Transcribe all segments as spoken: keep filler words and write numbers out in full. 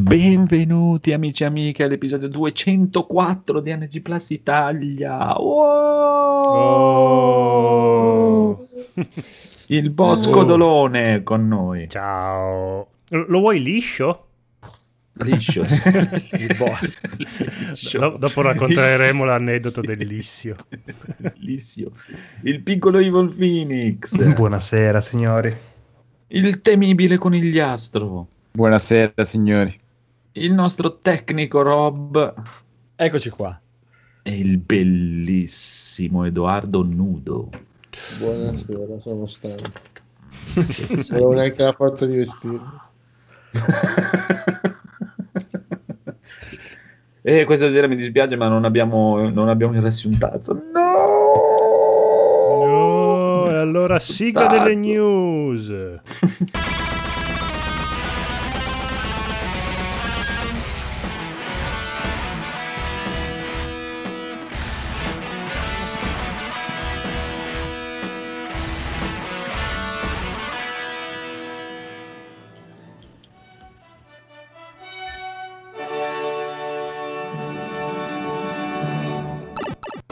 Benvenuti amici e amiche all'episodio duecentoquattro di N G Plus Italia. Wow! Oh! Il Bosco oh. Dolone con noi. Ciao. Lo vuoi liscio? Liscio. Il Bosco. Do- dopo racconteremo l'aneddoto sì. del Lissio. Lissio. Il piccolo Evil Phoenix. Buonasera signori. Il temibile conigliastro. Buonasera signori. Il nostro tecnico Rob. Eccoci qua. E il bellissimo Edoardo Nudo. Buonasera, sono stanco. Non ho neanche la forza di vestirmi. E questa sera mi dispiace, ma non abbiamo, non abbiamo il riassuntazzo. No! No! E allora sigla delle news.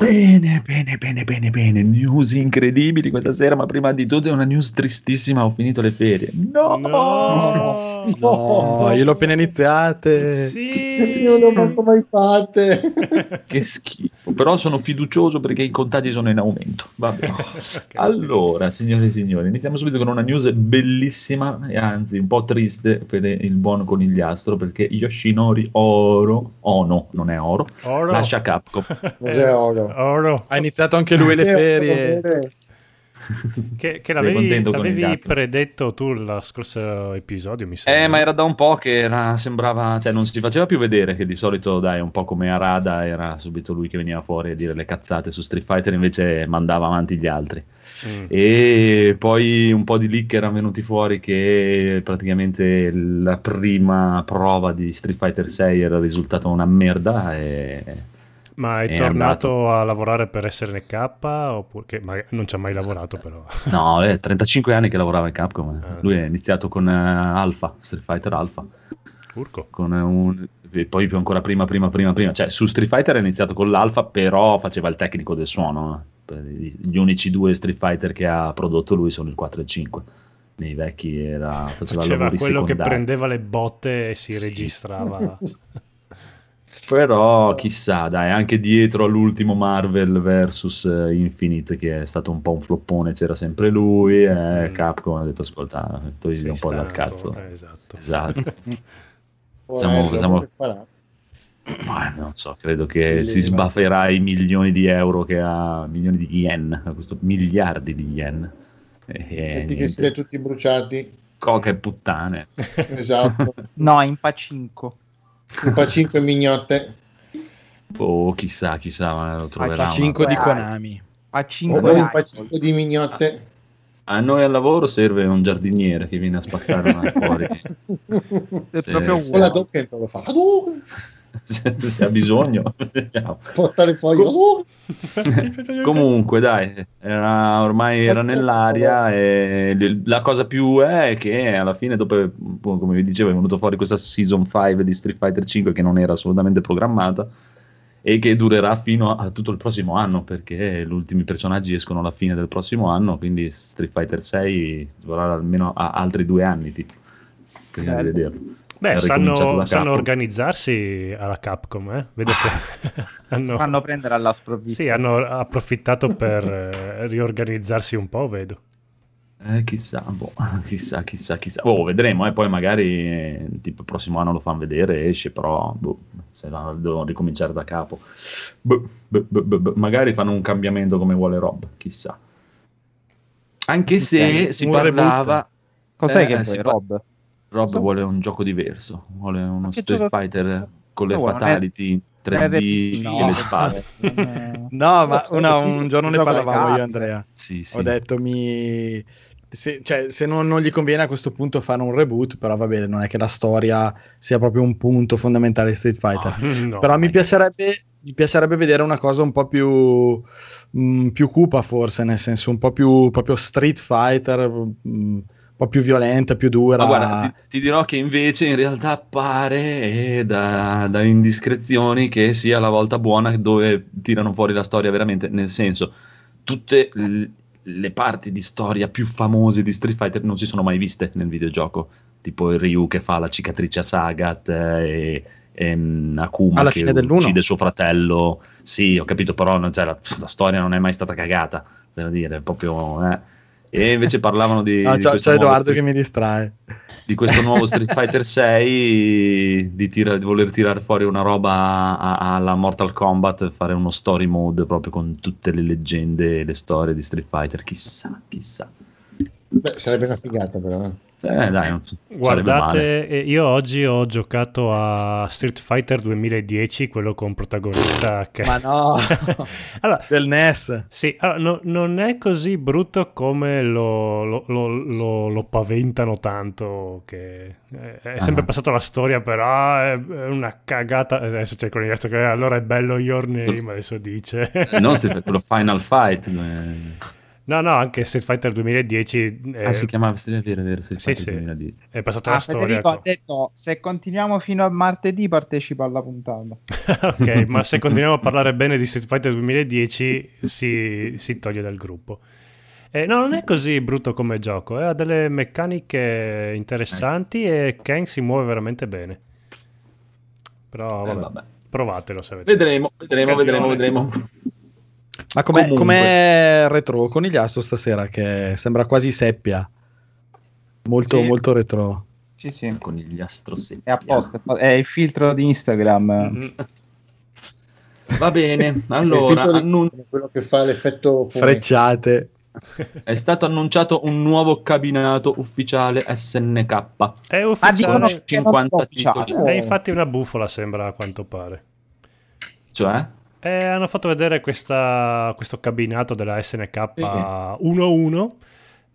Bene, bene, bene, bene, bene, news incredibili questa sera, ma prima di tutto è una news tristissima, ho finito le ferie. No! No! no, no io l'ho appena iniziate! Sì! sì io non l'ho mai fatte! Che schifo, però sono fiducioso perché i contagi sono in aumento. Vabbè. Allora, signore e signori, iniziamo subito con una news bellissima, e anzi un po' triste per il buon conigliastro, perché Yoshinori Oro, oh no, non è oro, oro. lascia Capcom. Cos'è oro? Oro. Ha iniziato anche lui le ferie. Che, che l'avevi, l'avevi predetto tu lo scorso episodio, mi sembra. Eh, ma era da un po' che era, sembrava, cioè non si faceva più vedere, che di solito dai, un po' come Arada, era subito lui che veniva fuori a dire le cazzate su Street Fighter, invece mandava avanti gli altri. Mm. E poi un po' di leak erano venuti fuori che praticamente la prima prova di Street Fighter sei era risultata una merda e... Ma è, è tornato andato. a lavorare per S N K? Oppure che, ma non ci ha mai lavorato, però. No, è trentacinque anni che lavorava in Capcom. Ah, Lui sì. è iniziato con uh, Alpha, Street Fighter Alpha. Urco. Con un... E poi più ancora prima, prima, prima, prima. Cioè, su Street Fighter è iniziato con l'Alpha, però faceva il tecnico del suono. Gli unici due Street Fighter che ha prodotto lui sono il quattro e il cinque. Nei vecchi era... Faceva, faceva quello secondari. Che prendeva le botte e si sì. registrava... Però chissà, dai, anche dietro all'ultimo Marvel versus Infinite, che è stato un po' un floppone, c'era sempre lui, e mm. Capcom ha detto, ascolta, togli un po' dal cazzo. Eh, esatto. esatto. siamo, eh, siamo... Ma non so, credo che Lì, si sbafferà va. i milioni di euro che ha, milioni di yen, a questo, miliardi di yen. E che siete tutti bruciati. Coca e puttane. Esatto. No, in pacinco. cinque mignotte. Oh, chissà, chissà, ma lo troverà. A cinque di Konami. A cinque di mignotte. A, a noi al lavoro serve un giardiniere che viene a spazzare una fuori. È se, proprio se la doppia lo fa. Se, se ha bisogno. Portare fuori. Com- Comunque, dai, era, ormai era nell'aria e la cosa più è che alla fine, dopo, come vi dicevo, è venuto fuori questa Season cinque di Street Fighter cinque che non era assolutamente programmata e che durerà fino a, a tutto il prossimo anno, perché gli ultimi personaggi escono alla fine del prossimo anno, quindi Street Fighter sei durerà almeno a, altri due anni tipo, prima certo. di vederlo. Beh, sanno, sanno organizzarsi alla Capcom, eh? Vedo che hanno... fanno prendere alla sprovvista. Sì, hanno approfittato per eh, riorganizzarsi un po', vedo. Eh, chissà, boh, chissà, chissà, chissà. Oh, vedremo, eh, poi magari eh, tipo il prossimo anno lo fanno vedere, esce, però boh, se no devono ricominciare da capo. Boh, boh, boh, boh, magari fanno un cambiamento come vuole Rob, chissà. Anche se sì, si parlava... Cos'è eh, che vuole Rob? Pa- Rob so. vuole un gioco diverso, vuole uno Street Fighter so. con so le fatality è... tre D no. e le spade. No, ma una, un giorno ne parlavamo io, Andrea. Sì, sì. Ho detto, mi... se, cioè, se non, non gli conviene a questo punto fare un reboot, però va bene, non è che la storia sia proprio un punto fondamentale di Street Fighter. No, no, però mi piacerebbe, mi piacerebbe vedere una cosa un po' più... Mh, più cupa forse, nel senso un po' più proprio Street Fighter... Mh, po' più violenta, più dura. Ma guarda, ti, ti dirò che invece in realtà pare, eh, da, da indiscrezioni, che sia la volta buona dove tirano fuori la storia veramente, nel senso, tutte l- le parti di storia più famose di Street Fighter non si sono mai viste nel videogioco, tipo il Ryu che fa la cicatrice a Sagat, e, e Akuma alla che fine dell'uno uccide suo fratello. Sì, ho capito, però non, cioè, la, la storia non è mai stata cagata, per dire, proprio... Eh. E invece parlavano di... No, di c'è, c'è Edoardo Street, che mi distrae. Di questo nuovo Street Fighter sei, di, tira, di voler tirare fuori una roba alla Mortal Kombat, fare uno story mode proprio con tutte le leggende e le storie di Street Fighter. Chissà, chissà. Beh, sarebbe una figata però. Eh, dai, non, guardate, io oggi ho giocato a Street Fighter duemiladieci, quello con protagonista che... ma no allora, del N E S. Sì, allora, no, non è così brutto come lo, lo, lo, lo, lo paventano tanto, che è sempre ah. passata la storia, però è una cagata. Adesso c'è quello che allora è bello your name, adesso dice no, quello Final Fight. No, no, anche Street Fighter duemiladieci. Eh... Ah, si chiamava Street Fighter, Street Fighter sì, sì. duemiladieci. È passata ah, la storia. Federico ha detto, se continuiamo fino a martedì partecipa alla puntata. Ok, ma se continuiamo a parlare bene di Street Fighter duemiladieci si, si toglie dal gruppo. Eh, no, non è così brutto come gioco. Eh. Ha delle meccaniche interessanti e Ken si muove veramente bene. Però vabbè, eh, vabbè. provatelo se avete. Vedremo, vedremo, vedremo, vedremo. Ma com'è, com'è retro Conigliasso stasera, che sembra quasi seppia, molto sì. molto retro. Sì, sì. Conigliastro seppia. È apposta, è il filtro di Instagram. Mm-hmm. Va bene, allora annun- quello che fa l'effetto fuori. Frecciate. È stato annunciato un nuovo cabinato ufficiale S N K. È ufficiale, ah, cinquanta ufficiale. Titoli. È infatti una bufala, sembra, a quanto pare. Cioè? Eh, hanno fatto vedere questa, questo cabinato della S N K uno uno,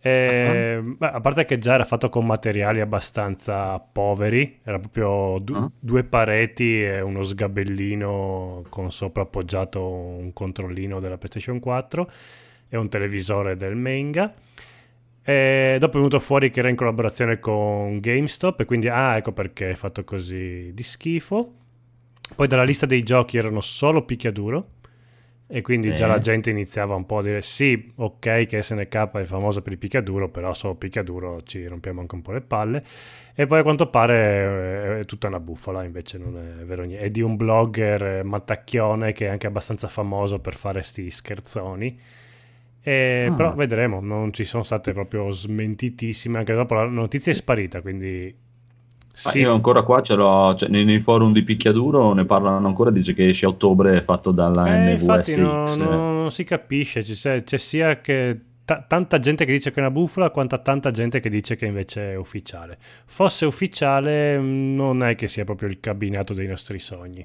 eh, uh-huh. beh, a parte che già era fatto con materiali abbastanza poveri, era proprio du- uh-huh. due pareti e uno sgabellino con sopra appoggiato un controllino della PlayStation quattro e un televisore del Manga. E dopo è venuto fuori che era in collaborazione con GameStop e quindi ah ecco perché è fatto così di schifo. Poi dalla lista dei giochi erano solo picchiaduro e quindi eh. già la gente iniziava un po' a dire sì, ok che S N K è famosa per il picchiaduro, però solo picchiaduro ci rompiamo anche un po' le palle. E poi a quanto pare è tutta una bufala, invece non è vero niente. È di un blogger mattacchione che è anche abbastanza famoso per fare sti scherzoni. E, ah. Però vedremo, non ci sono state proprio smentitissime, anche dopo la notizia è sparita, quindi... Sì. Io ancora qua ce l'ho, cioè, nei, nei forum di picchiaduro ne parlano ancora, dice che esce a ottobre, è fatto dalla eh, N V S X. Infatti no, no, non si capisce, c'è, c'è sia che t- tanta gente che dice che è una bufala quanta tanta gente che dice che invece è ufficiale. Fosse ufficiale non è che sia proprio il cabinato dei nostri sogni,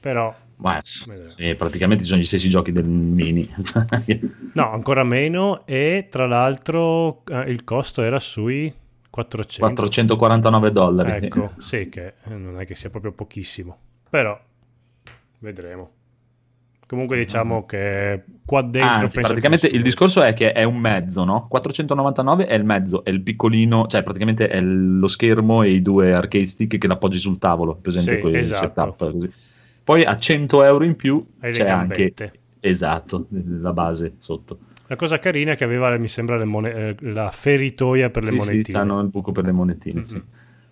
però beh, sì, praticamente sono gli stessi giochi del mini. No, ancora meno, e tra l'altro eh, il costo era sui quattrocentoquarantanove dollari. Ecco, sì, che non è che sia proprio pochissimo, però vedremo. Comunque diciamo che qua dentro... Anzi, penso praticamente il discorso è che è un mezzo, no? quattrocentonovantanove è il mezzo, è il piccolino, cioè praticamente è lo schermo e i due arcade stick che l'appoggi sul tavolo, presente sì, quel esatto. setup. Così. Poi a cento euro in più hai c'è anche... Esatto, la base sotto. La cosa carina è che aveva, mi sembra, le mon- la feritoia per le sì, monetine. Sì, hanno il buco per le monetine, mm-hmm. sì.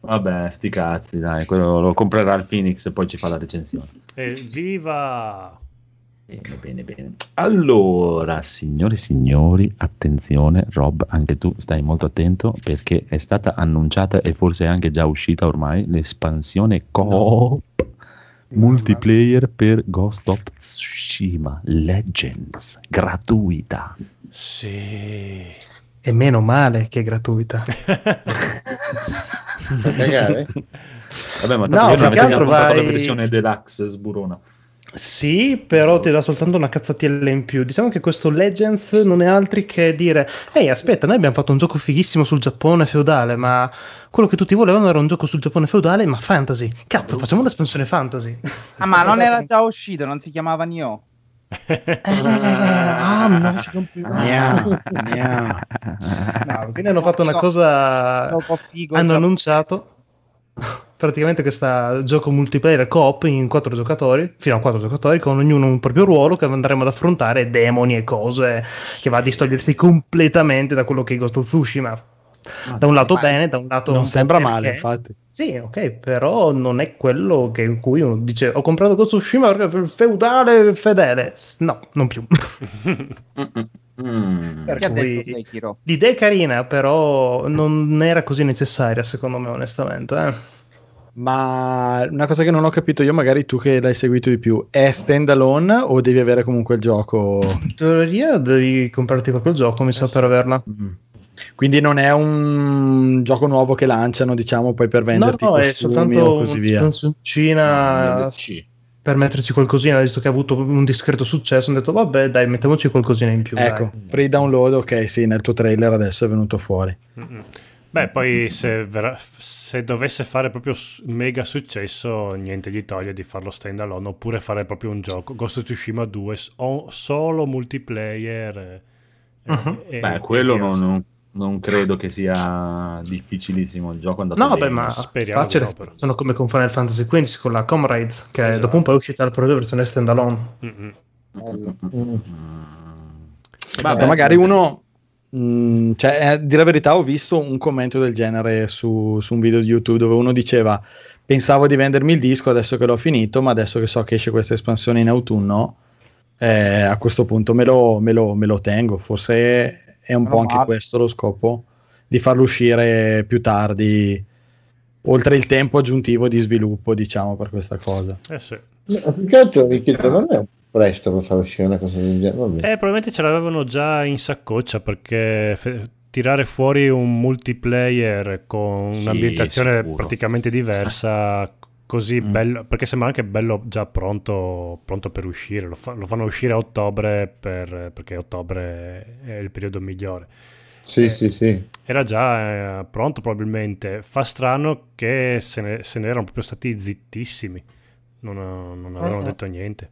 Vabbè, sti cazzi, dai, quello lo comprerà il Phoenix e poi ci fa la recensione. Evviva! Bene, bene, bene. Allora, signore e signori, attenzione, Rob, anche tu stai molto attento, perché è stata annunciata e forse è anche già uscita ormai l'espansione co-op no. multiplayer per Ghost of Tsushima Legends, gratuita. Sì. E meno male che è gratuita. Magari. Vabbè, ma no, io non ho trovato la versione deluxe sburona. Sì, però ti dà soltanto una cazzatiella in più. Diciamo che questo Legends non è altri che dire ehi, aspetta, noi abbiamo fatto un gioco fighissimo sul Giappone feudale, ma quello che tutti volevano era un gioco sul Giappone feudale, ma fantasy. Cazzo, facciamo l'espansione fantasy. Ah, ma non era già uscito, non si chiamava Nioh? eh, ah, non ci compl- no, quindi hanno fatto una cosa, hanno annunciato praticamente questo gioco multiplayer co-op in quattro giocatori, fino a quattro giocatori, con ognuno un proprio ruolo, che andremo ad affrontare demoni e cose, che va a distogliersi completamente da quello che è Ghost of Tsushima. Da un lato bene, da un lato non sembra male, infatti. Sì, ok, però non è quello che in cui uno dice ho comprato Ghost of Tsushima perché feudale fedele. No, non più. Mm. Per cui, detto, l'idea è carina, però non era così necessaria, secondo me, onestamente. Eh. Ma una cosa che non ho capito io, magari tu che l'hai seguito di più, è stand alone o devi avere comunque il gioco? In teoria devi comprarti proprio il gioco, mi sa, per averla. Mm. Quindi non è un gioco nuovo che lanciano, diciamo, poi per venderti no, no, costumi è soltanto o così via. Una per metterci qualcosina, visto che ha avuto un discreto successo, hanno detto vabbè dai, mettiamoci qualcosina in più. Ecco, dai. Free download, ok, sì, nel tuo trailer adesso è venuto fuori. Mm-mm. Beh, poi se, ver- se dovesse fare proprio mega successo, niente gli toglie di farlo stand alone, oppure fare proprio un gioco, Ghost of Tsushima due, o- solo multiplayer. Eh, uh-huh. eh, Beh, quello non... non... non credo che sia difficilissimo il gioco andato. No, bene. Beh, ma speriamo facile. No, sono come con Final Fantasy quindici con la Comrades, che esatto. Dopo un po' è uscita la propria versione stand alone. Mm-hmm. Mm-hmm. Vabbè, magari uno mh, cioè, eh, dire la verità, ho visto un commento del genere su, su un video di YouTube dove uno diceva pensavo di vendermi il disco adesso che l'ho finito, ma adesso che so che esce questa espansione in autunno, eh, a questo punto me lo, me lo, me lo tengo. Forse è un po' anche questo lo scopo, di farlo uscire più tardi, oltre il tempo aggiuntivo di sviluppo, diciamo, per questa cosa. Eh sì. No, più che altro mi chiedo, non è presto per far uscire una cosa del genere? Vabbè. Eh, probabilmente ce l'avevano già in saccoccia, perché fe- tirare fuori un multiplayer con sì, un'ambientazione sicuro. Praticamente diversa... così mm. bello, perché sembra anche bello già pronto pronto per uscire, lo, fa, lo fanno uscire a ottobre per, perché ottobre è il periodo migliore. Sì, eh, sì, sì. Era già eh, pronto probabilmente, fa strano che se ne, se ne erano proprio stati zittissimi, non, non avevano uh-huh. detto niente.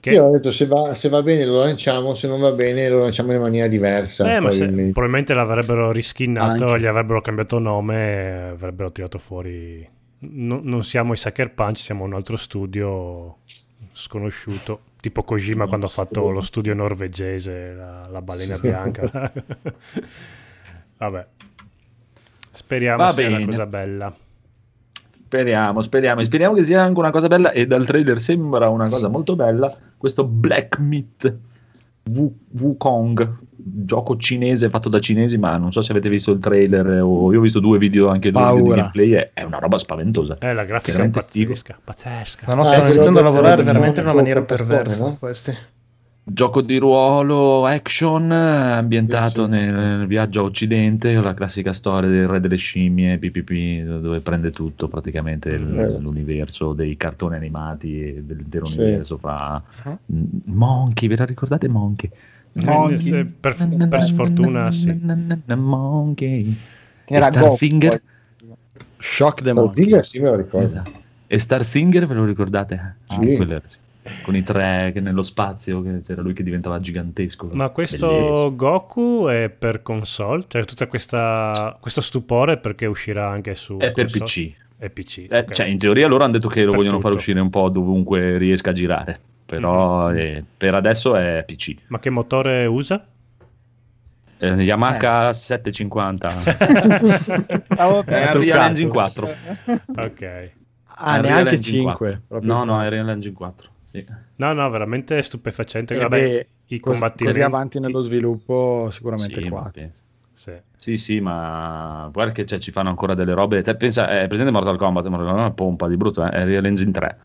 Che... Sì, ho detto se va, se va bene lo lanciamo, se non va bene lo lanciamo in maniera diversa. Eh, ma se, probabilmente l'avrebbero riskinnato, anche. Gli avrebbero cambiato nome, avrebbero tirato fuori... No, non siamo i Sucker Punch, siamo un altro studio sconosciuto, tipo Kojima quando ha fatto lo studio norvegese, la, la balena sì. bianca. Vabbè, speriamo Va sia bene. Una cosa bella. Speriamo, speriamo, speriamo che sia anche una cosa bella, e dal trailer sembra una cosa molto bella, questo Black Myth Wukong, gioco cinese fatto da cinesi, ma non so se avete visto il trailer, o io ho visto due video anche due di gameplay, è, è una roba spaventosa, è la grafica è pazzesca, pazzesca. Ma no, stanno iniziando a lavorare veramente in una maniera perversa, no? Questi gioco di ruolo action ambientato sì, sì. nel viaggio a occidente, la classica storia del re delle scimmie P P P, dove prende tutto praticamente l- l'universo dei cartoni animati e dell'intero sì. universo fa uh-huh. Monkey, ve la ricordate Monkey? Monkey. Se, per, per sfortuna sì Monkey era Starfinger go. Shock the Monkey sì, me lo ricordo. Esatto. E Starfinger ve lo ricordate? Sì. Ah, quello era, sì. Con i tre che nello spazio, che c'era lui che diventava gigantesco. Ma questo bellezza. Goku è per console? Cioè tutta questa questo stupore perché uscirà anche su è console? Per P C. È P C. Eh, okay. Cioè in teoria loro hanno detto che lo per vogliono tutto. Far uscire un po' dovunque riesca a girare, però mm-hmm. eh, per adesso è P C. Ma che motore usa? Eh, Yamaha eh. settecentocinquanta. Unreal Engine quattro. Ok. Ah, Unreal neanche Engine cinque. No, no, Unreal Engine quattro. Sì. No, no, veramente stupefacente. Vabbè, beh, i combattimenti così avanti nello sviluppo sicuramente sì, qua. Sì. sì, sì, ma guarda che cioè, ci fanno ancora delle robe. Te pensa, è eh, presente Mortal Kombat, Mortal Kombat pompa di brutto, eh? È Unreal Engine tre.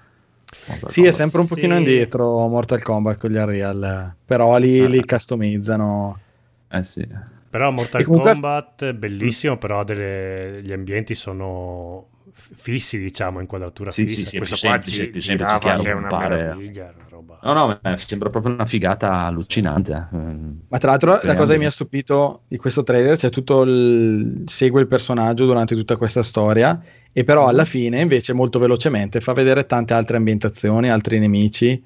Mortal sì, Kombat. È sempre un pochino sì. indietro Mortal Kombat con gli Unreal, però li, ah. li customizzano. Eh sì. Però Mortal comunque... Kombat bellissimo, però delle... gli ambienti sono fissi, diciamo, inquadratura sì, fissa. Sì, sì, questo qua ci girava, chiaro, che è una bella figa, una roba. No, no, ma sembra proprio una figata allucinante. Ma tra l'altro la cosa che mi ha stupito di questo trailer, c'è cioè tutto il... segue il personaggio durante tutta questa storia, e però alla fine invece molto velocemente fa vedere tante altre ambientazioni, altri nemici,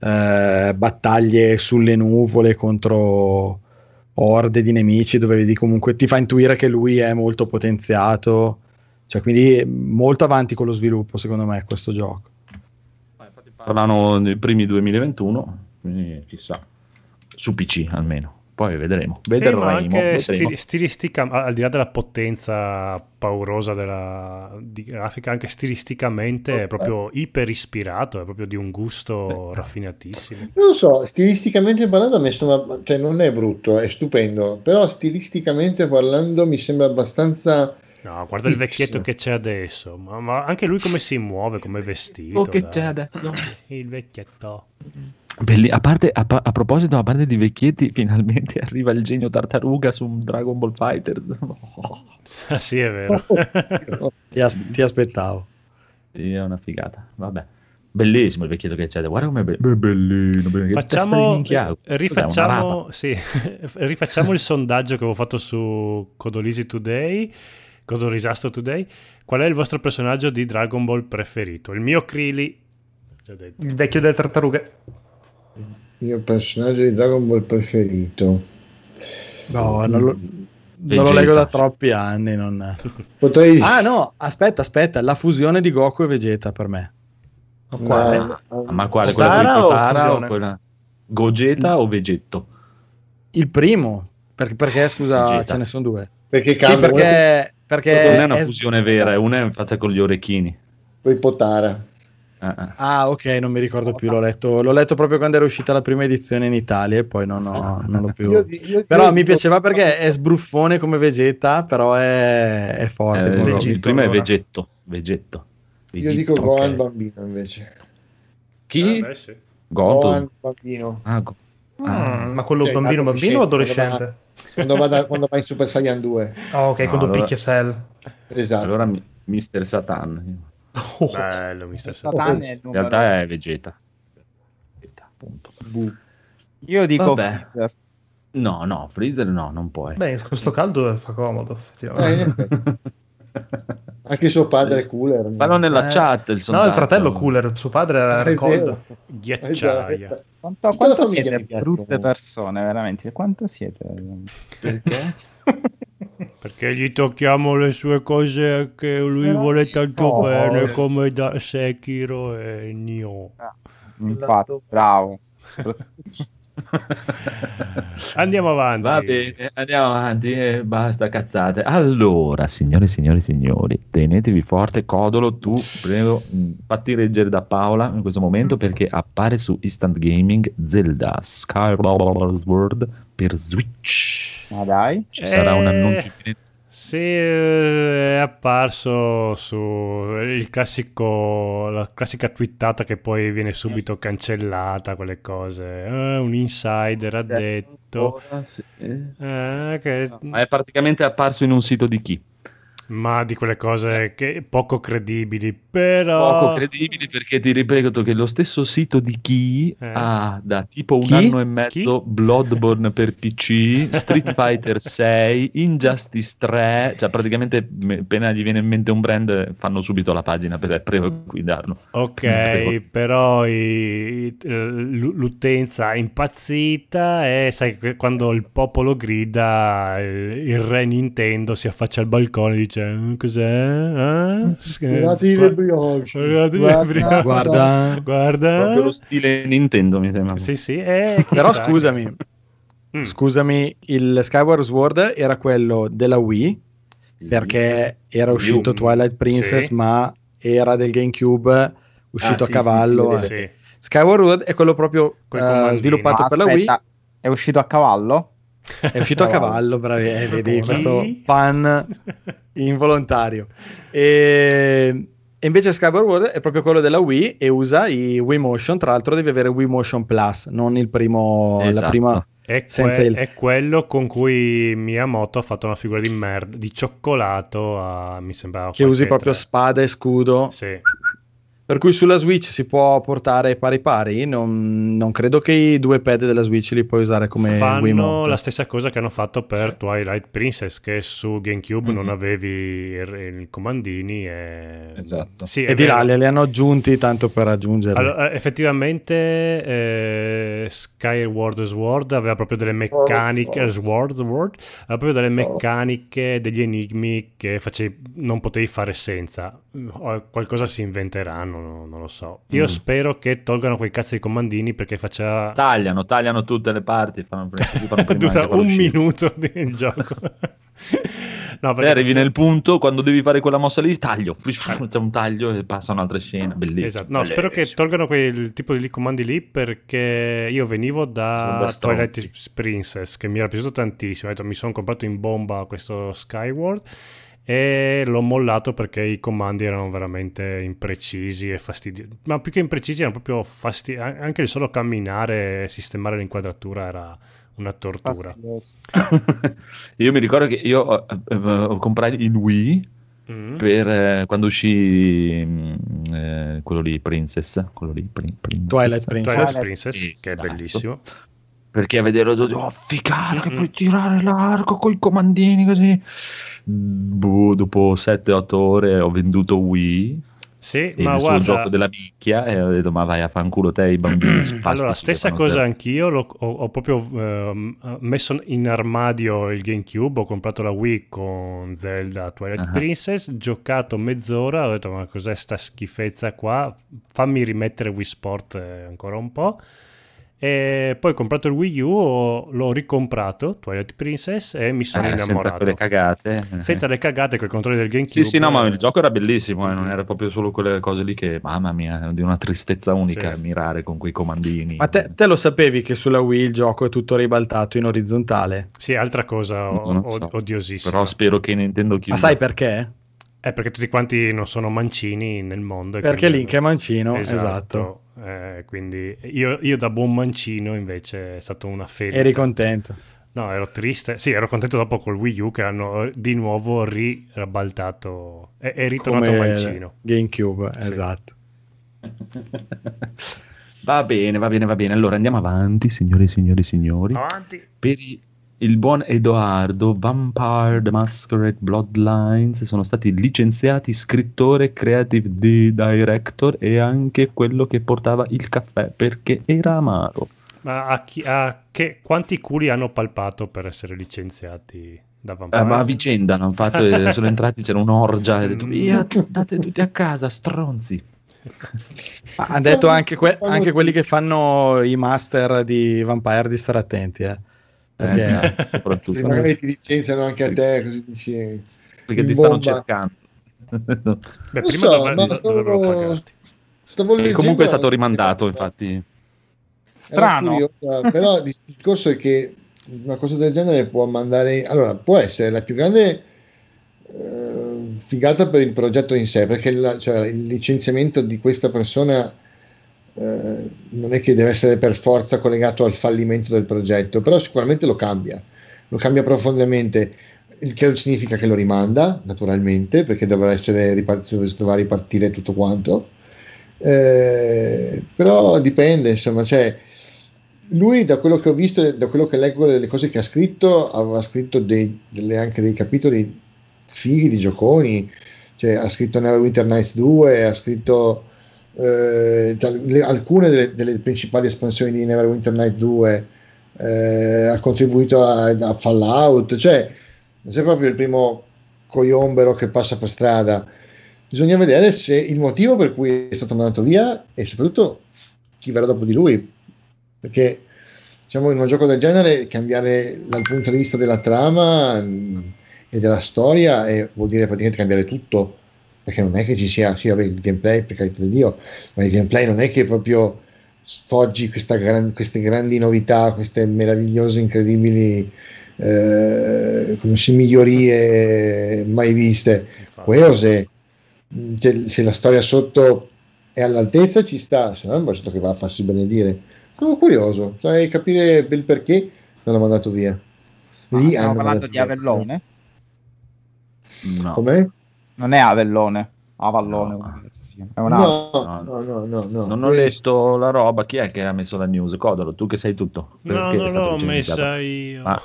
eh, battaglie sulle nuvole contro orde di nemici, dove vedi comunque ti fa intuire che lui è molto potenziato, cioè quindi molto avanti con lo sviluppo secondo me questo gioco. Parlano nei primi duemilaventuno, quindi chissà, su P C almeno, poi vedremo. Vedremo, sì, ma anche vedremo. Stil- stilistica, al di là della potenza paurosa della di grafica, anche stilisticamente oh, è proprio eh. iper ispirato, è proprio di un gusto eh. raffinatissimo. Non lo so, stilisticamente parlando mi sembra, cioè non è brutto, è stupendo, però stilisticamente parlando mi sembra abbastanza... No, guarda il vecchietto che c'è adesso, ma, ma anche lui come si muove, come è vestito. Oh, che dai. C'è adesso? Il vecchietto. Belli, a, parte, a, a proposito, a parte di vecchietti, finalmente arriva il genio tartaruga su un Dragon Ball Fighter. Oh. Ah, sì, è vero. Oh, ti, as- ti aspettavo. Sì, è una figata, vabbè. Bellissimo il vecchietto che c'è, guarda com'è be- be- bellino, bellino. Facciamo, rifacciamo, sì, rifacciamo il sondaggio che avevo fatto su Codolisi Today. Cosa risastro today? Qual è il vostro personaggio di Dragon Ball preferito? Il mio Krillin, il vecchio delle tartarughe. Il mio personaggio di Dragon Ball preferito? No, non lo, non lo leggo da troppi anni. Non... Potrei... Ah no, aspetta, aspetta, la fusione di Goku e Vegeta per me. No, quale? No. Ma quale? Quella o fusione? O quella... Gogeta o Vegetto? Il primo, perché, perché scusa, Vegeta. Ce ne sono due. Perché cambia? Sì, perché... Perché non è una è... fusione vera, è una fatta con gli orecchini. Poi Potara. Ah, ah, ok, non mi ricordo più, l'ho letto, l'ho letto proprio quando era uscita la prima edizione in Italia e poi non, ho, non l'ho più... Io, io, però io mi piaceva Potara. Perché è sbruffone come Vegeta, però è, è forte. Eh, Vegeta, il primo allora. È Vegetto. Vegetto. Vegetto. Io dico okay. Gohan bambino invece. Chi? Eh, sì. Gohan bambino. Ah, go- ah. Mm, ma quello cioè, bambino bambino o adolescente? Quando va, quando va in Super Saiyan due. Oh, ok, no, quando allora... picchia Cell. Esatto. Allora Mister Satan. Oh. Bello, Mister Satan. È il In realtà è Vegeta. Vegeta appunto. Bu. Io dico Vabbè. Freezer. No, no, Freezer no, non puoi. Beh, questo caldo fa comodo, effettivamente. Eh, anche suo padre è Cooler. Ma non nella eh. chat il sondaggio. No, il fratello Cooler, suo padre era ricordo. Ghiacciaia. Quanto, quanto siete brutte persone, veramente? Quanto siete? Perché? Perché gli tocchiamo le sue cose che lui Però vuole tanto no. bene, come da Sekiro e Nioh. Ah, infatti, bravo. Andiamo avanti. Va bene, andiamo avanti e basta cazzate. Allora, signore, signori, signori, tenetevi forte. Codolo, tu prego, fatti reggere da Paola in questo momento perché appare su Instant Gaming Zelda Skyward per Switch. Ma dai, ci eh, sarà un annuncio. Sì, è apparso su il classico, la classica twittata che poi viene subito cancellata, quelle cose. Eh, un insider ha detto eh, che... Ma è praticamente apparso in un sito di chi? Ma di quelle cose che poco credibili, però... Poco credibili perché ti ripeto che lo stesso sito di chi eh. ha da tipo un chi? anno e mezzo chi? Bloodborne per P C, Street Fighter sei, Injustice tre, cioè praticamente appena gli viene in mente un brand fanno subito la pagina per pre-guidarlo. Ok, per però i, l'utenza è impazzita e sai che quando il popolo grida il re Nintendo si affaccia al balcone e dice cos'è? Guardati le brioche, guarda, guarda. Proprio lo stile Nintendo mi sembra. Sì, sì. Eh, però scusami, mm. scusami, il Skyward Sword era quello della Wii sì. perché era uscito Twilight Princess, sì. ma era del GameCube, uscito ah, sì, a cavallo. Sì, sì, sì. Skyward Sword è quello proprio uh, sviluppato no, per aspetta. la Wii. È uscito a cavallo? È uscito a cavallo, bravi, eh, vedi questo pan involontario. E, e invece Skyward Sword è proprio quello della Wii e usa i Wii Motion. Tra l'altro devi avere Wii Motion Plus, non il primo, esatto. la prima è, senza que- il... è quello con cui Miyamoto ha fatto una figura di merda di cioccolato a, mi sembrava che usi proprio tre. Spada e scudo. Sì. per cui sulla Switch si può portare pari pari. Non, non credo che i due pad della Switch li puoi usare come fanno Wiimote. La stessa cosa che hanno fatto per Twilight Princess, che su GameCube mm-hmm. non avevi i comandini e, esatto. sì, e di vero. Là li hanno aggiunti tanto per aggiungere. Allora, effettivamente eh, Skyward Sword aveva proprio delle meccaniche Sword, Sword aveva proprio delle meccaniche, degli enigmi che facevi, non potevi fare senza. Qualcosa si inventeranno, non lo so. Io mm. spero che tolgano quei cazzo di comandini, perché faccia tagliano, tagliano tutte le parti, fanno prima, prima dura un uscire. Minuto di gioco. No, perché eh, arrivi nel punto, quando devi fare quella mossa lì, taglio, c'è un taglio e passa un'altra scena, bellissimo. Esatto. No, bellissimo. Spero che tolgano quel tipo di comandi lì, perché io venivo da Twilight Princess, che mi era piaciuto tantissimo, ho detto, mi sono comprato in bomba questo Skyward e l'ho mollato perché i comandi erano veramente imprecisi e fastidiosi, ma più che imprecisi erano proprio fastidiosi, anche il solo camminare e sistemare l'inquadratura era una tortura. Io mi ricordo che io ho, ho comprato il Wii mm. per eh, quando uscì eh, quello lì Princess, quello lì Prin- Princess. Twilight Princess, Twilight Princess esatto. Che è bellissimo, perché a vederlo oh figata che mm. puoi tirare l'arco con i comandini così. Boh, dopo sette otto ore ho venduto Wii. Sì, ma guarda, il gioco della bicchia, e ho detto ma vai a fanculo te, i bambini. Allora stessa cosa te. Anch'io l'ho, ho, ho proprio eh, messo in armadio il GameCube, ho comprato la Wii con Zelda Twilight uh-huh. Princess, giocato mezz'ora, ho detto ma cos'è sta schifezza qua, fammi rimettere Wii Sport ancora un po'. E poi ho comprato il Wii U, l'ho ricomprato Twilight Princess e mi sono eh, innamorato senza le cagate senza le cagate con i controlli del GameCube. Sì sì no, ma il gioco era bellissimo, eh, non era proprio solo quelle cose lì che mamma mia, di una tristezza unica sì. Mirare con quei comandini. Ma te, te lo sapevi che sulla Wii il gioco è tutto ribaltato in orizzontale? Sì, altra cosa od- so. Odiosissima, però spero che Nintendo chiuda. Ma sai perché? È perché tutti quanti non sono mancini nel mondo, perché quindi... Link è mancino, esatto, esatto. Eh, quindi io, io da buon mancino invece è stata una ferie. Eri contento? No, ero triste. Sì, ero contento dopo col Wii U che hanno di nuovo rirabaltato, è, è ritornato come mancino GameCube, sì. Esatto. Va bene, va bene, va bene. Allora andiamo avanti, signori e signori, signori. Avanti. Per i... Il buon Edoardo, Vampire The Masquerade Bloodlines sono stati licenziati scrittore, creative director e anche quello che portava il caffè perché era amaro. Ma a chi, a che, quanti culi hanno palpato per essere licenziati da Vampire? Eh, ma a vicenda hanno fatto, sono entrati, c'era un'orgia e hanno detto via, andate tutti a casa, stronzi. Ha detto anche, que- anche quelli che fanno i master di Vampire di stare attenti, eh. Eh, soprattutto se magari ti licenziano anche a te così dici, perché ti stanno cercando. Beh, prima so, dovrebbero stavo... pagarti leggendo... comunque è stato rimandato, infatti strano curiosa, però il discorso è che una cosa del genere può mandare, allora può essere la più grande eh, figata per il progetto in sé, perché la, cioè, il licenziamento di questa persona Uh, non è che deve essere per forza collegato al fallimento del progetto, però sicuramente lo cambia, lo cambia profondamente, il che non significa che lo rimanda naturalmente, perché dovrà essere ripart- dovrà ripartire tutto quanto, eh, però dipende, insomma, cioè, lui da quello che ho visto, da quello che leggo delle cose che ha scritto, aveva scritto dei, delle, anche dei capitoli fighi di gioconi, cioè, ha scritto Neverwinter Nights due, ha scritto Eh, le, alcune delle, delle principali espansioni di Neverwinter Night due, eh, ha contribuito a, a Fallout, cioè non sei proprio il primo coiombero che passa per strada. Bisogna vedere se il motivo per cui è stato mandato via e soprattutto chi verrà dopo di lui, perché diciamo in un gioco del genere cambiare dal punto di vista della trama mh, e della storia e vuol dire praticamente cambiare tutto, perché non è che ci sia, sì, vabbè, il gameplay per carità di Dio, ma il gameplay non è che proprio sfoggi questa gran, queste grandi novità, queste meravigliose, incredibili eh, come si migliorie mai viste. Quello se, se la storia sotto è all'altezza ci sta, se no è un progetto che va a farsi benedire. Sono curioso, sai, capire il perché non l'ho mandato via. Lì ah, stiamo parlando di Avellone? No. Come? Non è Avellone. a pallone. No. Sì. È una... no, no, no, no, no, no. Non ho letto la roba. Chi è che ha messo la news? Codalo, tu che sai tutto. Perché no, no, l'ho no, messa io. Ma...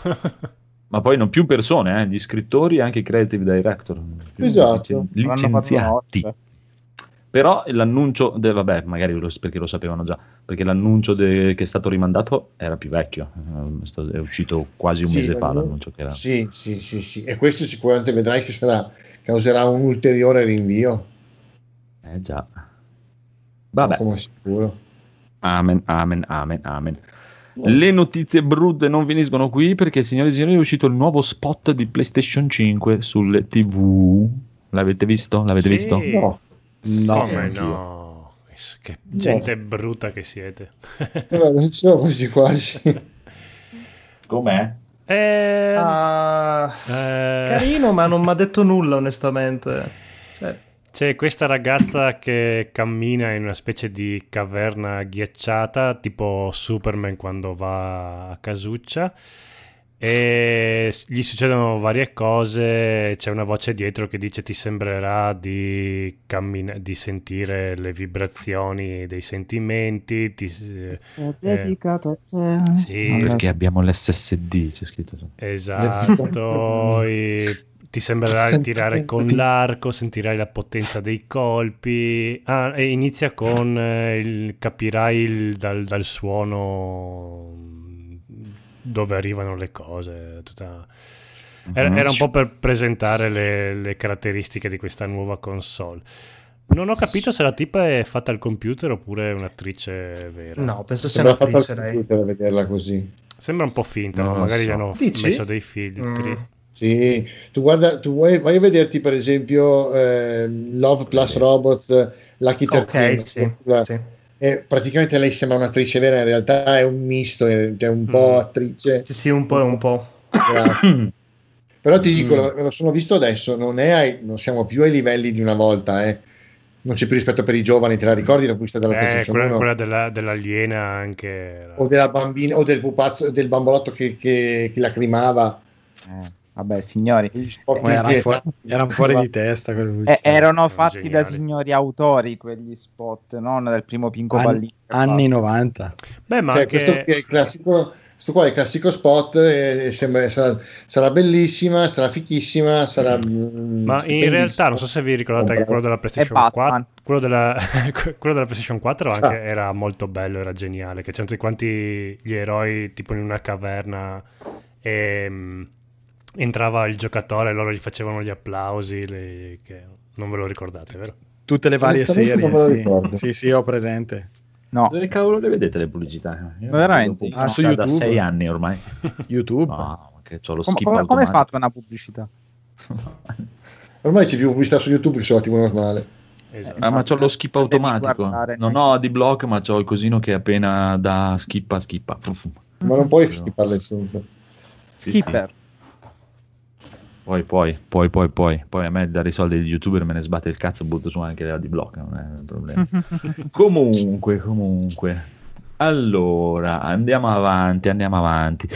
ma poi non più persone, eh? Gli scrittori e anche i creative director. Esatto. Licenziati. Però l'annuncio, de, vabbè, magari lo, perché lo sapevano già, perché l'annuncio de, che è stato rimandato era più vecchio, è uscito quasi un sì, mese fa l'annuncio che era. Sì, sì, sì, sì, e questo sicuramente vedrai che sarà, causerà un ulteriore rinvio. Eh già. Vabbè. Come sicuro. Amen, amen, amen, amen. No. Le notizie brutte non finiscono qui perché, signori e signori, è uscito il nuovo spot di PlayStation cinque sulle tivù. L'avete visto? L'avete sì. visto? No. No, sì, no. Che gente no. brutta che siete. No, non ce l'ho quasi quasi. Com'è? Eh... Uh, eh... Carino, ma non mi ha detto nulla, onestamente. Cioè... c'è questa ragazza che cammina in una specie di caverna ghiacciata, tipo Superman quando va a casuccia. E gli succedono varie cose, c'è una voce dietro che dice ti sembrerà di, cammin- di sentire le vibrazioni dei sentimenti. Ti, è dedicato eh, a te. Sì. No, perché abbiamo l'esse esse di, c'è scritto. Esatto, e ti sembrerà di tirare con l'arco, sentirai la potenza dei colpi. Ah, e inizia con eh, il, capirai il, dal, dal suono... dove arrivano le cose, tutta... era, era un po' per presentare le, le caratteristiche di questa nuova console. Non ho capito se la tipa è fatta al computer oppure è un'attrice vera. No, penso sia un'attrice, lei. Per vederla così sembra un po' finta, no, ma magari so. Gli hanno Dici? messo dei filtri. Mm. Sì, tu guarda, tu vuoi, vai a vederti per esempio eh, Love Plus Robots, Lucky Thirteen. Ok, sì, la... sì. Eh, praticamente lei sembra un'attrice vera, in realtà è un misto, è un po' attrice. Sì, sì, un po' e un po'. Però ti dico, mm. lo sono visto adesso, non, è ai, non siamo più ai livelli di una volta, eh. Non c'è più rispetto per i giovani, te la ricordi la pubblicità della eh, PlayStation quella, uno? Quella della, dell'aliena anche. O della bambina, o del pupazzo, del bambolotto che, che, che lacrimava. Eh. Vabbè, signori, erano fuori, erano fuori di testa. Eh, erano fatti geniali da signori autori quegli spot, non del primo Pinco Pallino. Anni novanta. Beh, ma cioè, anche... questo, è il classico, questo qua è il classico spot. Eh, sembra, sarà, sarà bellissima, sarà fichissima. Sarà, mm. Ma in realtà, non so se vi ricordate oh, che quello della PlayStation quattro, quello della, quello della PlayStation quattro sì. anche era molto bello, era geniale. Che c'erano tutti quanti gli eroi tipo in una caverna e. Entrava il giocatore e loro gli facevano gli applausi, le... che non ve lo ricordate, vero? Tutte le varie serie, sì. sì, sì, ho presente. No. Dove cavolo le vedete le pubblicità? Io veramente? Ah, su YouTube? Da sei anni ormai. YouTube? No, che c'ho lo skip automatico. Come hai fatto una pubblicità? Ormai c'è più pubblicità su YouTube che sulla tivù normale. Esatto. Ah, ma c'ho lo skip automatico. Non ho di block, ma c'ho il cosino che appena da skippa, skippa. Ma non puoi skipparle sempre. Skipper. Poi, poi, poi, poi, poi, poi a me dare i soldi di youtuber me ne sbatte il cazzo, butto su anche la D-Block, non è un problema. comunque, comunque, allora, andiamo avanti, andiamo avanti.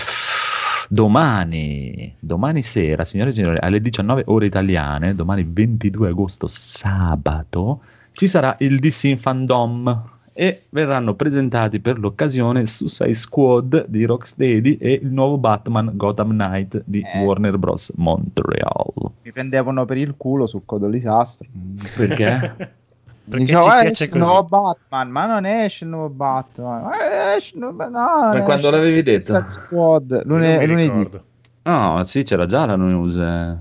Domani, domani sera, signore e signori, alle diciannove ore italiane, domani ventidue agosto, sabato, ci sarà il D C Fandom e verranno presentati per l'occasione Suicide Squad di Rocksteady e il nuovo Batman Gotham Knight di eh. Warner Bros. Montreal. Mi prendevano per il culo sul Codolisastro. Perché? Perché dicevo, ci piace esce così. Nuovo Batman, ma non esce il nuovo Batman. Esce il nuovo... No, per quando l'avevi detto? Suicide Squad, lune... lunedì. No, sì, c'era già la news.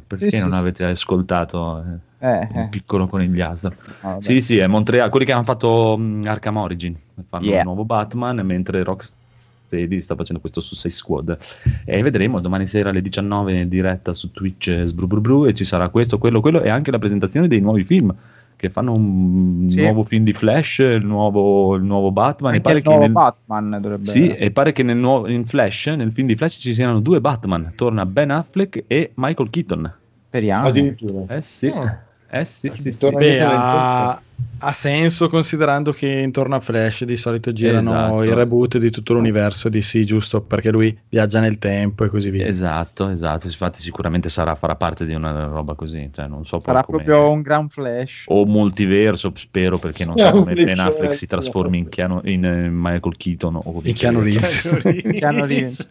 Perché sì, non sì, avete sì. ascoltato... Eh, un eh. piccolo conigliastro. Oh, sì, sì, è Montreal, quelli che hanno fatto um, Arkham Origin, fanno yeah. un nuovo Batman, mentre Rocksteady sta facendo questo Suicide Squad. E vedremo domani sera alle diciannove in diretta su Twitch sbrubrubru e ci sarà questo, quello, quello e anche la presentazione dei nuovi film che fanno un sì. nuovo film di Flash, il nuovo, il nuovo Batman, anche e pare il nuovo che nel... Batman dovrebbe Sì, e pare che nel nuovo in Flash, nel film di Flash ci siano due Batman, torna Ben Affleck e Michael Keaton. Speriamo. Addirittura. Eh sì. Oh. Eh sì, sì, sì. Beh, ha, ha senso considerando che intorno a Flash di solito girano esatto. i reboot di tutto l'universo di D C, giusto perché lui viaggia nel tempo e così via. Esatto, esatto. Infatti sicuramente sarà, farà parte di una roba così, cioè non so. Sarà come... proprio un gran Flash o multiverso, spero, perché non so come Ben Affleck si trasformi in, Keanu, in uh, Michael Keaton o in Keanu Reeves.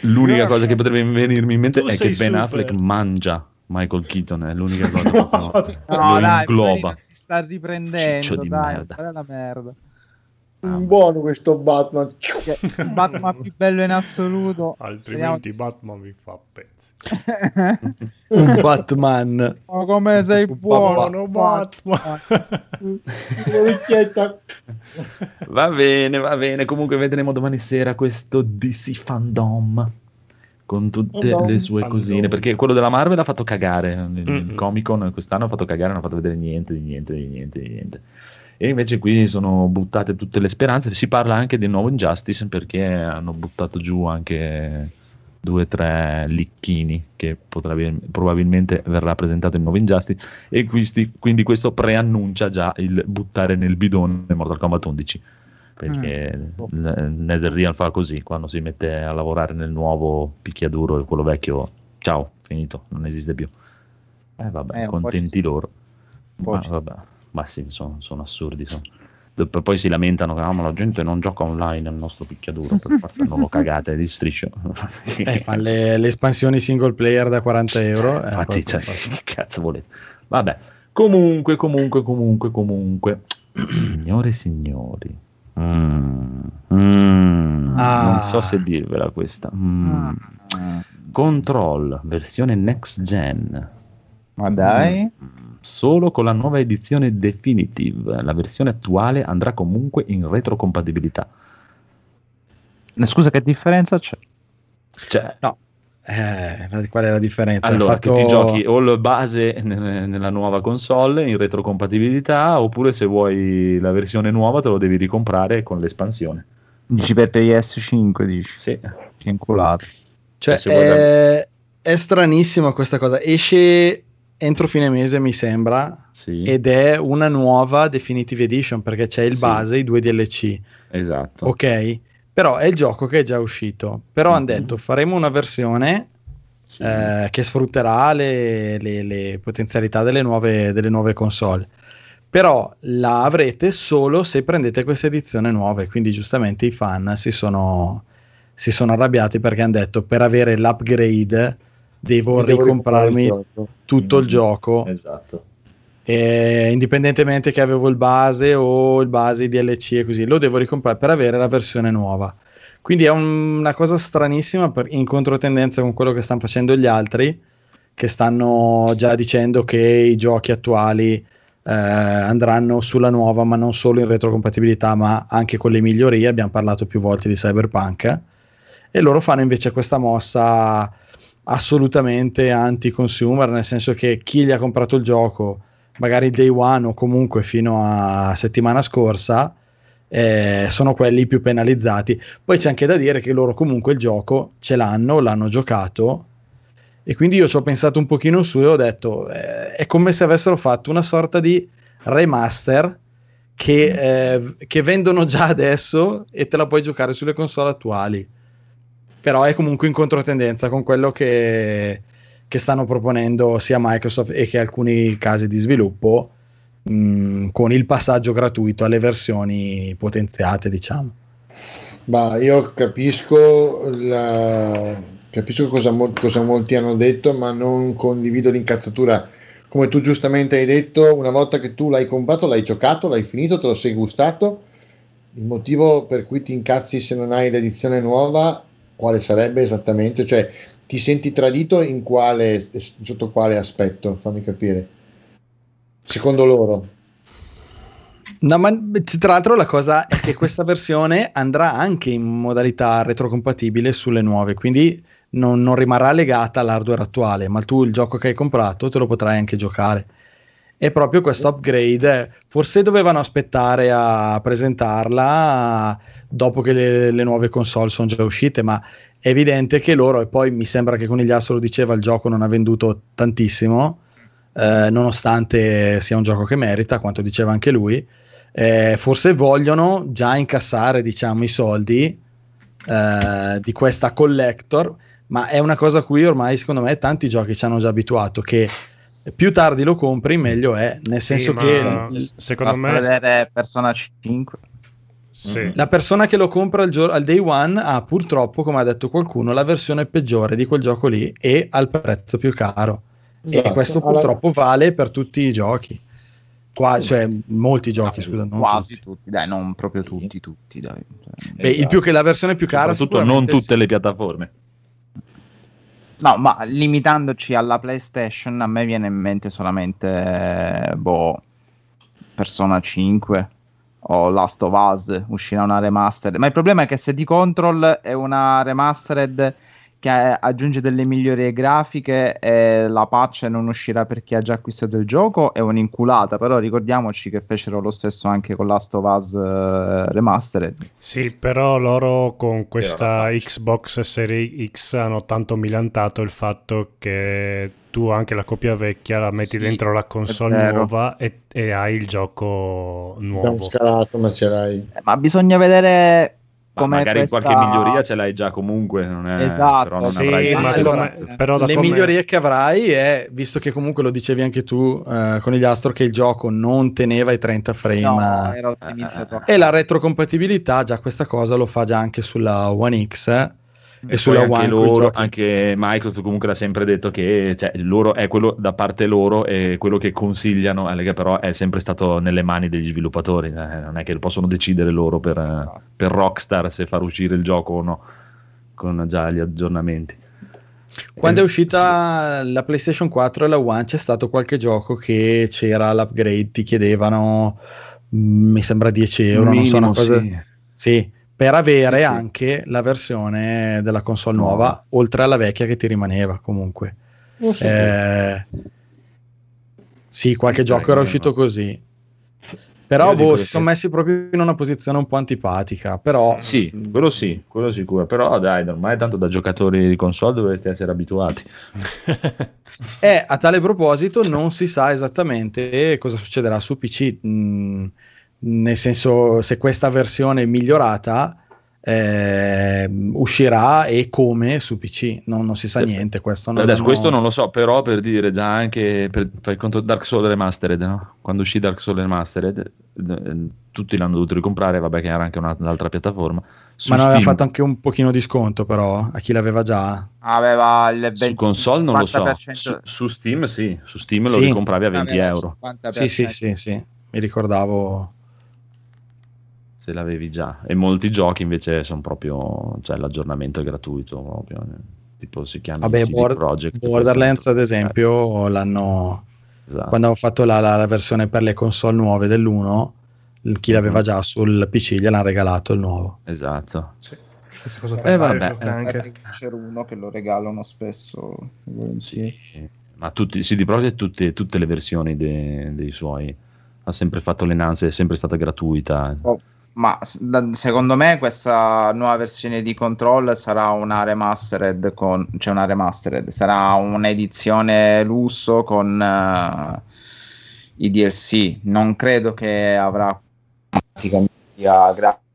L'unica no, cosa che potrebbe venirmi in mente è che Ben super. Affleck mangia Michael Keaton, è l'unica cosa che no, no, lo dai, ingloba. Si sta riprendendo, ciccio di dai, merda. Qual è la merda? Ah, buono questo Batman, il Batman più bello in assoluto. Altrimenti speriamo... Batman vi fa pezzi. Un Batman. Ma come sei buono, Batman. Batman. Va bene, va bene. Comunque vedremo domani sera questo D C Fandom con tutte oh no, le sue fandom. cosine, perché quello della Marvel ha fatto cagare. Il Comic Con quest'anno ha fatto cagare, non ha fatto vedere niente di niente di niente di niente. E invece qui sono buttate tutte le speranze. Si parla anche del nuovo Injustice, perché hanno buttato giù anche due o tre licchini che potrebbe, probabilmente verrà presentato il nuovo Injustice, e quindi, quindi questo preannuncia già il buttare nel bidone Mortal Kombat undici, perché mm. Netherrealm fa così: quando si mette a lavorare nel nuovo picchiaduro, e quello vecchio ciao, finito, non esiste più. Eh vabbè, eh, contenti loro. Ma vabbè. Ma sì, sono, sono assurdi. Sono. Dopo, poi si lamentano che ah, ma la gente non gioca online al nostro picchiaduro, per forza non lo cagate di striscio. Eh, fa le, le espansioni single player da quaranta euro. Eh, Infatti, cioè, che cazzo volete? Vabbè, comunque, comunque, comunque, comunque. Signore e signori. Mm. Mm. Ah. Non so se dirvela questa. Mm. Ah. Control, versione next gen. Ma dai... Mm. Solo con la nuova edizione definitive, la versione attuale andrà comunque in retrocompatibilità. Scusa, che differenza c'è? Cioè, no, eh, qual è la differenza? Allora, fatto... che ti giochi o la base n- nella nuova console in retrocompatibilità, oppure se vuoi la versione nuova te lo devi ricomprare con l'espansione. Dici per P S cinque, dici? Sì. Che inculato. Cioè, cioè è... La... è stranissima questa cosa. Esce... entro fine mese mi sembra, sì. Ed è una nuova Definitive Edition perché c'è il sì. base, i due D L C, esatto, ok, però è il gioco che è già uscito, però mm-hmm. hanno detto faremo una versione sì. eh, che sfrutterà le, le, le potenzialità delle nuove, delle nuove console, però la avrete solo se prendete questa edizione nuova, quindi giustamente i fan si sono, si sono arrabbiati perché hanno detto per avere l'upgrade devo ricomprarmi tutto il gioco, esatto, e indipendentemente che avevo il base o il base i D L C e così, lo devo ricomprare per avere la versione nuova, quindi è un, una cosa stranissima per, in controtendenza con quello che stanno facendo gli altri, che stanno già dicendo che i giochi attuali eh, andranno sulla nuova, ma non solo in retrocompatibilità ma anche con le migliorie. Abbiamo parlato più volte di Cyberpunk e loro fanno invece questa mossa assolutamente anti-consumer, nel senso che chi gli ha comprato il gioco magari day one o comunque fino a settimana scorsa eh, sono quelli più penalizzati. Poi c'è anche da dire che loro comunque il gioco ce l'hanno, l'hanno giocato, e quindi io ci ho pensato un pochino su e ho detto eh, è come se avessero fatto una sorta di remaster che, eh, che vendono già adesso e te la puoi giocare sulle console attuali. Però è comunque in controtendenza con quello che, che stanno proponendo sia Microsoft e che alcuni casi di sviluppo mh, con il passaggio gratuito alle versioni potenziate, diciamo. Bah, io capisco, la... capisco cosa, mo- cosa molti hanno detto, ma non condivido l'incazzatura. Come tu giustamente hai detto, una volta che tu l'hai comprato, l'hai giocato, l'hai finito, te lo sei gustato, il motivo per cui ti incazzi se non hai l'edizione nuova... quale sarebbe esattamente? Cioè, ti senti tradito in quale, sotto quale aspetto? Fammi capire. Secondo loro. No, ma tra l'altro la cosa è che questa versione andrà anche in modalità retrocompatibile sulle nuove, quindi non, non rimarrà legata all'hardware attuale, ma tu il gioco che hai comprato te lo potrai anche giocare. E proprio questo upgrade, forse dovevano aspettare a presentarla dopo che le, le nuove console sono già uscite, ma è evidente che loro, e poi mi sembra che Conigliastro lo diceva, il gioco non ha venduto tantissimo, eh, nonostante sia un gioco che merita, quanto diceva anche lui. Eh, forse vogliono già incassare, diciamo, i soldi eh, di questa collector, ma è una cosa a cui ormai secondo me tanti giochi ci hanno già abituato, che più tardi lo compri meglio è, nel senso sì, che l- secondo me vedere Persona cinque. Sì. La persona che lo compra al, gio- al day one ha purtroppo, come ha detto qualcuno, la versione peggiore di quel gioco lì e al prezzo più caro. Esatto. E questo purtroppo allora... vale per tutti i giochi. Qua, cioè molti giochi, no, scusa, non quasi tutti. tutti, dai, non proprio tutti, tutti, dai. Beh, il più che la versione più cara, soprattutto non tutte sì. le piattaforme. No, ma limitandoci alla PlayStation, a me viene in mente solamente boh, Persona cinque o Last of Us, uscirà una remastered. Ma il problema è che se di Control è una remastered che aggiunge delle migliorie grafiche e la patch non uscirà per chi ha già acquistato il gioco, è un'inculata. Però ricordiamoci che fecero lo stesso anche con Last of Us uh, remastered. Sì, però loro con questa Xbox Series X hanno tanto milantato il fatto che tu anche la copia vecchia la metti sì, dentro la console nuova e, e hai il gioco nuovo scalato, ma ce l'hai. Ma bisogna vedere. Ma magari questa... qualche miglioria ce l'hai già comunque, non è... esatto, però, non sì, avrai... ma allora, però le come... migliorie che avrai è, visto che comunque lo dicevi anche tu eh, con gli Astro, che il gioco non teneva i trenta frame, no, era ottimizzato. Eh, e la retrocompatibilità già questa cosa lo fa già anche sulla One X eh, e, e sulla One, anche loro, anche Microsoft comunque l'ha sempre detto che, cioè, loro è quello da parte loro e quello che consigliano, eh, che però è sempre stato nelle mani degli sviluppatori, eh, non è che lo possono decidere loro per, esatto. per Rockstar se far uscire il gioco o no, con già gli aggiornamenti. Quando eh, è uscita sì. la PlayStation quattro e la One c'è stato qualche gioco che c'era l'upgrade, ti chiedevano mi sembra dieci euro, minimo, non so, una cosa sì, sì. per avere sì, sì. anche la versione della console nuova, no. oltre alla vecchia che ti rimaneva comunque. Oh, sì. Eh, sì, qualche non gioco era uscito no. così. Però boh, si che... sono messi proprio in una posizione un po' antipatica. Però sì, quello sì, quello sicuro. Però dai, ormai tanto da giocatori di console dovreste essere abituati. E a tale proposito non si sa esattamente cosa succederà su P C. Mm. Nel senso, se questa versione migliorata eh, uscirà e come su P C, non, non si sa niente. Questo non, adesso, non... questo non lo so, però per dire già anche per fai conto Dark Souls Remastered, no? Quando uscì Dark Souls Remastered, tutti l'hanno dovuto ricomprare. Vabbè, che era anche un'altra piattaforma. Su Ma non aveva Steam. Fatto anche un pochino di sconto, però a chi l'aveva già, aveva il venti, su console non lo so. Su, su Steam, sì, su Steam sì. lo ricompravi a venti euro. Sì, sì, sì, sì, mi ricordavo. Se l'avevi già, e molti giochi invece sono proprio, cioè l'aggiornamento è gratuito proprio, tipo si chiama Vabbè, C D Board, Project Borderlands ad esempio l'hanno esatto. quando hanno fatto la, la, la versione per le console nuove dell'uno, chi l'aveva già sul P C gliel'hanno regalato il nuovo, esatto sì. Stessa cosa per eh, vabbè, anche c'è uno che lo regalano spesso sì. Sì. Ma tutti C D Projekt tutte, tutte le versioni de, dei suoi ha sempre fatto le l'enhance, è sempre stata gratuita. Oh. Ma secondo me questa nuova versione di Control sarà una remastered con, cioè una remastered, sarà un'edizione lusso con uh, i D L C. Non credo che avrà praticamente,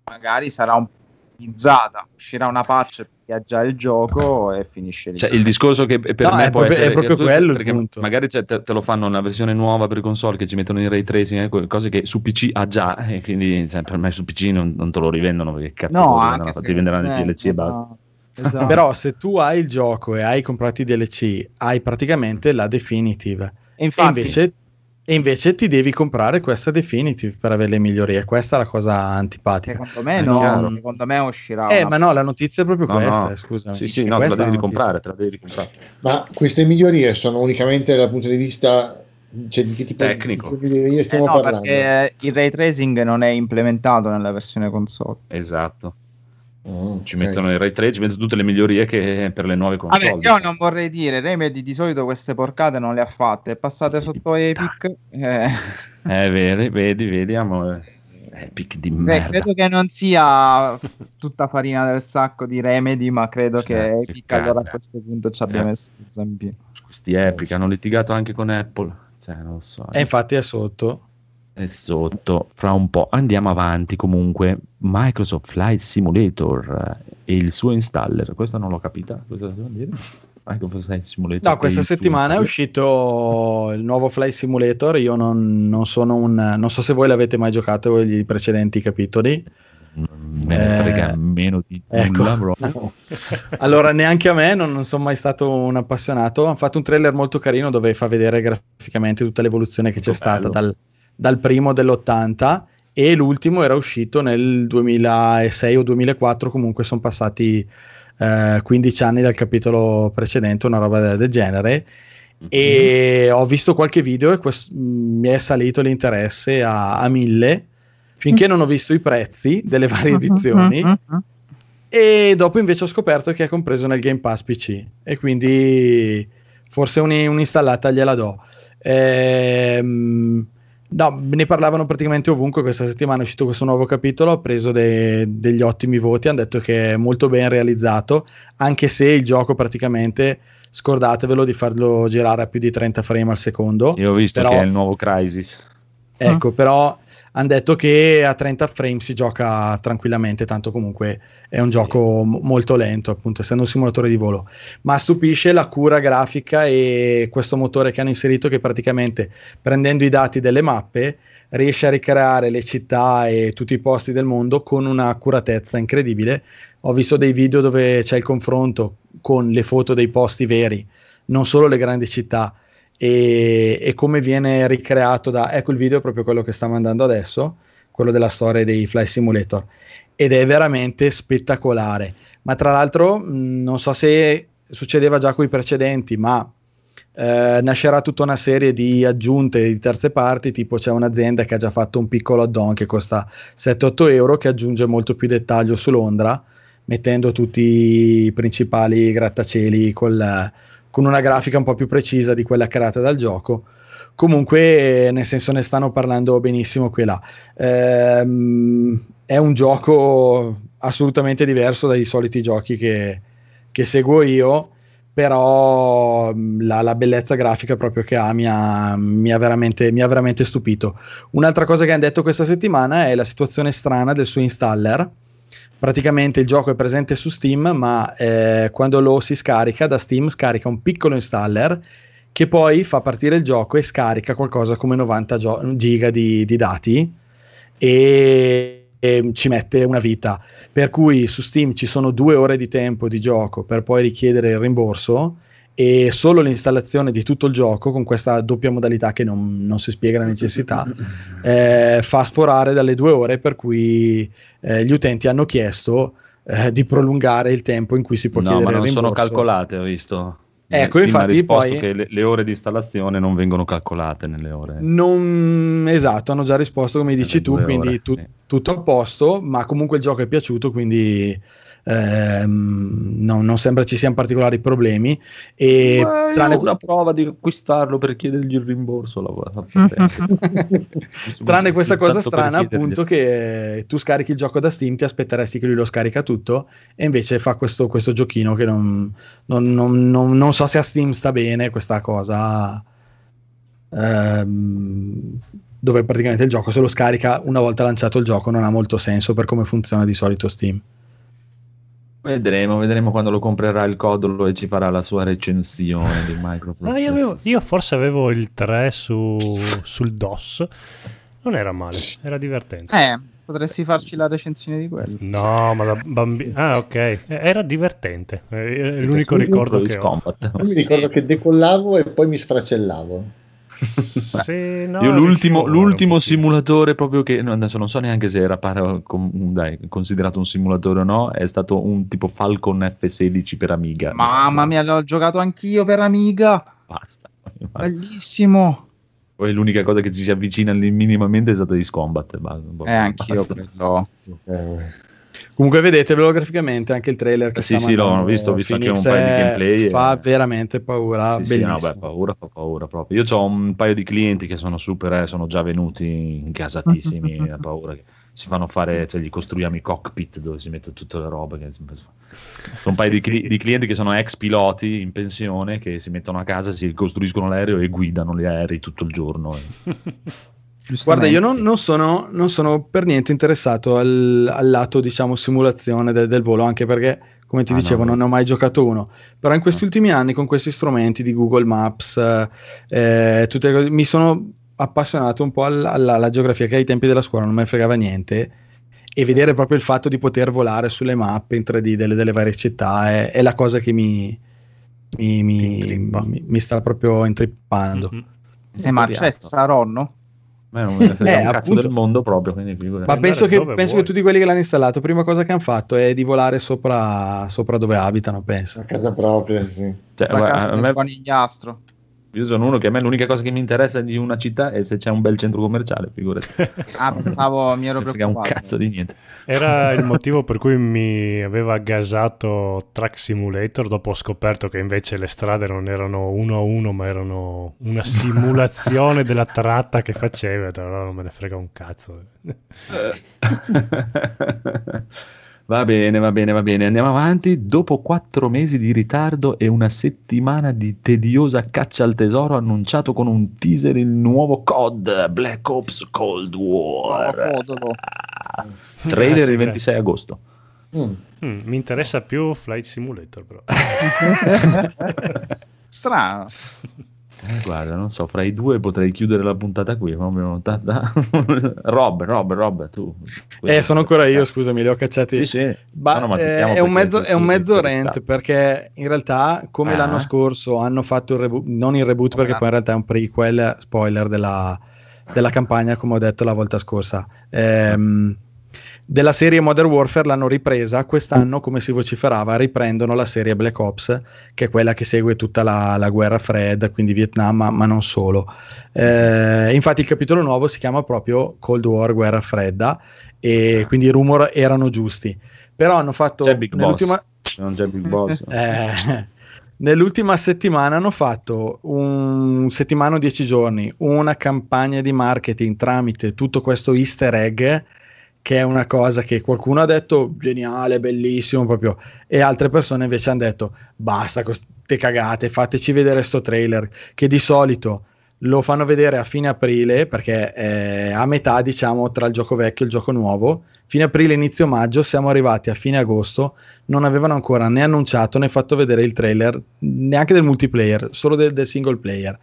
magari sarà un utilizzata, uscirà una patch che ha già il gioco e finisce lì. Cioè, il discorso che per no, me è può proprio, essere è proprio quello, perché magari cioè, te, te lo fanno una versione nuova per console che ci mettono in ray tracing, eh, cose che su P C ha già, e quindi cioè, per me su P C non, non te lo rivendono, perché cazzo no, lo rivendono, infatti venderanno i D L C e basta. No, esatto. Però se tu hai il gioco e hai comprato i D L C, hai praticamente la definitive. E infatti, e invece E invece ti devi comprare questa Definitive per avere le migliorie. Questa è la cosa antipatica. Secondo me no, no. Secondo me uscirà. Eh, una... ma no, la notizia è proprio no, questa, no. scusami. Sì, sì, no, te la devi comprare, te la devi comprare. Ma queste migliorie sono unicamente dal punto di vista, cioè, di che tipo tecnico di migliorie stiamo eh no, parlando? Perché il ray tracing non è implementato nella versione console. Esatto. Oh, ci okay. mettono il ray tracing, ci mettono tutte le migliorie che per le nuove console. Vabbè, io non vorrei dire, Remedy di solito queste porcate non le ha fatte, è passate sotto Epic eh. Eh, vedi, vedi, vedi amore. Epic di merda. Eh, credo che non sia tutta farina del sacco di Remedy, ma credo cioè, che Epic che allora a questo punto ci abbia eh. messo il zampino. Questi Epic hanno litigato anche con Apple. cioè non lo so. E infatti è sotto. È sotto, fra un po'. Andiamo avanti comunque. Microsoft Flight Simulator e il suo installer. Questa non l'ho capita. Cosa devo dire? Microsoft Flight Simulator. No, questa settimana è uscito il nuovo Flight Simulator. Io non, non sono un. Non so se voi l'avete mai giocato i precedenti capitoli. Me ne eh, frega meno di nulla, ecco. Bro. Allora neanche a me, non, non sono mai stato un appassionato. Hanno fatto un trailer molto carino dove fa vedere graficamente tutta l'evoluzione che c'è stata dal, dal primo dell'ottanta e l'ultimo era uscito nel duemilasei o duemilaquattro, comunque sono passati eh, quindici anni dal capitolo precedente, una roba del genere. E mm-hmm. ho visto qualche video e questo, mi è salito l'interesse a, a mille finché non ho visto i prezzi delle varie edizioni e dopo invece ho scoperto che è compreso nel Game Pass P C e quindi forse un, un'installata gliela do. Ehm, no, ne parlavano praticamente ovunque, questa settimana è uscito questo nuovo capitolo, ha preso de, degli ottimi voti, hanno detto che è molto ben realizzato, anche se il gioco praticamente, scordatevelo di farlo girare a più di trenta frame al secondo. Io ho visto però, che è il nuovo Crysis. Ecco, però hanno detto che a trenta frame si gioca tranquillamente, tanto comunque è un sì. gioco m- molto lento, appunto, essendo un simulatore di volo. Ma stupisce la cura grafica e questo motore che hanno inserito che praticamente, prendendo i dati delle mappe, riesce a ricreare le città e tutti i posti del mondo con una accuratezza incredibile. Ho visto dei video dove c'è il confronto con le foto dei posti veri, non solo le grandi città, E, e come viene ricreato da, ecco il video è proprio quello che sta mandando adesso, quello della storia dei Flight Simulator, ed è veramente spettacolare. Ma tra l'altro mh, non so se succedeva già con i precedenti, ma eh, nascerà tutta una serie di aggiunte di terze parti, tipo c'è un'azienda che ha già fatto un piccolo add-on che costa sette otto euro che aggiunge molto più dettaglio su Londra, mettendo tutti i principali grattacieli col con una grafica un po' più precisa di quella creata dal gioco. Comunque, nel senso, ne stanno parlando benissimo qui e là. Ehm, è un gioco assolutamente diverso dai soliti giochi che, che seguo io, però la, la bellezza grafica proprio che ha mi ha, mi ha veramente, mi ha veramente stupito. Un'altra cosa che hanno detto questa settimana è la situazione strana del suo installer. Praticamente il gioco è presente su Steam, ma eh, quando lo si scarica da Steam scarica un piccolo installer che poi fa partire il gioco e scarica qualcosa come novanta gio- giga di, di dati e, e ci mette una vita, per cui su Steam ci sono due ore di tempo di gioco per poi richiedere il rimborso e solo l'installazione di tutto il gioco con questa doppia modalità che non, non si spiega la necessità eh, fa sforare dalle due ore, per cui eh, gli utenti hanno chiesto eh, di prolungare il tempo in cui si può no, chiedere ma non il rimborso. Sono calcolate, ho visto. Ecco, Steam infatti poi che le, le ore di installazione non vengono calcolate nelle ore. Non esatto, hanno già risposto come dici eh, tu, quindi ore, tu, sì. tutto a posto, ma comunque il gioco è piaciuto, quindi eh, no, non sembra ci siano particolari problemi e Beh, tranne una prova di acquistarlo per chiedergli il rimborso la... tranne questa cosa strana appunto che tu scarichi il gioco da Steam, ti aspetteresti che lui lo scarica tutto e invece fa questo, questo giochino che non non, non, non, non so se a Steam sta bene questa cosa ehm, dove praticamente il gioco se lo scarica una volta lanciato il gioco, non ha molto senso per come funziona di solito Steam. Vedremo, vedremo quando lo comprerà il Codolo e ci farà la sua recensione di Microprocessor. No, io, avevo, io forse avevo il tre su, sul DOS, non era male, era divertente. Eh, potresti farci la recensione di quello. No, ma da bambino... Ah, ok, era divertente, è l'unico ricordo che ho. Io mi ricordo che decollavo e poi mi sfracellavo. Se no, io l'ultimo, l'ultimo simulatore proprio che no, adesso non so neanche se era para, con, dai, considerato un simulatore o no, è stato un tipo Falcon F sedici per Amiga. Mamma mia, l'ho giocato anch'io per Amiga, basta, bellissimo. Poi l'unica cosa che ci si avvicina minimamente è stata di Combat, eh, anch'io no. eh. Comunque vedetevelo graficamente anche il trailer che sì sì l'ho visto, ho visto anche un paio di gameplay, fa e... veramente paura, sì, bellissimo. Sì, no, beh, paura fa paura proprio. Io ho un paio di clienti che sono super eh, sono già venuti incasatissimi da paura che si fanno fare, cioè gli costruiamo i cockpit dove si mette tutta la roba che... sono un paio di, cli- di clienti che sono ex piloti in pensione che si mettono a casa, si costruiscono l'aereo e guidano gli aerei tutto il giorno e... Guarda, io non, non, sono, non sono per niente interessato al, al lato, diciamo, simulazione de, del volo, anche perché, come ti ah, dicevo, no, non ne ho mai giocato uno. Però in questi no. ultimi anni, con questi strumenti di Google Maps, eh, tutte le cose, mi sono appassionato un po' alla, alla, alla geografia, che ai tempi della scuola non me ne fregava niente, e vedere proprio il fatto di poter volare sulle mappe in tre D delle, delle varie città è, è la cosa che mi, mi, mi, mi, mi sta proprio intrippando. Mm-hmm. Eh, ma c'è Saronno? Beh, non è eh, un cazzo del mondo proprio, quindi ma penso, che, penso che tutti quelli che l'hanno installato, prima cosa che hanno fatto è di volare sopra, sopra dove abitano, penso. A casa propria, sì. Cioè, la guarda, casa a me... conigliastro. Io sono uno che a me l'unica cosa che mi interessa di una città è se c'è un bel centro commerciale, figurati. Ah, pensavo, mi ero preoccupato. Un cazzo di niente. Era il motivo per cui mi aveva gasato Truck Simulator, dopo ho scoperto che invece le strade non erano uno a uno, ma erano una simulazione della tratta che facevi, allora non me ne frega un cazzo. Va bene, va bene, va bene. Andiamo avanti. Dopo quattro mesi di ritardo e una settimana di tediosa caccia al tesoro, annunciato con un teaser il nuovo C O D, Black Ops Cold War. Oh, oh, oh. Trailer grazie, il ventisei grazie. agosto. Mm. Mm, mi interessa più Flight Simulator, però. Strano. Eh, guarda, non so, fra i due potrei chiudere la puntata qui. Tata... Rob, Rob, Rob, tu. Eh, sono ancora io, scusami, li ho cacciati. Sì, sì. Ba- no, no, eh, è un mezzo, è un mezzo rent, perché in realtà, come ah. l'anno scorso, hanno fatto il reboot, non il reboot, perché poi in realtà è un prequel, spoiler, della, della campagna, come ho detto la volta scorsa. Ehm... della serie Modern Warfare l'hanno ripresa quest'anno, come si vociferava, riprendono la serie Black Ops, che è quella che segue tutta la, la guerra fredda, quindi Vietnam, ma, ma non solo. Eh, infatti il capitolo nuovo si chiama proprio Cold War, guerra fredda, e quindi i rumor erano giusti. Però hanno fatto c'è Big nell'ultima... Boss. Non c'è Big Boss. Eh, nell'ultima settimana hanno fatto un settimano, dieci giorni, una campagna di marketing tramite tutto questo easter egg, che è una cosa che qualcuno ha detto geniale, bellissimo proprio, e altre persone invece hanno detto basta con ste cagate, fateci vedere sto trailer, che di solito lo fanno vedere a fine aprile, perché è a metà, diciamo, tra il gioco vecchio e il gioco nuovo, fine aprile inizio maggio. Siamo arrivati a fine agosto, non avevano ancora né annunciato né fatto vedere il trailer neanche del multiplayer, solo del, del single player,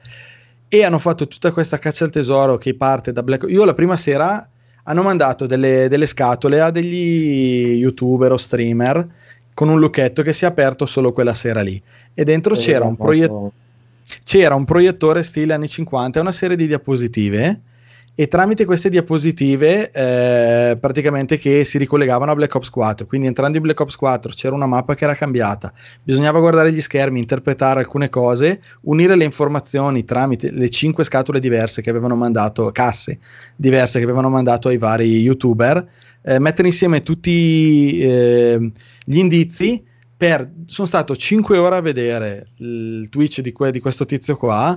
e hanno fatto tutta questa caccia al tesoro che parte da Black Ops. Io la prima sera hanno mandato delle, delle scatole a degli youtuber o streamer con un lucchetto che si è aperto solo quella sera lì, e dentro eh, c'era, un proiet- c'era un proiettore stile anni cinquanta, una serie di diapositive, e tramite queste diapositive eh, praticamente che si ricollegavano a Black Ops quattro, quindi entrando in Black Ops quattro c'era una mappa che era cambiata, bisognava guardare gli schermi, interpretare alcune cose, unire le informazioni tramite le cinque scatole diverse che avevano mandato, casse diverse che avevano mandato ai vari youtuber, eh, mettere insieme tutti eh, gli indizi. Per, sono stato cinque ore a vedere il Twitch di, que- di questo tizio qua,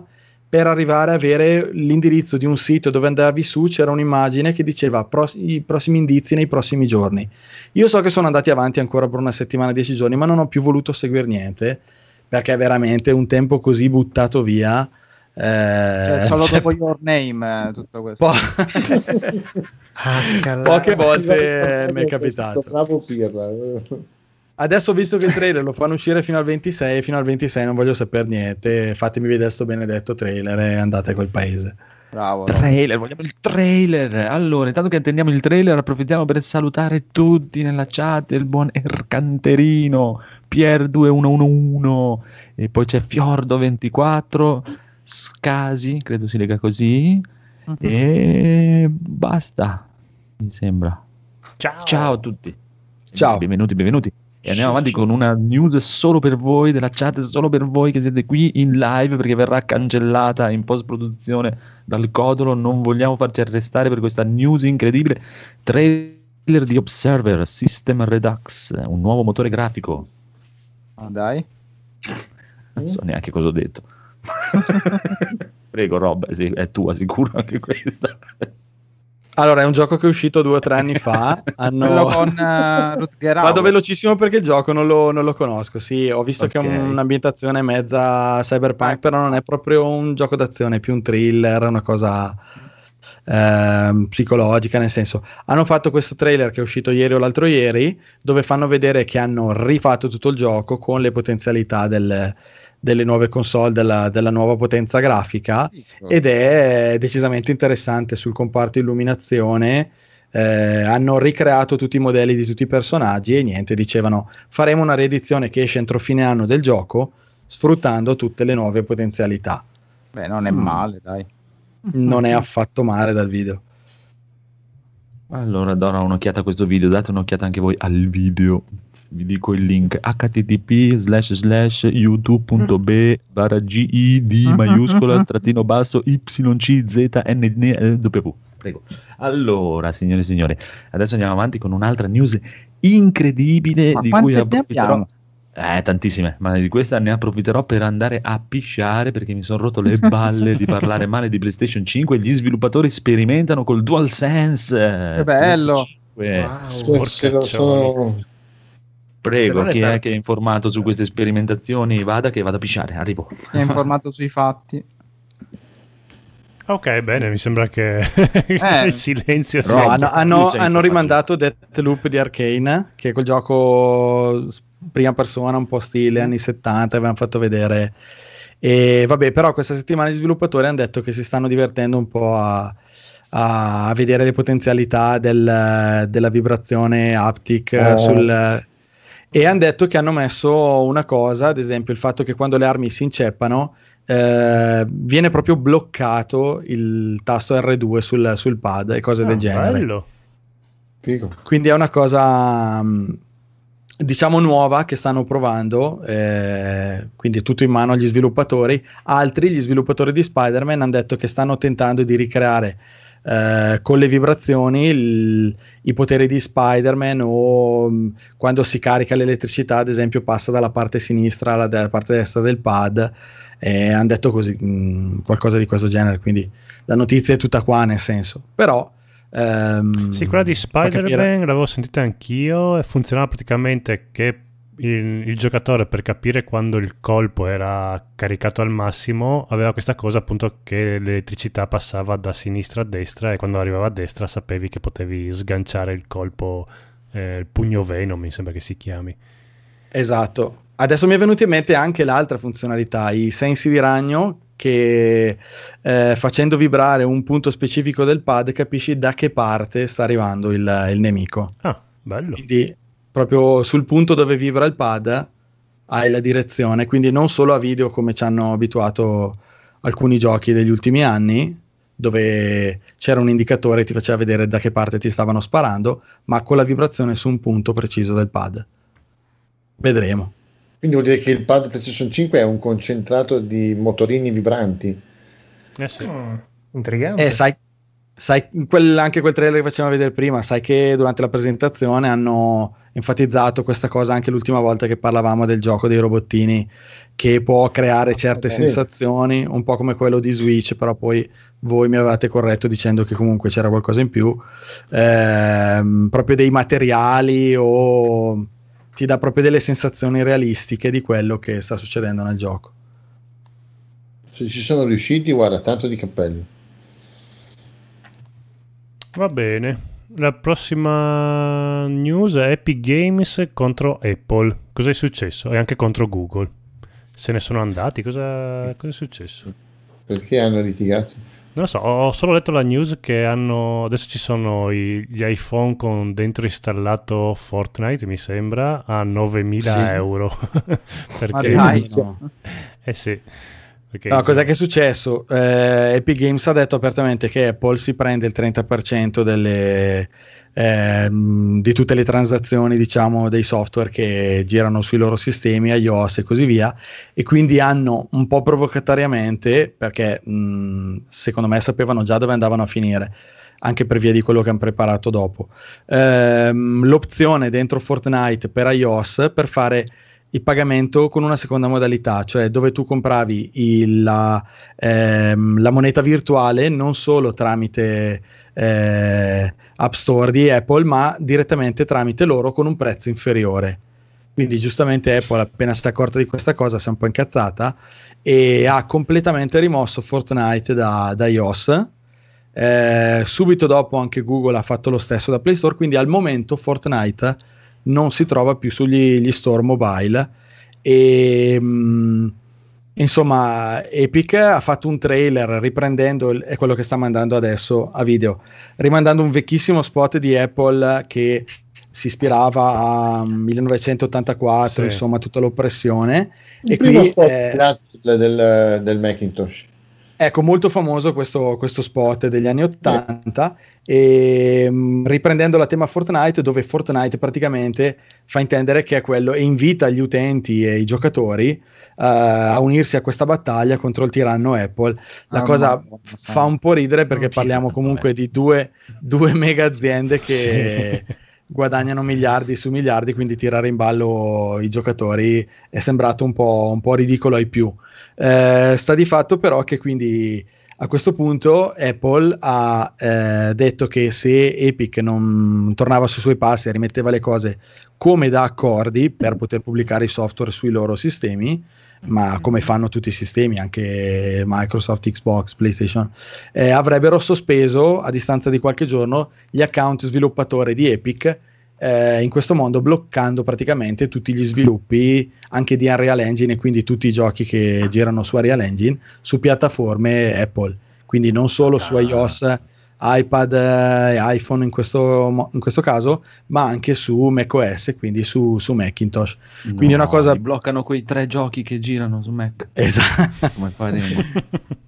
per arrivare a avere l'indirizzo di un sito dove andavi su, c'era un'immagine che diceva pros- i prossimi indizi nei prossimi giorni. Io so che sono andati avanti ancora per una settimana, dieci giorni, ma non ho più voluto seguire niente, perché è veramente un tempo così buttato via. Eh, cioè, solo cioè, dopo Your Name eh, tutto questo. Po- ah, Poche volte mi è capitato. Bravo Pirla. Adesso, visto che il trailer lo fanno uscire fino al ventisei, fino al ventisei non voglio sapere niente, fatemi vedere sto benedetto trailer e andate a quel paese. Bravo. Trailer, vogliamo il trailer. Allora, intanto che attendiamo il trailer, approfittiamo per salutare tutti nella chat, il buon Ercanterino, Pier due uno uno uno, e poi c'è Fiordo ventiquattro, Scasi, credo si lega così, uh-huh. E basta, mi sembra. Ciao. Ciao a tutti. Ciao. Benvenuti, benvenuti. E andiamo avanti con una news solo per voi, della chat solo per voi che siete qui in live, perché verrà cancellata in post-produzione dal Codolo. Non vogliamo farci arrestare per questa news incredibile. Trailer di Observer System Redux, un nuovo motore grafico. Ah, dai. Non so neanche cosa ho detto. Prego Rob, sì, è tua sicuro anche questa. Allora, è un gioco che è uscito due o tre anni fa. Hanno... Quello con uh, Rutger Hauer. Vado velocissimo perché il gioco non lo, non lo conosco. Sì, ho visto okay. che è un'ambientazione mezza cyberpunk, però non è proprio un gioco d'azione, è più un thriller, una cosa eh, psicologica, nel senso. Hanno fatto questo trailer che è uscito ieri o l'altro ieri, dove fanno vedere che hanno rifatto tutto il gioco con le potenzialità del... delle nuove console, della, della nuova potenza grafica, ed è decisamente interessante sul comparto illuminazione. Eh, hanno ricreato tutti i modelli di tutti i personaggi e niente, dicevano faremo una riedizione che esce entro fine anno del gioco, sfruttando tutte le nuove potenzialità. Beh, non è male, dai. Non è affatto male dal video. Allora, do un'occhiata a questo video, date un'occhiata anche voi al video. Vi dico il link h t t p slash slash youtube punto b barra g i d maiuscola trattino basso y c z n w. Prego. Allora, signore e signori, adesso andiamo avanti con un'altra news incredibile, ma di cui approfitterò. Eh, tantissime, ma di questa ne approfitterò per andare a pisciare, perché mi sono rotto le balle di parlare male di PlayStation cinque. Gli sviluppatori sperimentano col DualSense. Che bello. Wow, sono... Prego, chi è che è informato su queste sperimentazioni? Vada che vado a pisciare, arrivo. È informato sui fatti. Ok, bene, mi sembra che eh, il silenzio... No, hanno, hanno, hanno rimandato Deathloop di Arcane, che è quel gioco prima persona, un po' stile anni settanta, avevano fatto vedere. E vabbè, però questa settimana gli sviluppatori hanno detto che si stanno divertendo un po' a... a vedere le potenzialità del, della vibrazione haptic oh. sul... E hanno detto che hanno messo una cosa, ad esempio il fatto che quando le armi si inceppano eh, viene proprio bloccato il tasto R due sul, sul pad e cose ah, del genere. Bello. Figo. Quindi è una cosa diciamo nuova che stanno provando, eh, quindi tutto in mano agli sviluppatori. Altri, gli sviluppatori di Spider-Man, hanno detto che stanno tentando di ricreare Uh, con le vibrazioni il, i poteri di Spider-Man, o um, quando si carica l'elettricità ad esempio passa dalla parte sinistra alla de- parte destra del pad, e hanno detto così mh, qualcosa di questo genere, quindi la notizia è tutta qua, nel senso. Però um, sì, quella di Spider-Man l'avevo sentita anch'io e funzionava praticamente che Il, il giocatore, per capire quando il colpo era caricato al massimo, aveva questa cosa appunto che l'elettricità passava da sinistra a destra, e quando arrivava a destra sapevi che potevi sganciare il colpo, eh, il pugno Venom mi sembra che si chiami. Esatto. Adesso mi è venuta in mente anche l'altra funzionalità, i sensi di ragno, che eh, facendo vibrare un punto specifico del pad capisci da che parte sta arrivando il, il nemico. Ah, bello. Quindi proprio sul punto dove vibra il pad hai la direzione, quindi non solo a video come ci hanno abituato alcuni giochi degli ultimi anni, dove c'era un indicatore e ti faceva vedere da che parte ti stavano sparando, ma con la vibrazione su un punto preciso del pad. Vedremo. Quindi vuol dire che il pad PlayStation cinque è un concentrato di motorini vibranti. Eh sì. Mm, intrigante. Eh, sai... Sai, quel, anche quel trailer che facevamo vedere prima, sai che durante la presentazione hanno enfatizzato questa cosa anche l'ultima volta che parlavamo del gioco dei robottini, che può creare certe okay. sensazioni, un po' come quello di Switch, però poi voi mi avevate corretto dicendo che comunque c'era qualcosa in più, ehm, proprio dei materiali, o ti dà proprio delle sensazioni realistiche di quello che sta succedendo nel gioco. Se ci sono riusciti, guarda, tanto di cappelli. Va bene, la prossima news è Epic Games contro Apple. Cos'è successo? E anche contro Google. Se ne sono andati, cosa, cosa è successo? Perché hanno litigato? Non lo so, ho solo letto la news che hanno, adesso ci sono i, gli iPhone con dentro installato Fortnite, mi sembra, a novemila sì. euro. Perché? Ma dai, no. Eh sì. Okay. No, cos'è che è successo? Eh, Epic Games ha detto apertamente che Apple si prende il trenta per cento delle, eh, di tutte le transazioni, diciamo, dei software che girano sui loro sistemi, iOS e così via, e quindi hanno un po' provocatoriamente, perché mh, secondo me sapevano già dove andavano a finire, anche per via di quello che hanno preparato dopo, eh, l'opzione dentro Fortnite per iOS per fare il pagamento con una seconda modalità, cioè dove tu compravi il, la, ehm, la moneta virtuale non solo tramite eh, App Store di Apple, ma direttamente tramite loro con un prezzo inferiore. Quindi giustamente Apple, appena si è accorta di questa cosa, si è un po' incazzata e ha completamente rimosso Fortnite da, da iOS. Eh, subito dopo anche Google ha fatto lo stesso da Play Store, quindi al momento Fortnite non si trova più sugli gli store mobile e mh, insomma Epic ha fatto un trailer riprendendo, è quello che sta mandando adesso a video, rimandando un vecchissimo spot di Apple che si ispirava a millenovecentottantaquattro, sì. Insomma tutta l'oppressione. Il e primo qui è eh, del, del Macintosh. Ecco, molto famoso questo, questo spot degli anni ottanta, e, mh, riprendendo la tema Fortnite, dove Fortnite praticamente fa intendere che è quello e invita gli utenti e i giocatori uh, a unirsi a questa battaglia contro il tiranno Apple. La ah, cosa no, fa un po' ridere perché parliamo comunque di due, due mega aziende che... Sì. Guadagnano miliardi su miliardi, quindi tirare in ballo i giocatori è sembrato un po', un po' ridicolo ai più. Eh, sta di fatto però che quindi a questo punto Apple ha eh, detto che se Epic non tornava sui suoi passi e rimetteva le cose come da accordi per poter pubblicare i software sui loro sistemi, ma come fanno tutti i sistemi, anche Microsoft, Xbox, PlayStation, eh, avrebbero sospeso a distanza di qualche giorno gli account sviluppatore di Epic eh, in questo modo, bloccando praticamente tutti gli sviluppi anche di Unreal Engine e quindi tutti i giochi che girano su Unreal Engine su piattaforme Apple, quindi non solo su iOS, iPad e eh, iPhone in questo, in questo caso, ma anche su macOS, quindi su, su Macintosh. No, quindi una cosa... bloccano quei tre giochi che girano su Mac. Esatto. Come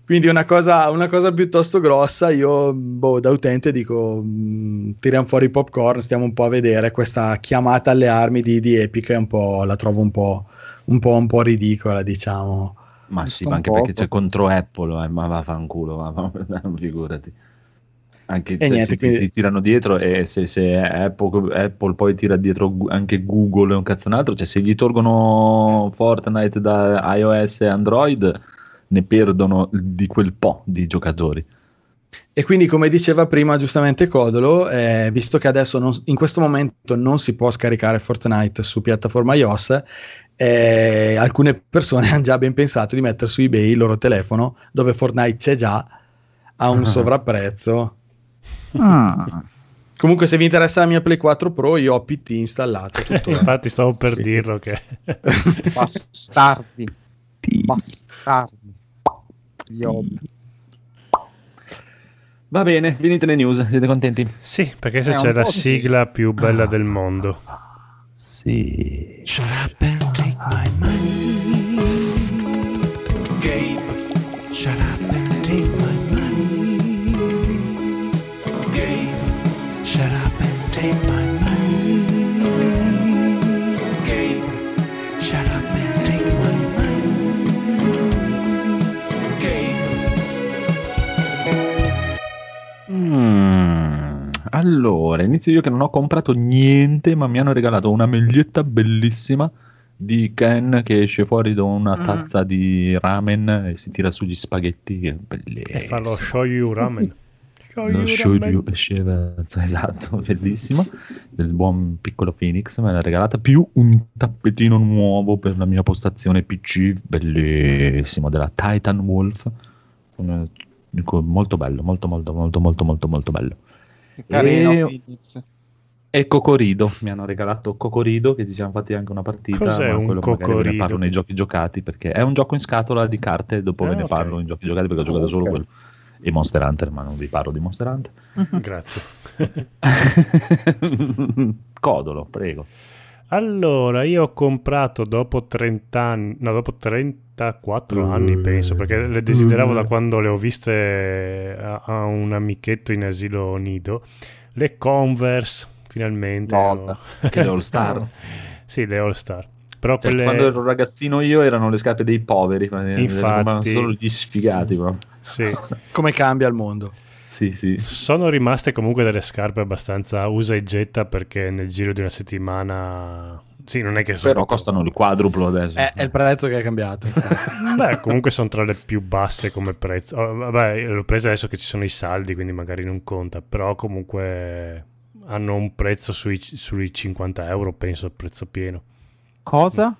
quindi una cosa, una cosa piuttosto grossa. Io boh, da utente dico mh, tiriamo fuori i popcorn, stiamo un po' a vedere. Questa chiamata alle armi di, di Epic è un po', la trovo un po', un po', un po' ridicola, diciamo. Ma sì, ma anche po', perché po'. C'è contro Apple, eh, ma vaffanculo, va, figurati. Anche cioè, niente, si, quindi... si tirano dietro e se, se Apple, Apple poi tira dietro anche Google e un cazzo un altro, cioè se gli tolgono Fortnite da iOS e Android ne perdono di quel po' di giocatori. E quindi come diceva prima giustamente Codolo, eh, visto che adesso non, in questo momento non si può scaricare Fortnite su piattaforma iOS, eh, alcune persone hanno già ben pensato di mettere su eBay il loro telefono dove Fortnite c'è già a un ah. sovrapprezzo. Ah. Comunque se vi interessa la mia Play quattro Pro, io ho P T installato tutto. Infatti stavo per sì. dirlo che bastardi bastardi io... Va bene, finite le news, siete contenti? Sì, perché se eh, c'è la sigla più bella ah. del mondo. Sì. Shut up and take my money. Game. Shut up and take my money. Shut up and take my money. Game. Shut up and take my money. Game. Mm. Allora, inizio io che non ho comprato niente, ma mi hanno regalato una maglietta bellissima di Ken che esce fuori da una tazza mm. di ramen e si tira sugli spaghetti. Bellissimo. E fa lo shoyu ramen. Lo show you, esatto, bellissimo, del buon piccolo Phoenix, me l'ha regalata, più un tappetino nuovo per la mia postazione P C, bellissimo, della Titan Wolf, un, dico, molto bello, molto molto molto molto molto molto bello. Carino e, Phoenix. E Cocorido, mi hanno regalato Cocorido, che ci siamo fatti anche una partita. Cos'è ma un quello Cocorido? Magari ne parlo nei giochi giocati, perché è un gioco in scatola di carte, dopo eh, ve ne okay. parlo in giochi giocati perché ho giocato solo okay. quello. E Monster Hunter, ma non vi parlo di Monster Hunter. Uh-huh. Grazie. Codolo, prego. Allora, io ho comprato dopo trenta anni, no, dopo trentaquattro mm. anni penso, perché le desideravo mm. da quando le ho viste a, a un amichetto in asilo nido, le Converse, finalmente. No, che le All Star. Sì, le All Star. Però cioè, quelle... quando ero ragazzino io erano le scarpe dei poveri, infatti, solo gli sfigati però. Sì. Come cambia il mondo. Sì, sì. Sono rimaste comunque delle scarpe abbastanza usa e getta perché nel giro di una settimana Sì, non è che sono... Però costano il quadruplo adesso. È, è il prezzo che è cambiato. Beh, comunque sono tra le più basse come prezzo. Oh, vabbè, l'ho presa adesso che ci sono i saldi, quindi magari non conta. Però comunque hanno un prezzo sui, sui cinquanta euro, penso, al prezzo pieno. Cosa?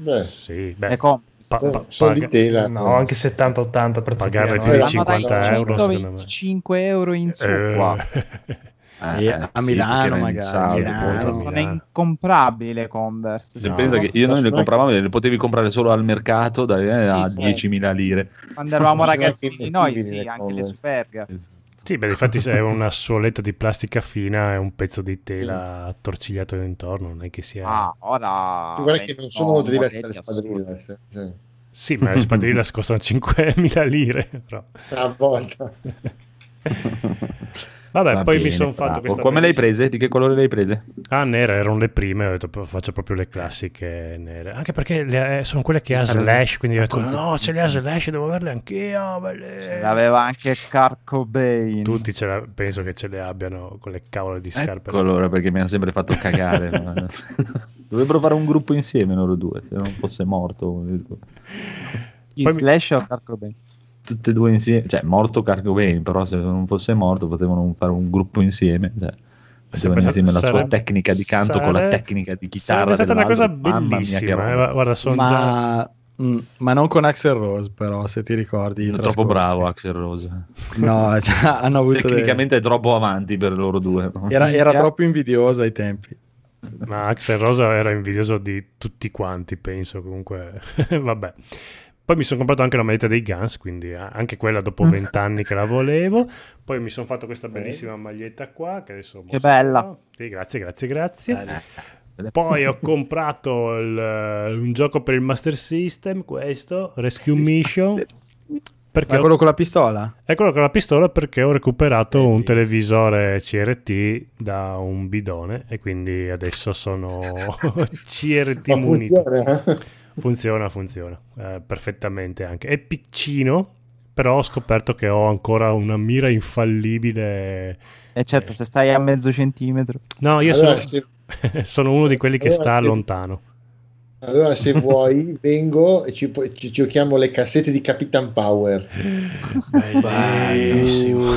Beh, sì, beh. Ecco. Pa- pa- sono paga- di tela, no, anche settanta ottanta per pagare più di cinquanta euro, centoventicinque euro in su eh. qua eh, eh, a Milano sì, magari saldo, Milano. Sono incomprabili le Converse, se no, pensa che io noi le compravamo, le potevi comprare solo al mercato da, eh, sì, a sì. diecimila lire quando eravamo ragazzini noi, sì, le anche le Superga, esatto. Sì, beh, infatti è una suoletta di plastica fina e un pezzo di tela attorcigliato intorno, non è che sia... Ah, ora... Tu guarda che non sono molto diverse dalle spadrille. Sì, sì. Sì, ma le spadrille costano cinquemila lire. Però. Una volta. Vabbè, Va poi bene, mi sono fatto questa... Come bellissima... le hai prese? Di che colore le hai prese? Ah, nere, erano le prime, ho detto faccio proprio le classiche nere. Anche perché le, sono quelle che ha Slash, quindi ho detto no, ce le ha Slash, devo averle anch'io. Belle. Ce l'aveva anche Carcobain. Tutti ce la, penso che ce le abbiano con le cavole di scarpe. Ecco allora, perché mi hanno sempre fatto cagare. Ma... Dovrebbero fare un gruppo insieme loro due, se non fosse morto. Poi Slash mi... o Carcobain? Tutte e due insieme, cioè morto Cargo Bane, però se non fosse morto potevano fare un gruppo insieme, cioè potevano insieme la sarebbe, sua tecnica di canto sarebbe, con la tecnica di chitarra. È stata una cosa bellissima, mia, eh, guarda, sono ma, già... mh, ma non con Axl Rose, però se ti ricordi non troppo bravo Axl Rose. No, cioè, hanno avuto tecnicamente dei... è troppo avanti per loro due. Era, era troppo invidioso ai tempi. Ma Axl Rose era invidioso di tutti quanti, penso, comunque. Vabbè. Poi mi sono comprato anche la maglietta dei Guns, quindi anche quella dopo vent'anni che la volevo. Poi mi sono fatto questa bellissima maglietta qua, che adesso mostro. Che bella! Sì, grazie, grazie, grazie. Bene. Poi ho comprato il, un gioco per il Master System, questo, Rescue Mission. Perché è quello ho... con la pistola? È quello con la pistola perché ho recuperato un televisore C R T da un bidone e quindi adesso sono C R T munito. Funziona, funziona eh, perfettamente anche. È piccino, però ho scoperto che ho ancora una mira infallibile. E certo, eh. se stai a mezzo centimetro. No, io allora, sono, se... sono uno di quelli che allora, sta se... lontano. Allora, se vuoi, vengo e ci, ci giochiamo le cassette di Capitan Power. Bellissimo.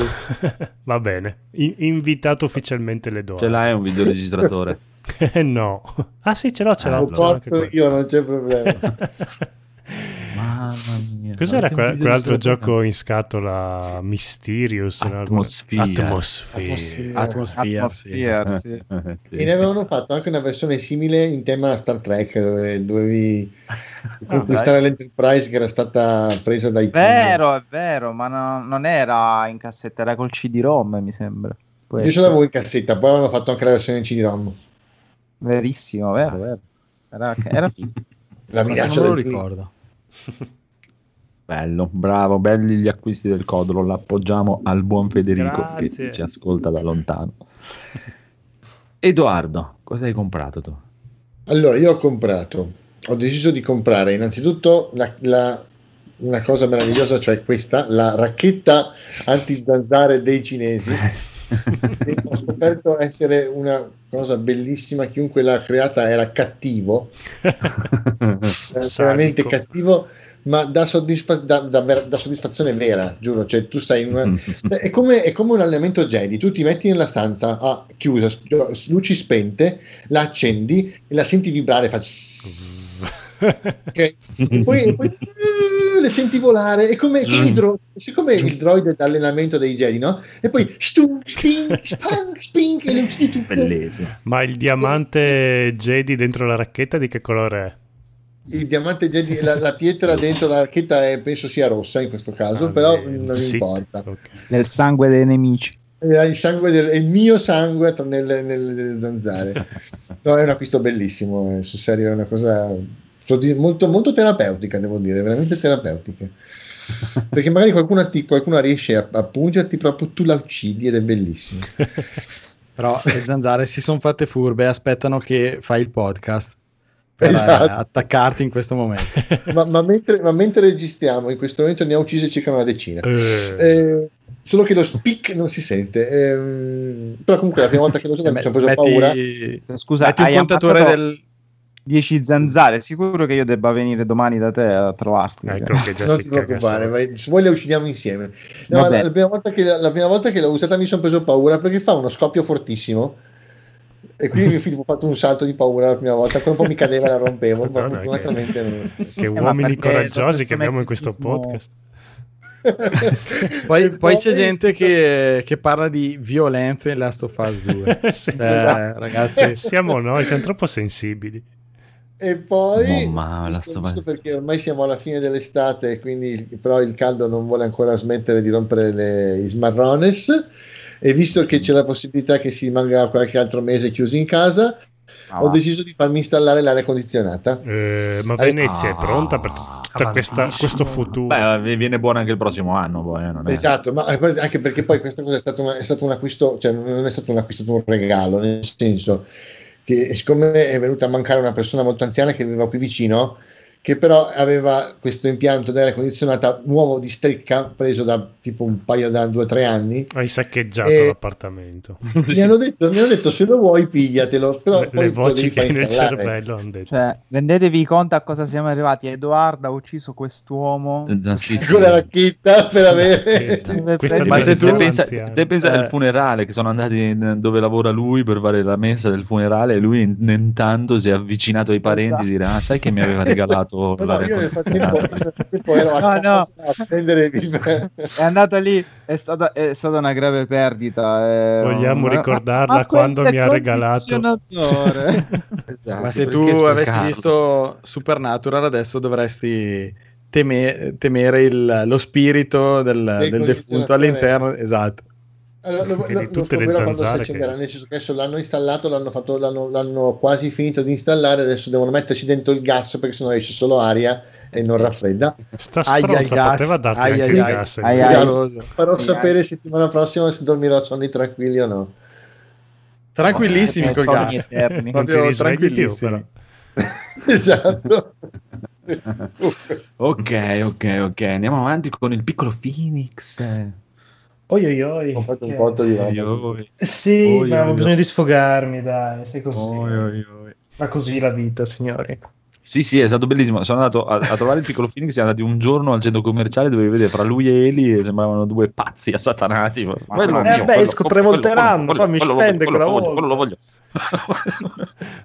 Va bene. I- invitato ufficialmente le do. Ce l'hai un videoregistratore? No, ah sì, ce l'ho, ce l'ho. Ah, io non c'è problema. Mamma mia, cos'era quel, quell'altro gioco in scatola? Mysterious Atmosphere. Atmosphere. Atmosphere, sì. Sì. E ne avevano fatto anche una versione simile in tema Star Trek, dove dovevi conquistare ah, l'Enterprise che era stata presa dai. È vero, è vero, ma no, non era in cassetta, era col C D ROM, mi sembra. Questo. Io ce l'avevo in cassetta, poi avevano fatto anche la versione in C D ROM. Verissimo, vero, vero. Era, era... La mia non me lo ricordo. Bello, bravo, belli gli acquisti del Codolo, l'appoggiamo al buon Federico. Grazie. Che ci ascolta da lontano. Edoardo, cosa hai comprato tu? Allora, io ho comprato, ho deciso di comprare innanzitutto la, la, una cosa meravigliosa, cioè questa, la racchetta anti-zanzare dei cinesi. Ho scoperto essere una cosa bellissima, chiunque l'ha creata era cattivo, era veramente cattivo, ma da, soddisfa- da, da, da soddisfazione vera, giuro, cioè tu stai in una... è, come, è come un allenamento Jedi, tu ti metti nella stanza ah, chiusa, luci spente, la accendi e la senti vibrare, fa... okay. e poi, e poi le senti volare, è come, come, mm. dro- come il droide d'allenamento dei Jedi, no? E poi stunk, spink, spunk, spink, e le tutto. Ma il diamante Jedi dentro la racchetta di che colore è? Il diamante Jedi, la, la pietra dentro la racchetta è, penso sia rossa in questo caso, ah, però eh, non sit. importa. Okay. Nel sangue dei nemici. Il, sangue del, il mio sangue nelle, nelle zanzare. No, è un acquisto bellissimo, sul serio, è una cosa... molto, molto terapeutica, devo dire, veramente terapeutica, perché magari qualcuno, ti, qualcuno riesce a, a pungerti, proprio tu la uccidi ed è bellissimo. Però le zanzare si sono fatte furbe, aspettano che fai il podcast per esatto. attaccarti in questo momento. ma, ma, mentre, ma mentre registriamo in questo momento ne ha uccise circa una decina, eh. Eh, solo che lo speak non si sente, eh, però comunque la prima volta che lo so mi sono preso paura. Scusa, metti hai un contatore ampatato... del dieci zanzare, sicuro che io debba venire domani da te a trovarti. Ecco, che già non si ti preoccupare, vai, se vuoi le uccidiamo insieme. No, la, la, prima volta che, la, la prima volta che l'ho usata mi sono preso paura perché fa uno scoppio fortissimo e quindi mio figlio ha fatto un salto di paura la prima volta, poi un po' mi cadeva e la rompevo. Ma no, no, che, non... che uomini coraggiosi che abbiamo in questo podcast. poi, poi c'è gente che, che parla di violenza in Last of Us due. Sì, eh, ragazzi, siamo noi, siamo troppo sensibili. E poi, oh, ma, questo, questo perché ormai siamo alla fine dell'estate, quindi però il caldo non vuole ancora smettere di rompere le, i smarrones, e visto che c'è la possibilità che si rimanga qualche altro mese chiusi in casa, ah, ho deciso di farmi installare l'aria condizionata. Eh, ma Venezia ah, è pronta per tutto questo futuro? Beh, viene buona anche il prossimo anno. Poi, non è... Esatto, ma anche perché poi questa cosa è stato, una, è stato un acquisto, cioè non è stato un acquisto, un regalo, nel senso che siccome è venuta a mancare una persona molto anziana che viveva qui vicino, che però aveva questo impianto d'aria condizionata nuovo di stecca preso da tipo un paio da due o tre anni. Hai saccheggiato e... l'appartamento. Mi hanno detto, mi hanno detto se lo vuoi pigliatelo. Però le, le voci che hai nel cervello hanno detto. Cioè, rendetevi conto a cosa siamo arrivati. Edoardo ha ucciso quest'uomo con la racchetta per avere. Ma se tu pensa, te pensa eh. al funerale, che sono andati dove lavora lui per fare la mensa del funerale, e lui intanto si è avvicinato ai parenti, esatto, e dirà: ah, sai che mi aveva regalato? No, io nel frattempo, nel frattempo ero a, no, no, a prendere il... è andato lì, è stata, è stata una grave perdita, eh. Vogliamo ma, ricordarla ma quando mi ha regalato. Esatto, ma se tu avessi visto Supernatural adesso dovresti teme, temere il, lo spirito del, del defunto all'interno, esatto. Allora, lo, lo, tutte lo le zanzare che... nel senso che adesso l'hanno installato, l'hanno, fatto, l'hanno, l'hanno quasi finito di installare, adesso devono metterci dentro il gas perché sennò esce solo aria e non raffredda. Sta stronza poteva darti ai anche ai il ai gas ai ai farò ai sapere ai settimana prossima se dormirò a sonni tranquilli o no. Tranquillissimi, oh, col gas proprio tranquillissimi. Esatto. ok ok ok andiamo avanti con il piccolo Phoenix. Oi, oi, oi. Ho fatto un botto di roba. Sì, oi, ma oi, ho bisogno oi. di sfogarmi, dai, sei così. Oi, oi, oi. Ma così la vita, signori. Sì, sì, è stato bellissimo. Sono andato a, a trovare il piccolo Phoenix, siamo andati un giorno al centro commerciale dove vedere fra lui e Eli sembravano due pazzi assatanati. Ma quello, eh, mio, beh, esco tre volte l'anno, poi mi spende quella volta. Quello lo voglio.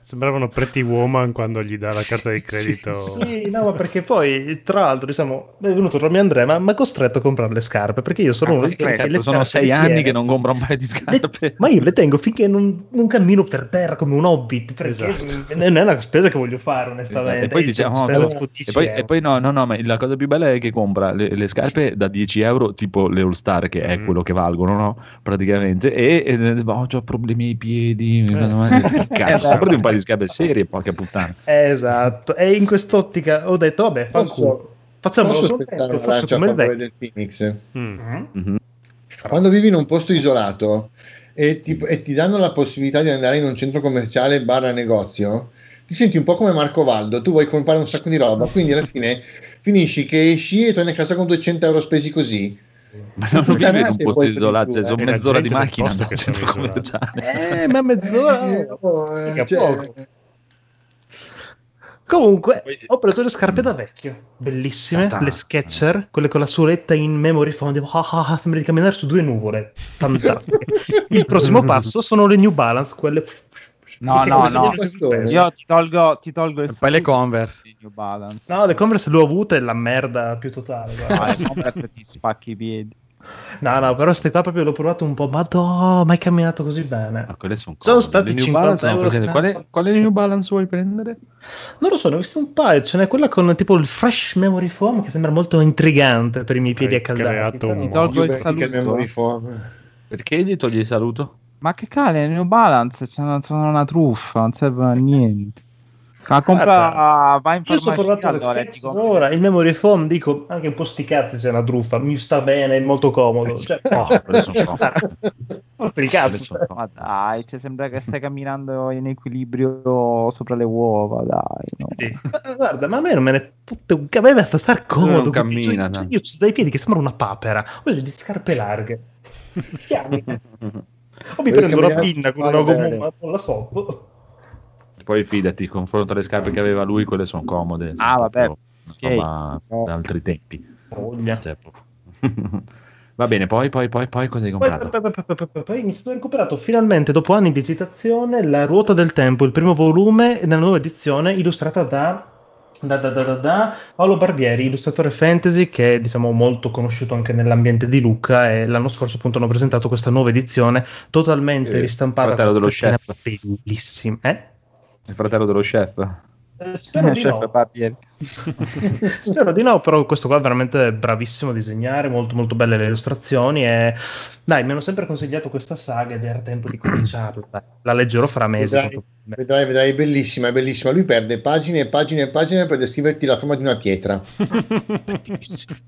Sembravano Pretty Woman quando gli dà la carta di credito. Sì, sì, no, ma perché poi tra l'altro diciamo è venuto Romeo Andrea, ma mi ha costretto a comprare le scarpe perché io sono ah, uno che cazzo, sono sei anni tiene. che non compro un paio di scarpe, le, ma io le tengo finché non, non cammino per terra come un hobbit, perché esatto. non è una spesa che voglio fare onestamente, esatto. e poi diciamo no, però, e, poi, e poi no no no ma la cosa più bella è che compra le, le scarpe da dieci euro tipo le All Star, che è mm. quello che valgono, no, praticamente, e, e oh, ho problemi ai piedi. Cazzo, prendi un paio di scarpe serie, porca puttana. Esatto, e in quest'ottica ho detto vabbè, faccio, facciamo un petto, faccio come il vecchio Phoenix. Mm-hmm. Mm-hmm. Quando vivi in un posto isolato e ti, e ti danno la possibilità di andare in un centro commerciale barra negozio, ti senti un po' come Marco Valdo, tu vuoi comprare un sacco di roba, quindi alla fine finisci che esci e torni a casa con duecento euro spesi così. Ma non vivi in un posto isolato, cioè, sono mezz'ora di macchina che eh, ma mezz'ora oh, eh, cioè... poco. Comunque ho preso le scarpe da vecchio, bellissime, le Skechers, quelle con la suoletta in memory foam, ah, ah, ah, sembra di camminare su due nuvole, fantastiche. Il prossimo passo sono le New Balance, quelle no no no io ti tolgo ti tolgo il e poi le Converse New Balance. No, le Converse le ho avute, è la merda più totale, no, le Converse ti spacchi i piedi. No no, però queste qua proprio l'ho provato un po', ma no, mai camminato così bene, ma quelle sono, sono stati New cinquanta euro. Quale, quale New Balance vuoi prendere? Non lo so, ne ho visto un paio, ce n'è quella con tipo il Fresh Memory Foam che sembra molto intrigante per i miei piedi accaldati. Ti tolgo il saluto. Perché gli togli il saluto? Ma che cale, New Balance sono una truffa, non serve a niente. Ma compra, va in farmacia allora, dico... ora, il memory foam, dico, anche un po' sti cazzi c'è una truffa, mi sta bene, è molto comodo. Cioè... Oh, oh, sti cazzi. Ma dai, cioè, sembra che stai camminando in equilibrio sopra le uova, dai. No? Sì. Ma, guarda, ma a me non me ne putte un cazzo, basta star comodo. Non cammina, cioè, io ho dai piedi che sembra una papera, voglio di scarpe larghe. Chiami. O mi prendo una pinna con una gomma, non la so. poi fidati, confronto alle scarpe che aveva lui, quelle sono comode. Sono ah vabbè, okay. Da altri tempi. Cioè, va bene, poi poi poi poi cosa hai comprato? Poi, poi, poi, poi, poi, poi, poi mi sono recuperato finalmente dopo anni di esitazione La ruota del tempo, il primo volume nella nuova edizione illustrata da Da, da, da, da, da. Paolo Barbieri, illustratore fantasy che è, diciamo, molto conosciuto anche nell'ambiente di Lucca, e l'anno scorso appunto hanno presentato questa nuova edizione totalmente eh, ristampata, fratello dello chef. Bellissima, eh? Il fratello dello chef. Eh, spero eh, di chef no. Barbieri. Spero di no, però questo qua è veramente bravissimo a disegnare, molto molto belle le illustrazioni, e dai, mi hanno sempre consigliato questa saga ed era tempo di cominciarla. La leggerò fra mesi. Esatto. Vedrai, vedrai, è bellissima, è bellissima. Lui perde pagine e pagine e pagine per descriverti la forma di una pietra.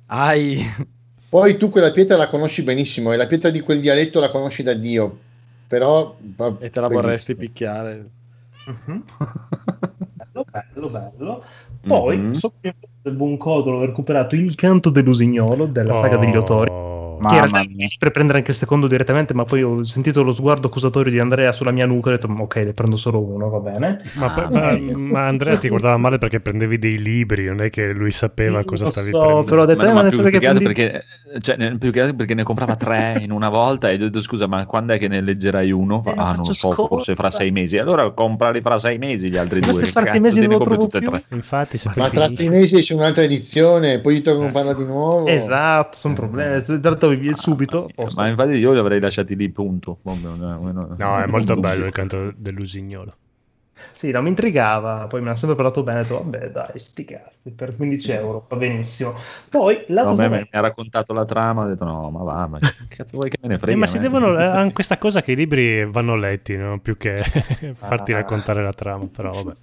Ai. Poi tu quella pietra la conosci benissimo, e la pietra di quel dialetto la conosci da Dio, però... E te la vorresti picchiare. Uh-huh. Bello, bello, bello. Poi, mm-hmm. sopra del buon codolo, ho recuperato Il canto dell'usignolo della saga oh. degli Otori. Che in realtà per prendere anche il secondo direttamente, ma poi ho sentito lo sguardo accusatorio di Andrea sulla mia nuca e ho detto ok, ne prendo solo uno, va bene. Ma, ah, ma, sì. ma Andrea ti guardava male perché prendevi dei libri, non è che lui sapeva cosa lo stavi so, prendendo. Però ho detto, ma, eh, ma più, più, che prendi... perché, cioè, ne, più che altro perché ne comprava tre in una volta e ho detto scusa, ma quando è che ne leggerai uno? Eh, ah, non lo so, scorda. Forse fra sei mesi. Allora comprali fra sei mesi gli altri due. Fra sei mesi ne compri tutte e tre. Infatti, se ma tra sei mesi c'è un'altra edizione, poi ti comprarla di nuovo. Esatto, sono problemi. subito ah, ma infatti io li avrei lasciati lì, punto. No, è molto bello Il canto dell'usignolo, sì, no, mi intrigava, poi me l'ha sempre parlato bene, ho detto vabbè dai, sti cazzi, per quindici euro va benissimo. Poi la no, me, me... mi ha raccontato la trama, ho detto no, ma va, ma che cazzo vuoi che me ne frega, eh, ma si devono hanno questa cosa che i libri vanno letti, no? Più che farti ah. raccontare la trama, però vabbè.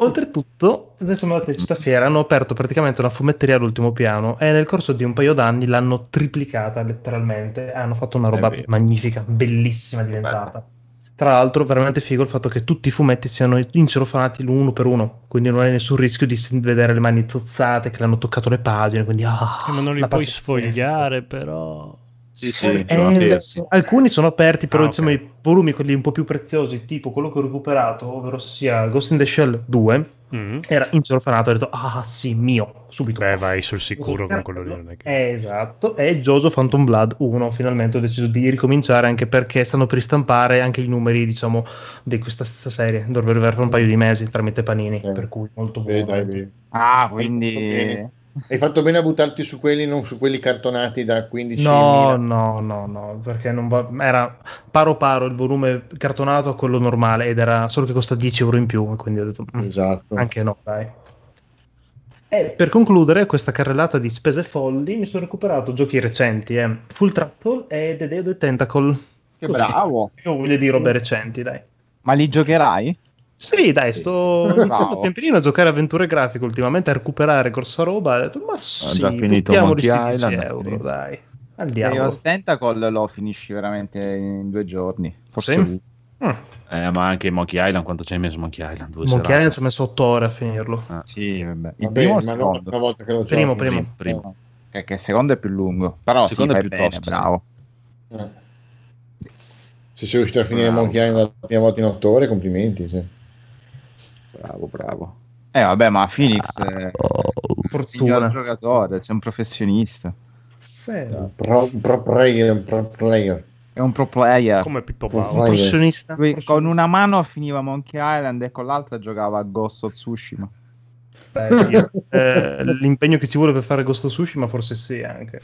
Oltretutto, adesso sono andati a Città Fiera, hanno aperto praticamente una fumetteria all'ultimo piano e nel corso di un paio d'anni l'hanno triplicata letteralmente, hanno fatto una roba magnifica, bellissima diventata. Beh. Tra l'altro veramente figo il fatto che tutti i fumetti siano incerofanati l'uno per uno, quindi non hai nessun rischio di vedere le mani zozzate che l'hanno toccato le pagine, quindi ah, ma non li puoi sfogliare, però... Sì, sì, eh, sì. Alcuni sono aperti, però ah, diciamo, okay. I volumi quelli un po' più preziosi, tipo quello che ho recuperato, ovvero sia Ghost in the Shell due, mm-hmm. era incerofanato, ho detto ah sì, mio, subito. Beh, vai sul sicuro esatto. con quello lì. Che... Esatto, e JoJo Phantom Blood uno, finalmente ho deciso di ricominciare, anche perché stanno per ristampare anche i numeri, diciamo, di questa stessa serie, dovrebbero avere un paio di mesi tramite Panini, eh. per cui molto buono. Eh, dai, dai. Ah, quindi... Hai fatto bene a buttarti su quelli, non su quelli cartonati da quindici No, no, no, no, perché non va... era paro paro il volume cartonato a quello normale, ed era solo che costa dieci euro in più, quindi ho detto esatto. Anche no, dai. E per concludere questa carrellata di spese folli mi sono recuperato giochi recenti, eh. Full Throttle e The Day of the Tentacle. Che così. Bravo! Io voglio dire robe recenti, dai. Ma li giocherai? Sì, dai, sto iniziando pian pianino a giocare avventure grafiche ultimamente, a recuperare corsa roba, detto, ma sì, buttiamo di dieci euro, dai, andiamo. Io Tentacle lo finisci veramente in due giorni, forse sì? mm. eh, ma anche Monkey Island, quanto ci hai messo Monkey Island? Due Monkey serate. Island ci ho messo otto ore a finirlo. Ah. Sì, vabbè. Il vabbè, primo o il secondo? Una volta che lo primo, giochi, primo. primo. Che, che il secondo è più lungo, però il secondo sì, è più bene, tosto, bravo. Sì. Eh. Se sei riuscito a finire bravo. Monkey Island la prima volta in otto ore, complimenti, sì. Bravo, bravo. Eh vabbè, ma Phoenix è oh, un signor giocatore, c'è un professionista. Sì. Pro, pro player, pro player. È un pro player. Come Pippo Paolo. Un professionista. Lui, con una mano finiva Monkey Island e con l'altra giocava a Ghost of Tsushima. Beh, io, eh, l'impegno che ci vuole per fare Ghost of Tsushima, forse sì anche.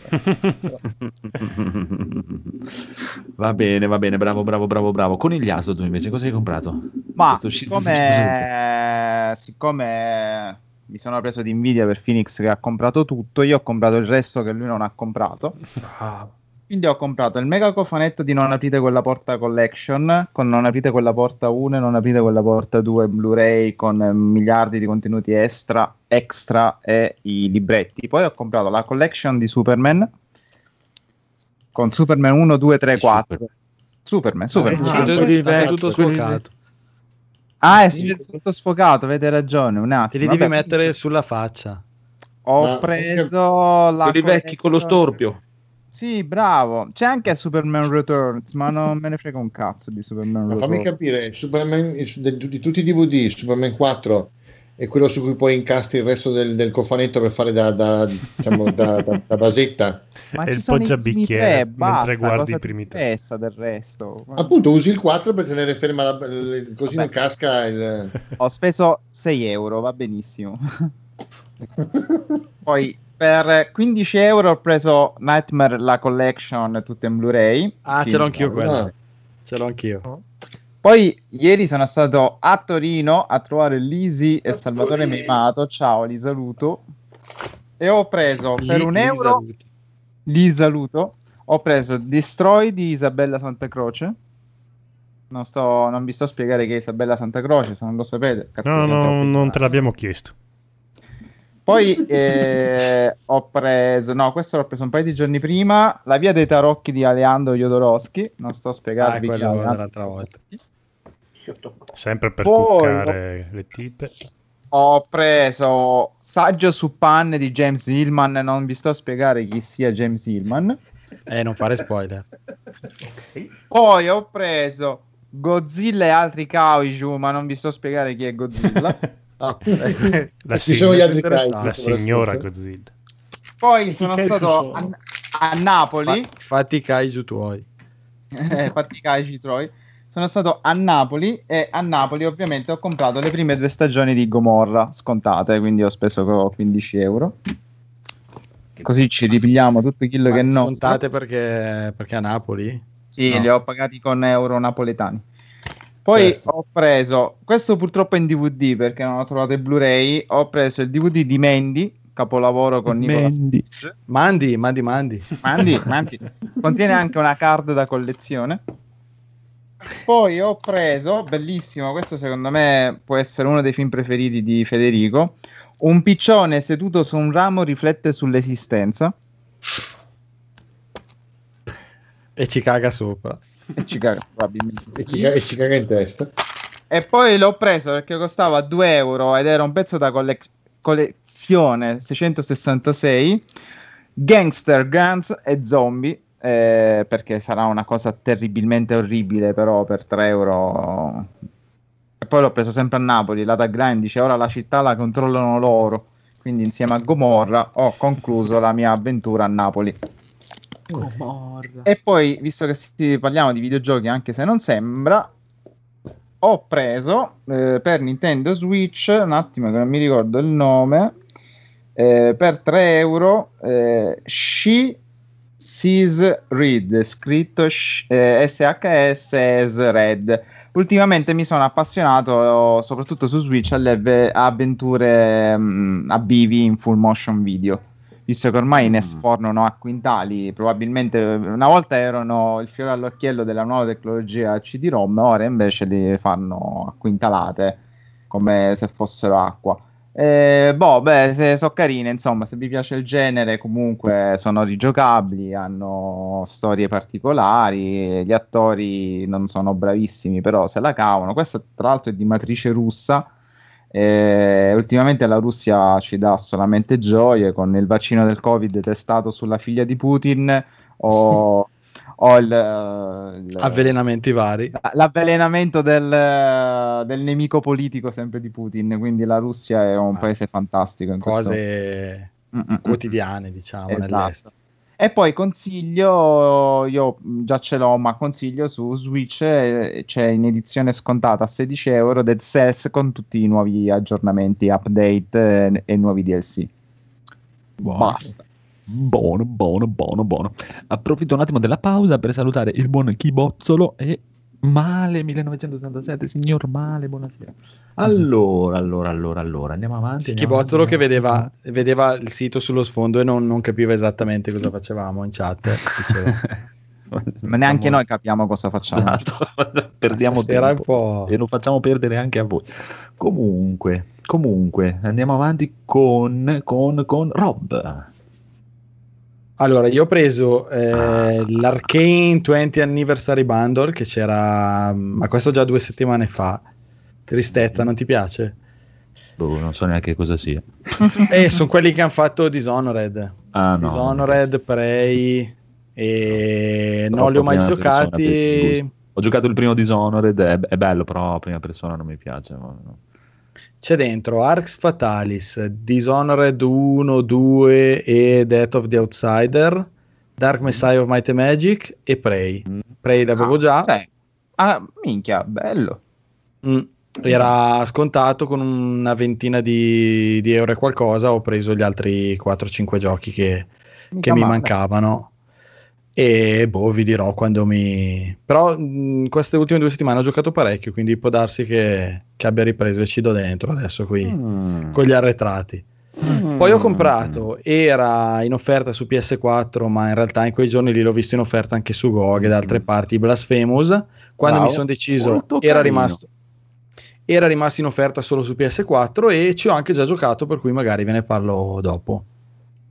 Va bene, va bene, bravo, bravo, bravo, bravo. Con il Yaso tu invece cosa hai comprato? Ma siccome, siccome mi sono preso di invidia per Phoenix che ha comprato tutto, io ho comprato il resto che lui non ha comprato. Quindi ho comprato il mega cofanetto di Non aprite quella porta collection, con Non aprite quella porta uno e Non aprite quella porta due Blu-ray, con miliardi di contenuti extra, extra e i libretti. Poi ho comprato la collection di Superman, con Superman uno, due, tre, quattro Super. Superman, Superman. Ah, Superman. Tutto sfocato. Ah, è sì, tutto sfocato, avete ragione. Un attimo. Te li vabbè, devi mettere sulla faccia. Ho no, preso la... Quelli vecchi con lo storpio. Sì, bravo. C'è anche Superman Returns, ma non me ne frega un cazzo di Superman Returns. Fammi capire, Superman, di tutti i D V D, Superman quattro è quello su cui poi incastri il resto del, del cofanetto per fare da, da, diciamo, da, da, da basetta. Ma e il poggiabicchiere mentre guardi i primi tre. Testa del resto. Appunto, usi il quattro per tenere ferma, la, così vabbè, non casca il... Ho speso sei euro, va benissimo. Poi... Per quindici euro ho preso Nightmare, la collection, tutta in Blu-ray. Ah, sì, ce l'ho anch'io quella. No. Ce l'ho anch'io. Oh. Poi ieri sono stato a Torino a trovare Lisi e Salvatore Memato. Ciao, li saluto. E ho preso per li, un li euro... Saluti. Li saluto. Ho preso Destroy di Isabella Santa Croce. Non, sto, non vi sto a spiegare che è Isabella Santa Croce, se non lo sapete. Cazzo, no, no, non te l'abbiamo chiesto. Poi eh, ho preso, no, questo l'ho preso un paio di giorni prima, La via dei tarocchi di Aleandro Jodorowsky, non sto a spiegarvi. Ah, quello dell'altra volta. Sempre per Poi, cuccare ho... le tipe. Ho preso Saggio su panne di James Hillman, non vi sto a spiegare chi sia James Hillman. Eh, non fare spoiler. Okay. Poi ho preso Godzilla e altri kaiju, ma non vi sto a spiegare chi è Godzilla. Ah, la, sign- la signora Godzilla. Poi sono stato a, a Napoli. Fa- fatti kaiju tuoi. Eh, fatti kaiju tuoi. Sono stato a Napoli e a Napoli ovviamente ho comprato le prime due stagioni di Gomorra scontate, quindi ho speso quindici euro. Così ci ripigliamo tutto quello ma che non scontate perché, perché a Napoli? Sì, no, le ho pagati con euro napoletani. Poi certo, ho preso, questo purtroppo è in D V D perché non ho trovato il Blu-ray, ho preso il D V D di Mandy, capolavoro con Nicolas Cage. Mandy, Mandy, Mandy. Mandy, Mandy. Contiene anche una card da collezione. Poi ho preso, bellissimo, questo secondo me può essere uno dei film preferiti di Federico, Un piccione seduto su un ramo riflette sull'esistenza. E ci caga sopra. E ci caga, probabilmente sì. E ci caga in testa. E poi l'ho preso perché costava due euro ed era un pezzo da colle- collezione seicentosessantasei, Gangster, Guns e Zombie, eh, perché sarà una cosa terribilmente orribile, però per tre euro. E poi l'ho preso sempre a Napoli, la tagline dice ora la città la controllano loro, quindi insieme a Gomorra ho concluso la mia avventura a Napoli. Oh, e poi, visto che parliamo di videogiochi anche se non sembra, ho preso eh, per Nintendo Switch, un attimo che non mi ricordo il nome, eh, per tre euro eh, She Sees Red, scritto sh- eh, S H S Red. Ultimamente mi sono appassionato soprattutto su Switch alle v- avventure mh, a bivi in full motion video, visto che ormai ne sfornano a quintali. Probabilmente una volta erano il fiore all'occhiello della nuova tecnologia C D-ROM, ora invece li fanno a quintalate come se fossero acqua. E, boh, beh, se sono carine, insomma, se vi piace il genere, comunque sono rigiocabili, hanno storie particolari, gli attori non sono bravissimi, però se la cavano. Questo tra l'altro è di matrice russa. E ultimamente la Russia ci dà solamente gioie, con il vaccino del Covid testato sulla figlia di Putin o, o il, il avvelenamenti vari, l'avvelenamento del, del nemico politico sempre di Putin, quindi la Russia è un ah, paese fantastico in cose questo... quotidiane, diciamo, esatto, nell'est. E poi consiglio, io già ce l'ho, ma consiglio su Switch, eh, c'è in edizione scontata a sedici euro Dead Cells con tutti i nuovi aggiornamenti, update eh, e nuovi D L C. Wow. Basta. Buono, buono, buono, buono. Approfitto un attimo della pausa per salutare il buon Chibozzolo e Male millenovecentottantasette. Signor Male, buonasera. Allora, allora, allora, allora, andiamo avanti. Sì, Chibozzolo che vedeva, vedeva il sito sullo sfondo e non, non capiva esattamente cosa facevamo in chat. Ma neanche noi capiamo cosa facciamo. Esatto. Perdiamo stasera tempo. E lo facciamo perdere anche a voi. Comunque, comunque, andiamo avanti con, con, con Rob. Allora, io ho preso eh, l'Arcane venti Anniversary Bundle che c'era, ma questo già due settimane fa. Tristezza, non ti piace? Boh, non so neanche cosa sia. Eh, sono quelli che hanno fatto Dishonored. Ah, no. Dishonored, Prey, e no, non li ho mai giocati persona, ho giocato il primo Dishonored, è, è bello, però prima persona non mi piace, no. C'è dentro Arx Fatalis, Dishonored uno, due e Death of the Outsider, Dark Messiah of Might and Magic e Prey. Prey l'avevo ah, già beh. Ah, minchia, bello. mm. Era scontato con una ventina di, di euro e qualcosa, ho preso gli altri quattro cinque giochi che, che mi mancavano e boh, vi dirò quando mi... Però mh, queste ultime due settimane ho giocato parecchio, quindi può darsi che, che abbia ripreso e ci do dentro adesso qui mm. con gli arretrati. mm. Poi ho comprato, era in offerta su P S quattro, ma in realtà in quei giorni lì l'ho visto in offerta anche su G O G e da altre parti, Blasphemous. Quando wow, mi sono deciso era rimasto era rimasto in offerta solo su P S quattro e ci ho anche già giocato, per cui magari ve ne parlo dopo.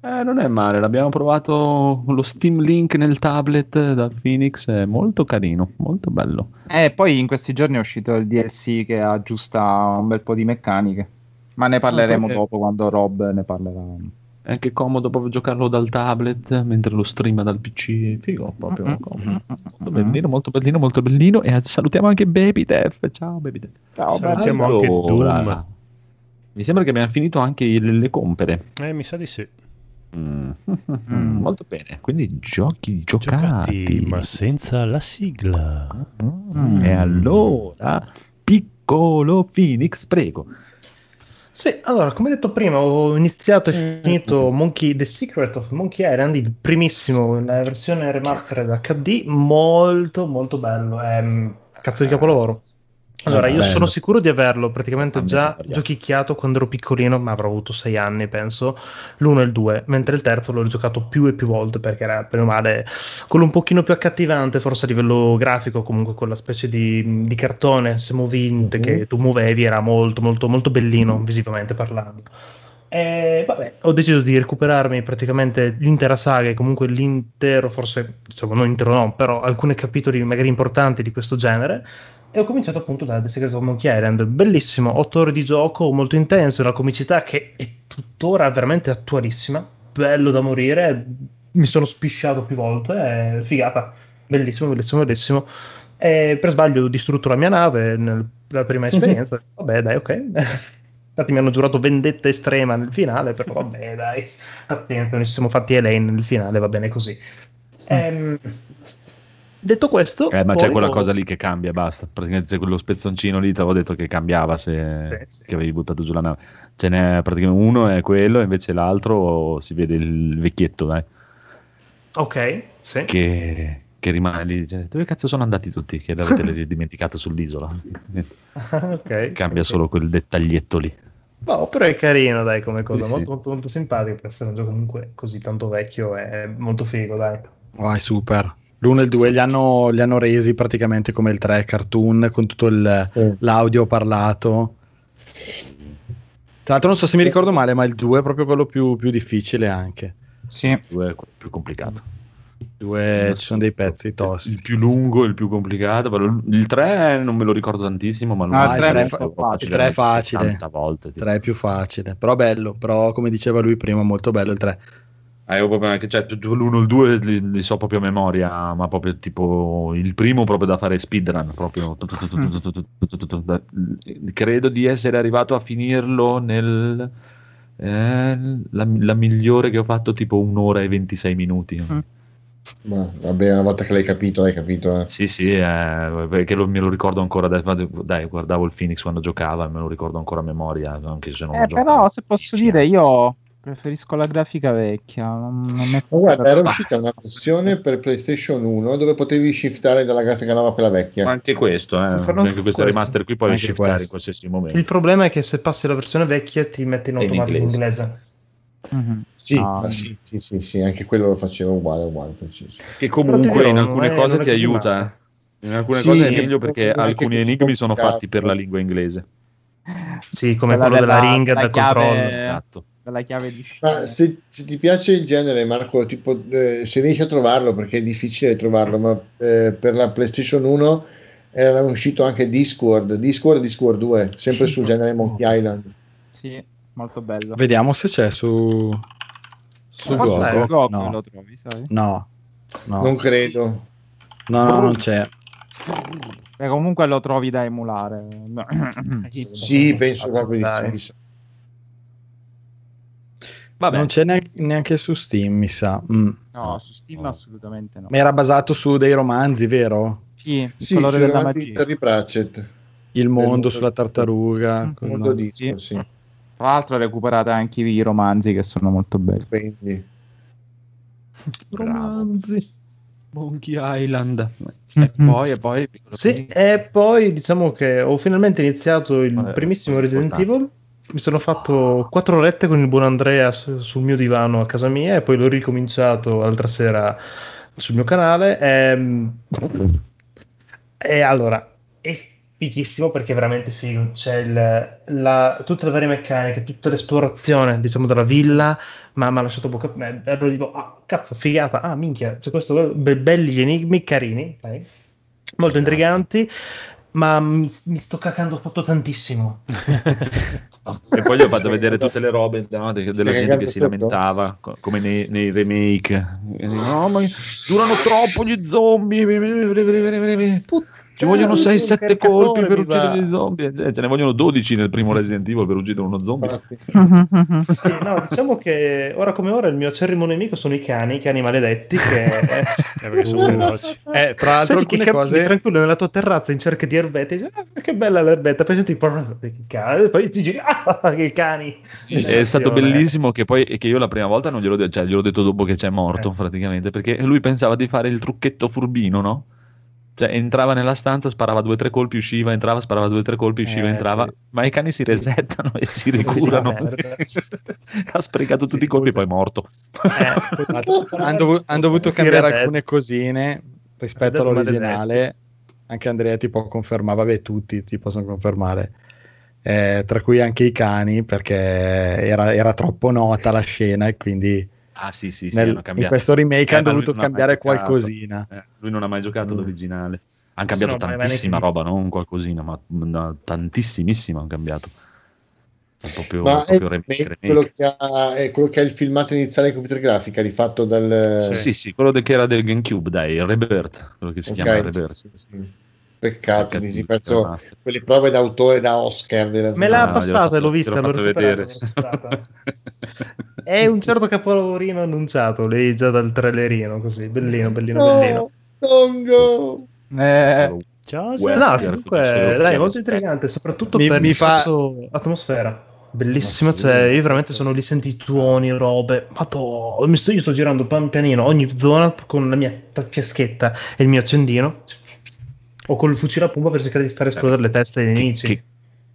Eh, non è male, l'abbiamo provato lo Steam Link nel tablet da Phoenix, è molto carino, molto bello. Eh, poi in questi giorni è uscito il D L C che aggiusta un bel po' di meccaniche, ma ne parleremo ah, dopo quando Rob ne parlerà. È anche comodo proprio giocarlo dal tablet mentre lo streama dal P C, figo, proprio mm-hmm. comodo. Molto bellino, molto bellino, molto bellino. E salutiamo anche Baby Def. Ciao Baby Def. Ciao, salutiamo bello. Anche Doom. Mi sembra che abbiamo finito anche il, le compere. Eh, mi sa di sì. Mm. Mm. Molto bene, quindi giochi giocati, giocati ma senza la sigla. Mm. E allora, piccolo Phoenix, prego. Sì, allora, come detto prima, ho iniziato e finito Monkey, The Secret of Monkey Island, il primissimo, la versione remastered H D, molto molto bello, è cazzo di capolavoro. Allora, io sono sicuro di averlo praticamente già giochicchiato quando ero piccolino, ma avrò avuto sei anni, penso, l'uno e il due, mentre il terzo l'ho giocato più e più volte, perché era, per male, quello un pochino più accattivante, forse a livello grafico, comunque quella specie di, di cartone semovinte mm-hmm. che tu muovevi, era molto, molto, molto bellino, mm-hmm. visivamente parlando. E vabbè, ho deciso di recuperarmi praticamente l'intera saga e comunque l'intero, forse, diciamo, non intero no, però alcuni capitoli magari importanti di questo genere, e ho cominciato appunto da The Secret of Monkey Island, bellissimo, otto ore di gioco, molto intenso, una comicità che è tuttora veramente attualissima, bello da morire, mi sono spisciato più volte, è figata, bellissimo, bellissimo, bellissimo. E per sbaglio ho distrutto la mia nave nella prima esperienza, vabbè dai, ok, infatti mi hanno giurato vendetta estrema nel finale, però vabbè dai, attento, noi ci siamo fatti Elaine nel finale, va bene così. Ehm... Detto questo... Eh, ma c'è quella ho... cosa lì che cambia, basta. Praticamente quello spezzoncino lì, ti avevo detto che cambiava se sì, sì. che avevi buttato giù la nave. Ce n'è praticamente uno è quello, invece l'altro si vede il vecchietto, dai. Ok, sì. Che, che rimane lì, dice, dove cazzo sono andati tutti? Che l'avete dimenticato sull'isola. Okay, cambia okay. solo quel dettaglietto lì. No, però è carino, dai, come cosa. Sì, molto, sì. molto molto simpatico per essere un gioco comunque così tanto vecchio, è molto figo, dai. Oh, è super. L'uno e il due li hanno, li hanno resi praticamente come il tre cartoon, con tutto il, sì. l'audio parlato. Tra l'altro non so se mi ricordo male, ma il due è proprio quello più, più difficile anche. Sì. Il due è più complicato. Il due no, ci sono dei pezzi tosti. Il più lungo, il più complicato. Il tre non me lo ricordo tantissimo, ma ah, il tre è fa- facile. Il tre è facile. Volte, tipo. tre è più facile, però bello. Però come diceva lui prima, molto bello il tre. Ah, io proprio anche, cioè, l'uno e il due li, li so proprio a memoria, ma proprio tipo il primo proprio da fare speedrun, proprio credo di essere arrivato a finirlo nel eh, la, la migliore che ho fatto tipo un'ora e ventisei minuti. Ma vabbè, una volta che l'hai capito, l'hai capito. Eh. Sì, sì, eh, perché lo, me lo ricordo ancora. Dai, dai, guardavo il Phoenix quando giocava, me lo ricordo ancora a memoria, anche se non eh, però se posso dire io preferisco la grafica vecchia. Non, non è oh, guarda, era uscita una versione per PlayStation uno dove potevi shiftare dalla grafica nuova a quella vecchia. Ma anche questo, eh. anche questo, questo remaster qui puoi shiftare questo. in qualsiasi momento. Il problema è che se passi la versione vecchia ti mette in automatico in inglese. Mm-hmm. Sì, ah. sì, sì, sì, sì, anche quello lo facevo uguale, uguale, preciso. Che comunque dirò, in alcune è, cose ti aiuta. In alcune sì, cose è meglio perché alcuni enigmi sono fatti per la lingua inglese. Sì, come quello della, della ring da Control. Esatto. Dalla chiave di ma se, se ti piace il genere, Marco, tipo, eh, se riesci a trovarlo, perché è difficile trovarlo, ma eh, per la PlayStation uno era uscito anche Discord, Discord e Discord due, sempre sul genere Monkey Island. Sì, molto bello. Vediamo se c'è su su Goku. Goku no. Lo trovi, sai? No. No. Non credo. No, no, non c'è. E comunque lo trovi da emulare. Sì, penso proprio di sì. Vabbè. Non c'è neanche, neanche su Steam, mi sa. Mm. No, su Steam assolutamente no. Ma era basato su dei romanzi, vero? Sì, il sì, colore della magia. Di Pratchett. Il mondo, mondo sulla tartaruga. Il mondo no. Disco, sì. Sì. Tra l'altro recuperate anche i romanzi che sono molto belli. Quindi. Romanzi. Monkey Island. Mm-hmm. E poi, e poi... Sì, e poi diciamo che ho finalmente iniziato il Vabbè, primissimo Resident Evil. Mi sono fatto quattro orette con il buon Andrea su, sul mio divano a casa mia e poi l'ho ricominciato l'altra sera sul mio canale e, e allora è fighissimo perché è veramente figo, c'è il, la, tutte le varie meccaniche, tutta l'esplorazione diciamo della villa, ma mi ha lasciato bocca aperta, ero tipo ah cazzo figata, ah minchia, c'è questo be- belli enigmi carini, dai. Molto intriganti, ma mi, mi sto cacando sotto tantissimo. E poi gli ho fatto vedere tutte le robe no, de- della sì, gente che si lamentava co- come nei, nei remake no, ma durano troppo gli zombie, ci vogliono sei sette colpi per uccidere gli zombie, ce ne vogliono dodici nel primo Resident Evil per uccidere uno zombie. Sì, no, diciamo che ora come ora il mio acerrimo nemico sono i cani, i cani maledetti che eh, sono veloci. Eh, tra l'altro alcune cose tranquillo nella tua terrazza in cerca di erbette, dice, ah, che bella l'erbetta, poi senti cani, poi ti giri ah, che cani. Sì, è stato bellissimo che poi che io la prima volta non glielo cioè, gliel'ho detto dopo che c'è morto eh. praticamente, perché lui pensava di fare il trucchetto furbino, no? Cioè entrava nella stanza, sparava due o tre colpi, usciva, entrava, sparava due o tre colpi, usciva, eh, entrava, sì. Ma i cani si resettano e si ricurano. Ha sprecato tutti sì, i colpi e poi è morto. Eh, hanno dov- han dovuto cambiare sì, alcune cosine rispetto all'originale. Anche Andrea tipo confermava, vabbè tutti ti possono confermare, eh, tra cui anche i cani, perché era, era troppo nota la scena e quindi... Ah sì sì, sì Nel, in questo remake eh, hanno dovuto cambiare qualcososina. Eh, lui non ha mai giocato mm. l'originale. Hanno cambiato no, tantissima roba, non qualcosina, ma no, tantissimissimo hanno cambiato. È proprio, ma proprio è, remake, remake. Quello che ha, è quello che ha il filmato iniziale in computer grafica rifatto dal... Sì sì, sì quello de, che era del GameCube, dai, il Rebirth, quello che si okay, chiama il Rebirth. Sì, sì. Peccato, mi si perso quelle prove d'autore da Oscar. Della... Me l'ha passata e l'ho vista, l'ho vedere. È un certo capolavorino annunciato, lei già dal trailerino, così, bellino, bellino, no, bellino. Songo! Eh, ciao, West, no, comunque, dai, molto intrigante, soprattutto mi, per mi fa... atmosfera. Bellissima, sì, cioè io veramente sono lì, senti i tuoni, robe, ma to... mi sto, io sto girando pian pianino ogni zona con la mia fiaschetta e il mio accendino. O col fucile a pompa per cercare di far esplodere le teste dei nemici. Che,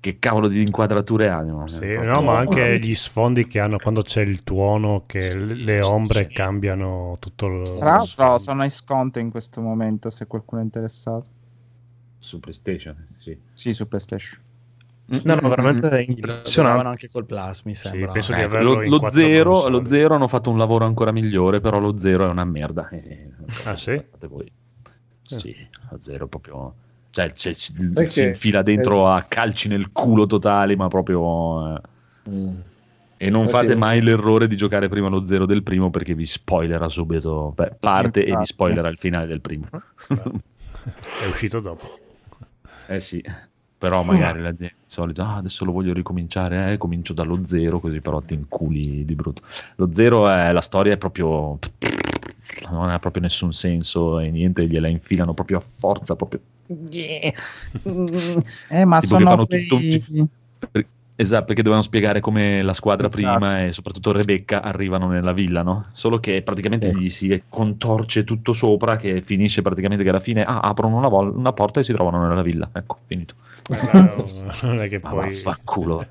che cavolo di inquadrature hanno. Sì, no, ma anche gli sfondi che hanno quando c'è il tuono, che le ombre cambiano tutto lo... Tra l'altro sono in sconto in questo momento, se qualcuno è interessato. Su PlayStation, sì. Sì, su PlayStation. No, no, veramente mm-hmm. impressionavano anche col Plus, mi sembra. Sì, penso eh, di averlo lo, lo, zero, lo zero hanno fatto un lavoro ancora migliore, però lo zero è una merda. Eh, ah, sì? Fate voi. Sì, a zero proprio, cioè, cioè okay. si infila dentro a calci nel culo totali, ma proprio eh. mm. e non okay. fate mai l'errore di giocare prima lo zero del primo, perché vi spoilerà subito beh, parte sì, e vi spoilerà il finale del primo. È uscito dopo. Eh sì, però magari la gente di solito ah, adesso lo voglio ricominciare, eh, comincio dallo zero così però ti inculi di brutto. Lo zero è la storia è proprio non ha proprio nessun senso e niente, gliela infilano proprio a forza proprio yeah. eh, ma tipo sono quei... tutto... esatto, perché dovevano spiegare come la squadra esatto. prima e soprattutto Rebecca arrivano nella villa, no? Solo che praticamente eh. gli si contorce tutto sopra, che finisce praticamente che alla fine ah, aprono una, vol- una porta e si trovano nella villa, ecco, finito. No, non è che ma poi vaffanculo.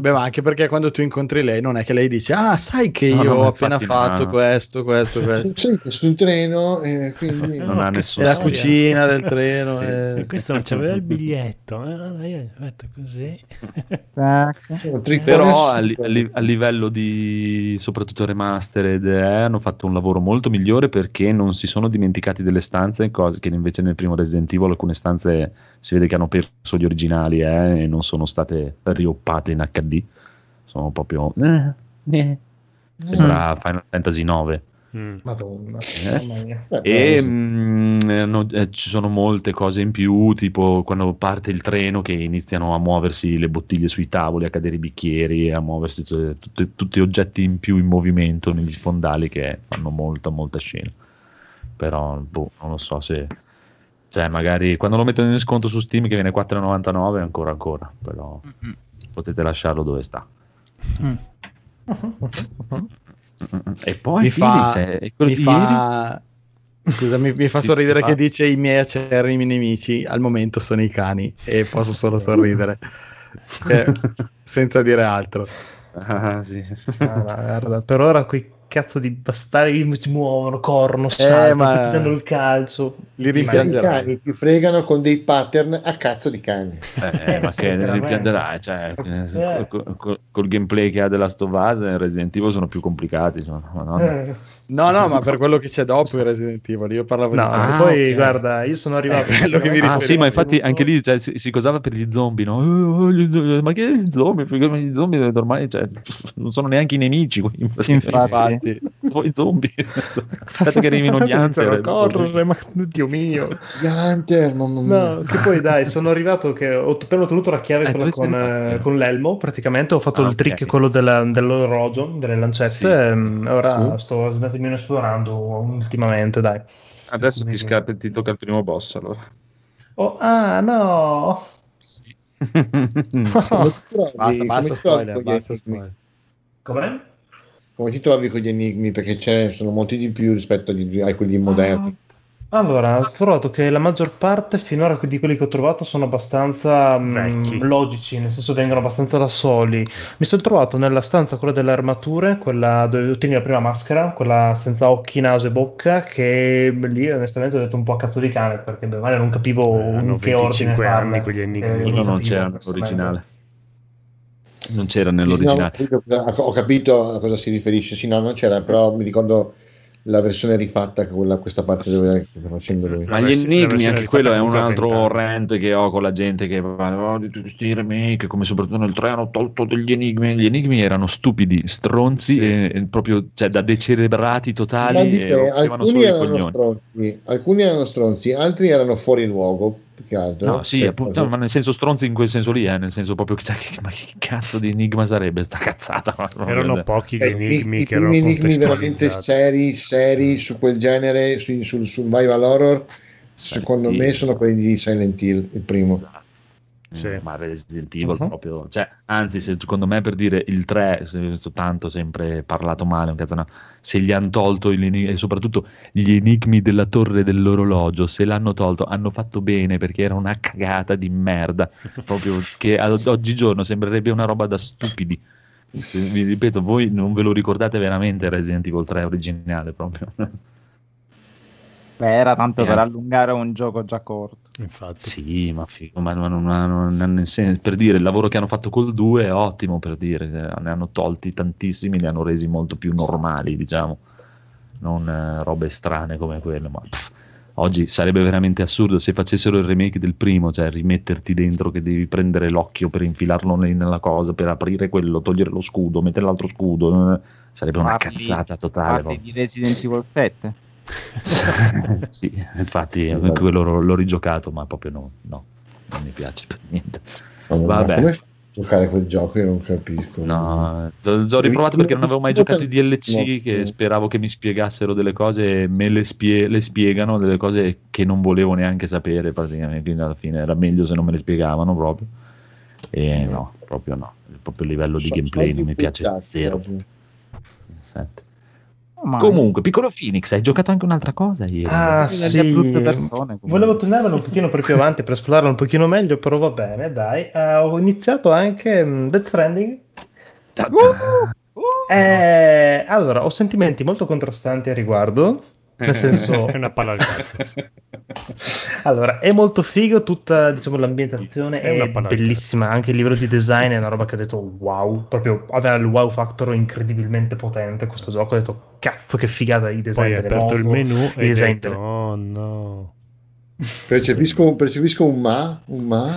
Beh, ma anche perché quando tu incontri lei non è che lei dice ah sai che no, io ho appena fatto no. questo questo questo c'è, c'è sul treno eh, quindi non no, ha nessuno la cucina del treno sì, eh. sì, questo non c'aveva il biglietto eh, io ho fatto così. Però a, li, a livello di soprattutto remastered eh, hanno fatto un lavoro molto migliore, perché non si sono dimenticati delle stanze, cose che invece nel primo Resident Evil alcune stanze si vede che hanno perso gli originali eh, e non sono state rioppate in acca di, sono proprio eh, eh. sembra Final Fantasy nove Mm. Madonna, eh? Mamma mia. Beh, e mh, no, eh, ci sono molte cose in più, tipo quando parte il treno che iniziano a muoversi le bottiglie sui tavoli, a cadere i bicchieri, a muoversi t- t- tutti oggetti in più in movimento negli fondali, che fanno molta molta scena. Però boh, non lo so se, cioè magari quando lo mettono in sconto su Steam che viene quattro e novantanove ancora ancora, però mm-hmm. potete lasciarlo dove sta. Mm. E poi mi fa, Felix, mi fa... scusami, mi fa sorridere fa... che dice i miei acerrimi nemici al momento sono i cani, e posso solo sorridere eh, senza dire altro. Ah, sì. Guarda, guarda, per ora quei cazzo di bastardi che si muovono, corno, saltano, eh, ma... ti danno il calcio, li rimpiangerai. Ti fregano con dei pattern a cazzo di cani. Eh, eh, ma che ne rimpiangerai, cioè, eh. col, col, col gameplay che ha della Stovaz e Resident Evil sono più complicati, sono, no, eh. no, no, ma per quello che c'è dopo il Resident Evil, io parlavo no, di... Ah, poi, okay. guarda, io sono arrivato... Eh, quello che mi ah, sì, ma infatti anche lì cioè, si, si cosava per gli zombie, no? Ma che gli zombie? Gli zombie ormai cioè, non sono neanche i nemici. Sì, infatti. Voi zombie, aspetta che arrivino gli Hunter, correre, ma Dio mio, gli Hunter, mamma mia. No, che poi dai, sono arrivato che ho t- però ho tenuto la chiave eh, con, eh, con l'elmo, praticamente ho fatto ah, il trick okay. quello della, dell'orologio, delle lancette, sì, ehm, ora sì. sto andatemi esplorando ultimamente, dai. Adesso ti, scappa, ti tocca il primo boss allora. Oh, ah no. Sì. no. Basta, basta spoiler, basta spoiler. Come? Come ti trovi con gli enigmi? Perché ce ne sono molti di più rispetto agli, ai quelli moderni. Allora, ho trovato che la maggior parte finora di quelli che ho trovato sono abbastanza mh, logici, nel senso vengono abbastanza da soli. Mi sono trovato nella stanza quella delle armature, quella dove ottieni la prima maschera, quella senza occhi, naso e bocca, che lì onestamente ho detto un po' a cazzo di cane, perché beh, non capivo eh, in che ordine farle. Hanno venticinque anni quegli enigmi, non, non c'era l'originale. Non c'era nell'originale. No, ho capito a cosa si riferisce, sì, no, non c'era, però mi ricordo la versione rifatta, quella, questa parte dove sta facendo lui. Ma gli enigmi, anche quello è un altro rant che ho con la gente che va di tutti questi remake, come soprattutto nel tre hanno tolto degli enigmi. Gli enigmi erano stupidi, stronzi, sì. e proprio cioè, da decerebrati totali. Te, e alcuni erano stronzi, alcuni erano stronzi, altri erano fuori luogo. Che altro, no, sì, appunto, ma nel senso stronzi in quel senso lì, eh, nel senso proprio che, ma che cazzo di enigma sarebbe sta cazzata? Erano eh, pochi gli enigmi i, che i erano enigmi veramente seri, seri su quel genere, su, sul survival horror, sì, secondo sì. me sono quelli di Silent Hill, il primo. Esatto. Sì. Ma Resident Evil uh-huh. proprio, cioè, anzi se, secondo me per dire il tre sto tanto sempre parlato male un cazzo, no. Se gli hanno tolto il, e soprattutto gli enigmi della torre dell'orologio, se l'hanno tolto hanno fatto bene, perché era una cagata di merda proprio che ad, oggigiorno sembrerebbe una roba da stupidi. Vi ripeto, voi non ve lo ricordate veramente Resident Evil tre originale proprio. Beh, era tanto eh, per allungare un gioco già corto. Infatti. Sì, ma, figo, ma non, non, non, senso, per dire il lavoro che hanno fatto col due è ottimo, per dire, ne hanno tolti tantissimi, li hanno resi molto più normali, diciamo, non eh, robe strane come quelle, ma pff, oggi sarebbe veramente assurdo se facessero il remake del primo, cioè rimetterti dentro che devi prendere l'occhio per infilarlo nella cosa, per aprire quello, togliere lo scudo, mettere l'altro scudo, eh, sarebbe una parli, cazzata totale. Parli di Resident Evil sette? Sì, infatti anche quello l'ho, l'ho rigiocato, ma proprio no, no, non mi piace per niente. Allora, vabbè, come fai a giocare quel gioco? Io non capisco. No, l'ho riprovato perché non avevo mai giocato i D L C, che speravo che mi spiegassero delle cose, me le, spie- le spiegano delle cose che non volevo neanche sapere praticamente, quindi alla fine era meglio se non me le spiegavano proprio. E no, proprio no, il proprio livello di so, gameplay so non mi piace zero. Sette. Ma... Comunque, piccolo Phoenix, hai giocato anche un'altra cosa ieri. Ah, sì. Brutte persone, volevo tornarvelo un pochino per più avanti per esplorarlo un pochino meglio, però va bene, dai. Uh, ho iniziato anche um, Death Stranding. Uh, uh, eh, allora, ho sentimenti molto contrastanti a riguardo. Nel senso, è una palla al cazzo. Allora, è molto figo tutta, diciamo, l'ambientazione è, è bellissima, anche il livello di design è una roba che ho detto wow, proprio aveva il wow factor incredibilmente potente questo gioco, ho detto cazzo che figata i design. Poi hai aperto il menu e hai detto delle... oh no, percepisco, percepisco un ma un ma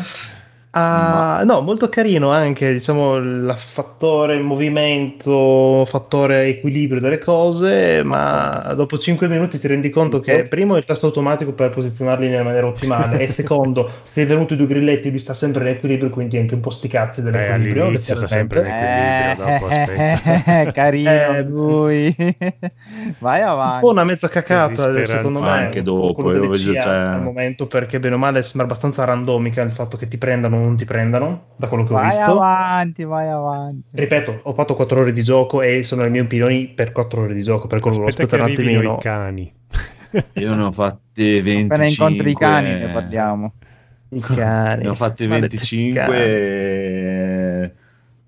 Ah, no, molto carino anche, diciamo, il fattore movimento, fattore equilibrio delle cose, ma dopo cinque minuti ti rendi conto che primo è il tasto automatico per posizionarli nella maniera ottimale e secondo, se è venuto i due grilletti lui sta sempre in equilibrio, quindi è anche un po' sti cazzi dell'equilibrio. Eh, all'inizio sta sempre in equilibrio, eh, dopo aspetta. Eh, carino eh, lui. Vai avanti. Un po' una mezza cacata secondo me anche dopo, io vedo, cioè... al momento, perché bene o male sembra abbastanza randomica il fatto che ti prendano, non ti prendano, da quello che vai ho visto. Vai avanti, vai avanti. Ripeto, ho fatto quattro ore di gioco e sono le mie opinioni per quattro ore di gioco, per quello aspetta che arrivino i cani. Io ne ho fatte venticinque. Appena incontri i cani ne parliamo. I cani. Ne ho fatte venticinque.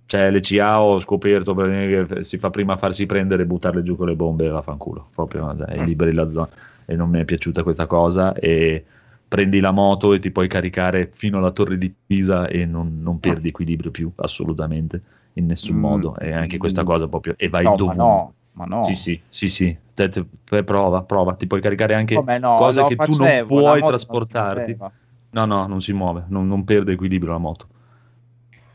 Cioè l'E C A ho scoperto che si fa prima a farsi prendere e buttarle giù con le bombe, vaffanculo, proprio è liberi la zona, e non mi è piaciuta questa cosa. E prendi la moto e ti puoi caricare fino alla torre di Pisa e non, non perdi equilibrio più assolutamente in nessun mm. modo, e anche questa cosa proprio, e vai no, dovunque. Ma no, ma no. Sì, sì, sì, sì. Te, te, te, prova, prova, ti puoi caricare anche no, cose che facevo, tu non puoi trasportarti. Non no, no, non si muove, non, non perde equilibrio la moto.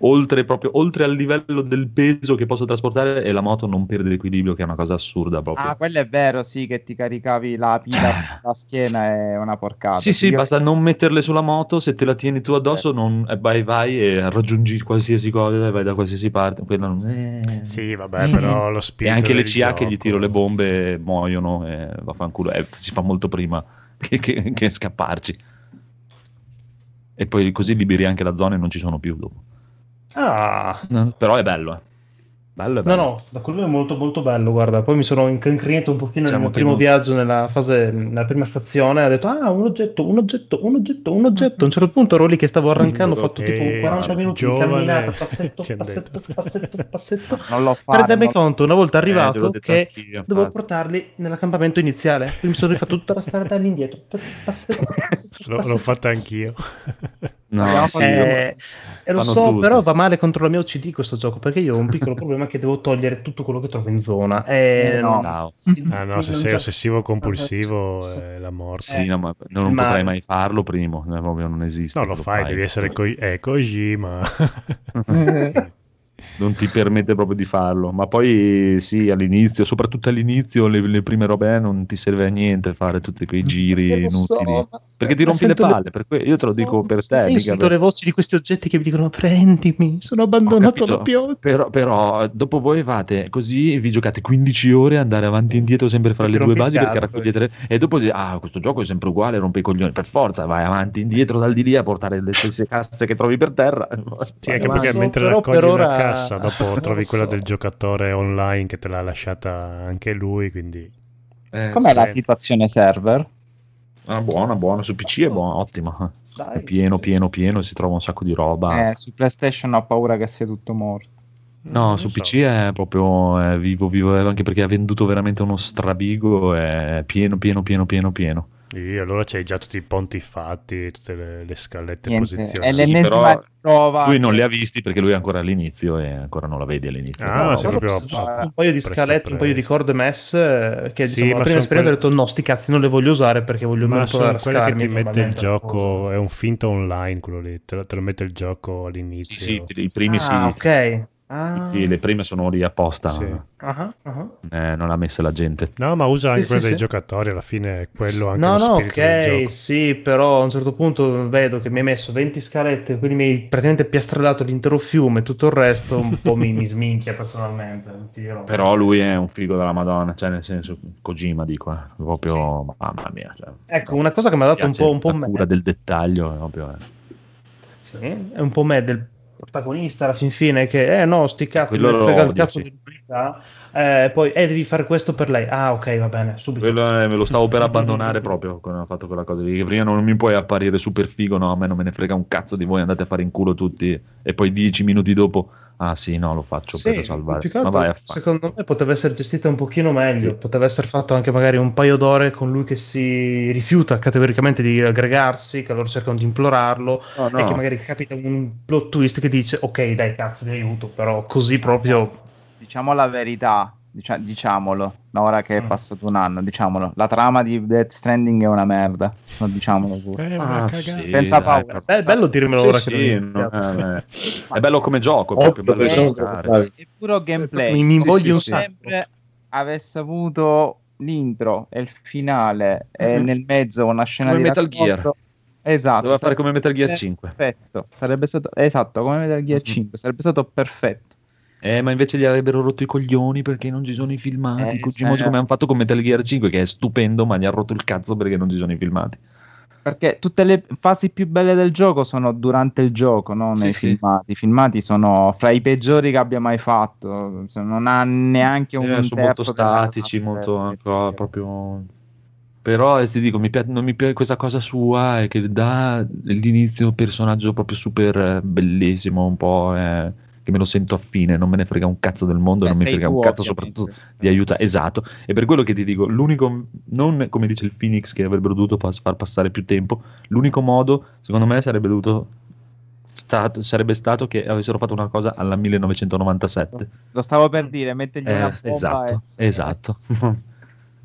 Oltre proprio oltre al livello del peso che posso trasportare, e la moto non perde l'equilibrio, che è una cosa assurda proprio. Ah, quello è vero, sì, che ti caricavi la pila sulla schiena, è una porcata. Sì, sì, io... basta non metterle sulla moto, se te la tieni tu addosso eh. non eh, vai vai e raggiungi qualsiasi cosa e vai da qualsiasi parte. Quella non... eh. Sì, vabbè, però lo spirito. E anche le C A che gli tiro le bombe muoiono e vaffanculo, eh, si fa molto prima che, che, che scapparci. E poi così liberi anche la zona e non ci sono più dopo. Ah, no. Però è bello, eh. bello, è bello. No, no, da quello è molto molto bello. Guarda, poi mi sono incancrinito un pochino nel mio primo viaggio nella fase, nella prima stazione. Ho detto, ah, un oggetto, un oggetto, un oggetto, un oggetto. A un certo punto ero lì che stavo arrancando. Ho fatto tipo quaranta minuti di camminata, passetto, passetto, passetto, passetto. Non l'ho fatto. Per darmi conto, una volta arrivato, che dovevo portarli nell'accampamento iniziale. Quindi mi sono rifatto tutta la strada all'indietro. L'ho fatta anch'io. No, eh, sì, lo so, tutto. Però va male contro la mia O C D questo gioco, perché io ho un piccolo problema che devo togliere tutto quello che trovo in zona. Eh, no, no. Ah, no, se sei ossessivo compulsivo è la morte. Sì, no, ma non ma... potrai mai farlo, primo, proprio non esiste. No, lo, lo fai, fai, devi essere co- eh, Kojima. Non ti permette proprio di farlo. Ma poi sì, all'inizio, soprattutto all'inizio, le, le prime robe non ti serve a niente fare tutti quei giri inutili, so, perché ti rompi le palle, le... Per que... io te lo dico, so, per te io sento le voci di questi oggetti che mi dicono prendimi, sono abbandonato alla pioggia. Però, però dopo voi fate così, vi giocate quindici ore a andare avanti e indietro sempre fra perché le due basi, perché raccogliete le... e dopo ah questo gioco è sempre uguale, rompe i coglioni per forza, vai avanti e indietro dal di lì a portare le stesse casse che trovi per terra. Sì, anche perché so, mentre raccogli per ora... una cassa dopo trovi so. quella del giocatore online che te l'ha lasciata anche lui, quindi eh, com'è sì. la situazione server? Ah, buona, buona, su P C è buona, ottima. Dai. È pieno, pieno, pieno, si trova un sacco di roba. Eh, su PlayStation ho paura che sia tutto morto. No, non su so. P C è proprio è vivo, vivo, anche perché ha venduto veramente uno strabigo, è pieno, pieno, pieno, pieno, pieno. E allora c'hai già tutti i ponti fatti, tutte le, le scalette posizionate. Sì, però prova. Lui non li ha visti perché lui è ancora all'inizio e ancora non la vedi all'inizio. Ah, no, proprio... un paio di scalette, un paio di corde messe che sì, diciamo, la prima esperienza quelle... ho detto no, sti cazzi non le voglio usare perché voglio ma molto rascarmi. Ma quella che ti mette il gioco, è un finto online quello lì, te lo, te lo mette il gioco all'inizio. Sì, sì, i primi ah, sì. ok. Ah. Sì, le prime sono lì apposta, sì. uh-huh, uh-huh. Eh, non l'ha messa la gente. No, ma usa anche sì, quella sì, dei sì. giocatori, alla fine è quello anche no, lo no, spirito okay, del gioco. Sì, però a un certo punto vedo che mi hai messo venti scalette, quindi mi hai praticamente piastrellato l'intero fiume e tutto il resto un po' mi, mi sminchia personalmente. Tiro. Però lui è un figo della Madonna, cioè nel senso Kojima dico, eh, proprio mamma mia. Cioè, ecco, una cosa che mi ha dato un po' un po' la cura me. del dettaglio proprio. Eh. Sì, è un po' me del protagonista alla fin fine che eh no sti cazzi quello frega il cazzo di verità, eh, poi eh devi fare questo per lei, ah ok va bene subito quello, eh, me lo stavo per abbandonare proprio quando ho fatto quella cosa lì, che prima non mi puoi apparire super figo, no a me non me ne frega un cazzo di voi, andate a fare in culo tutti, e poi dieci minuti dopo ah sì no lo faccio sì, per salvare più che altro, ma vai a fare. Secondo me poteva essere gestita un pochino meglio, sì. poteva essere fatto anche magari un paio d'ore con lui che si rifiuta categoricamente di aggregarsi, che loro cercano di implorarlo oh, no. e che magari capita un plot twist che dice ok dai cazzo vi aiuto, però così proprio diciamo la verità, dicia- diciamolo ora che è passato un anno, diciamolo. La trama di Death Stranding è una merda, diciamolo pure. Eh, ah, sì, senza paura. Dai, è bello dirmelo sì, ora sì, che non no, eh, è bello come gioco, è proprio bello giocare. È puro gameplay. Mi voglio sì, sì, sempre avesse avuto l'intro e il finale mm-hmm. e nel mezzo una scena come di Metal racconto. Gear. Esatto. Doveva fare come Metal Gear cinque. Perfetto. Sarebbe stato esatto, come Metal Gear mm-hmm. cinque, sarebbe stato perfetto. Eh, ma invece gli avrebbero rotto i coglioni perché non ci sono i filmati. Eh, Kojima, come hanno fatto con Metal Gear cinque, che è stupendo, ma gli ha rotto il cazzo perché non ci sono i filmati. Perché tutte le fasi più belle del gioco sono durante il gioco, non sì, nei sì. filmati. I filmati sono fra i peggiori che abbia mai fatto. Non ha neanche un eh, sono molto statici, molto ancora, proprio. Però eh, ti dico, mi piace, non mi piace questa cosa sua è che dà l'inizio un personaggio proprio super bellissimo, un po'. Eh, che me lo sento affine, non me ne frega un cazzo del mondo. Beh, non mi frega tu, un cazzo ovviamente. Soprattutto di aiuta, esatto, e per quello che ti dico l'unico, non come dice il Phoenix che avrebbero dovuto pas- far passare più tempo, l'unico modo secondo me sarebbe dovuto stato, sarebbe stato che avessero fatto una cosa alla millenovecentonovantasette, lo stavo per dire, mettegli eh, una bomba esatto, e... esatto.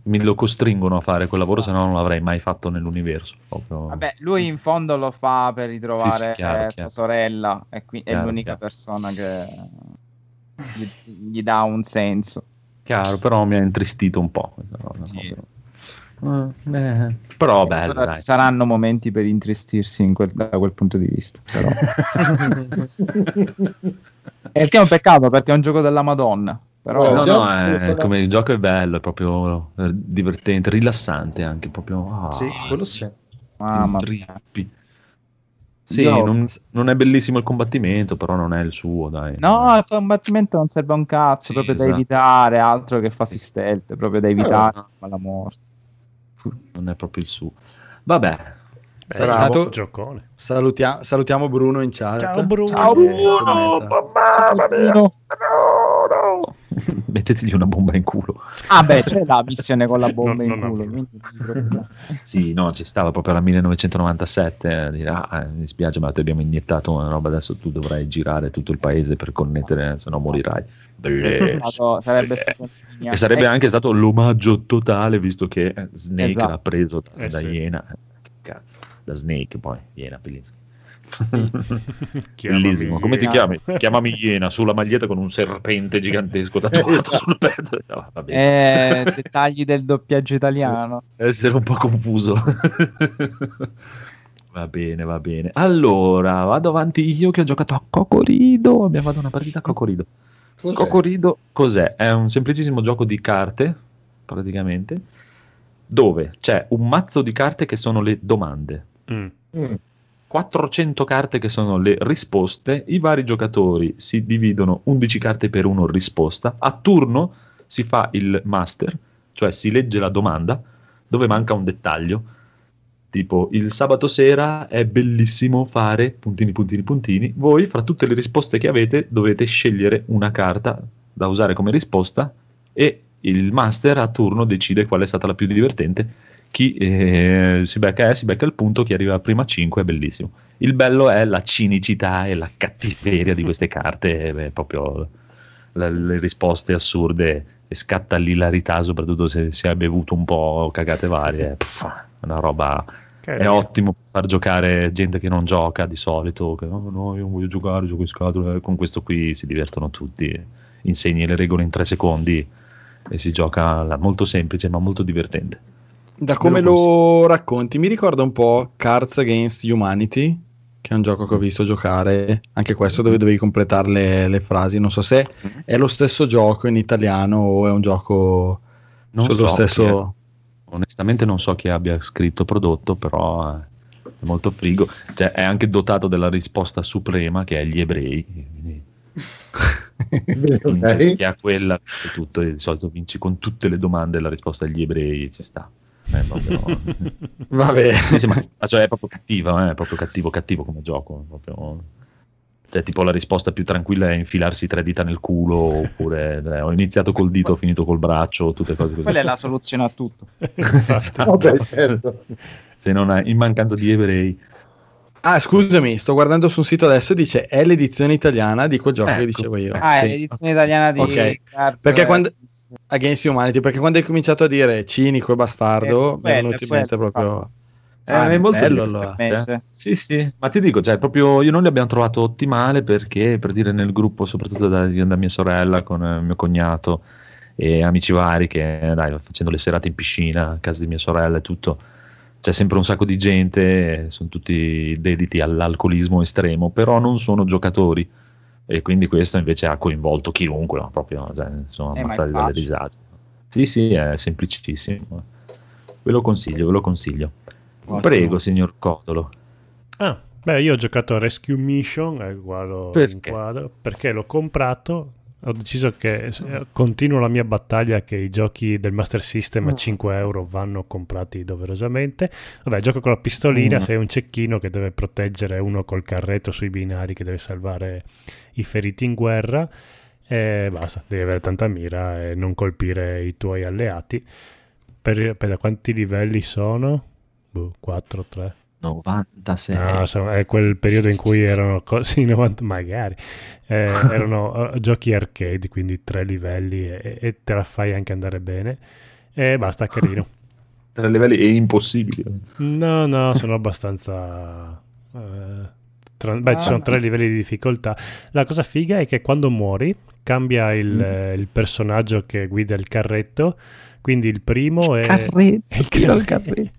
Mi lo costringono a fare quel lavoro, se no non l'avrei mai fatto nell'universo. Proprio... Vabbè, lui in fondo lo fa per ritrovare sì, sì, chiaro, eh, chiaro. sua sorella, e qui chiaro, è l'unica chiaro. persona che gli, gli dà un senso. Chiaro, però mi ha intristito un po'. Però, sì. no, però... Eh, però bello, allora, dai. Ci saranno momenti per intristirsi in quel, da quel punto di vista. Però. È il che è un peccato perché è un gioco della Madonna. Però no, no, è, come il gioco è bello, è proprio è divertente, rilassante anche proprio. Oh, sì, quello sì. C'è. Mamma mia. Sì, non, non è bellissimo il combattimento, però non è il suo, dai. No, il combattimento non serve a un cazzo, sì, proprio esatto. da evitare, altro che fasi stealth, proprio da evitare ma la morte. Non è proprio il suo. Vabbè. Salutato, giocone. Salutia- salutiamo Bruno in chat. Ciao Bruno. Ciao Bruno. Mamma mia. No, no. Mettetegli una bomba in culo. Ah beh, c'è la missione con la bomba no, in no, culo. No. Sì, no, ci stava proprio alla millenovecentonovantasette. Dirà, ah, mi spiace, ma ti abbiamo iniettato una roba. Adesso tu dovrai girare tutto il paese per connettere, se no morirai. Stato, sarebbe stato e sarebbe anche stato l'omaggio totale, visto che Snake esatto. l'ha preso da, eh, da sì. Iena. Che cazzo. Da Snake poi, Iena Pellinsky. Bellissimo. Come ti chiami? Chiamami Iena sulla maglietta con un serpente gigantesco tatuato sul petto. No, va bene. Eh, dettagli del doppiaggio italiano. Essere un po' confuso. Va bene, va bene. Allora, vado avanti io che ho giocato a Cocorido. Abbiamo fatto una partita a Cocorido. Cos'è? Cocorido cos'è? È un semplicissimo gioco di carte, praticamente, dove c'è un mazzo di carte che sono le domande. Mm. Mm. quattrocento carte che sono le risposte, i vari giocatori si dividono undici carte per uno risposta, a turno si fa il master, cioè si legge la domanda dove manca un dettaglio, tipo il sabato sera è bellissimo fare puntini puntini puntini, voi fra tutte le risposte che avete dovete scegliere una carta da usare come risposta e il master a turno decide qual è stata la più divertente. Chi eh, si becca è, si becca il punto, chi arriva prima a cinque è bellissimo. Il bello è la cinicità e la cattiveria di queste carte, beh, proprio la, le risposte assurde, e scatta l'ilarità, soprattutto se si è bevuto un po' cagate varie. Puff, una roba che è, è ottimo far giocare gente che non gioca di solito, che oh, no, io non voglio giocare, gioco in scatola. Con questo qui si divertono tutti, insegni le regole in tre secondi e si gioca la, molto semplice ma molto divertente. Da come lo racconti mi ricorda un po' Cards Against Humanity, che è un gioco che ho visto giocare, anche questo dove dovevi completare le, le frasi, non so se è lo stesso gioco in italiano o è un gioco non sullo so stesso è, onestamente non so chi abbia scritto prodotto, però è molto figo, cioè, è anche dotato della risposta suprema che è gli ebrei, quindi... okay. Chi ha quella tutto, di solito vinci con tutte le domande la risposta agli ebrei, ci sta. Eh, proprio... Vabbè. Ma cioè, è proprio cattiva, eh? È proprio cattivo, cattivo come gioco. Proprio... Cioè, tipo la risposta più tranquilla è infilarsi tre dita nel culo, oppure eh, ho iniziato col dito, ho finito col braccio, tutte cose così. Quella è la soluzione a tutto. Esatto. Vabbè, certo. Se non hai, in mancanza di ebrei. Ah, scusami, sto guardando su un sito adesso e dice è l'edizione italiana di quel gioco, ecco, che dicevo io. Ah, sì. È l'edizione italiana di okay. Cards, perché quando Against Humanity, perché quando hai cominciato a dire cinico e bastardo, eh, mi è venuto in mente proprio... Eh, ah, è molto bello, allora. eh. Sì, sì, ma ti dico, cioè, proprio io non li abbiamo trovato ottimale, perché per dire nel gruppo, soprattutto da, da mia sorella con eh, mio cognato e amici vari, che dai, facendo le serate in piscina a casa di mia sorella e tutto, c'è sempre un sacco di gente, sono tutti dediti all'alcolismo estremo, però non sono giocatori, e quindi questo invece ha coinvolto chiunque, ma proprio cioè, sono eh, ammazzati dalle risate. Sì, sì, è semplicissimo, ve lo consiglio, ve lo consiglio. Prego, signor Codolo. Ah, beh, io ho giocato a Rescue Mission, eh, guardo in quadro, perché l'ho comprato, ho deciso che continuo la mia battaglia che i giochi del Master System a cinque euro vanno comprati doverosamente. Vabbè, gioco con la pistolina, mm. sei un cecchino che deve proteggere uno col carretto sui binari che deve salvare i feriti in guerra, e basta, devi avere tanta mira e non colpire i tuoi alleati. Per, per quanti livelli sono? quattro, tre novantasei No, insomma, è quel periodo in cui erano così novanta magari eh, erano giochi arcade, quindi tre livelli e, e te la fai anche andare bene e basta, carino. Tre livelli è impossibile. No, no, sono abbastanza eh, tra... beh, ah, ci sono tre livelli di difficoltà. La cosa figa è che quando muori cambia il, mm. eh, il personaggio che guida il carretto. Quindi il primo è il, il, carri-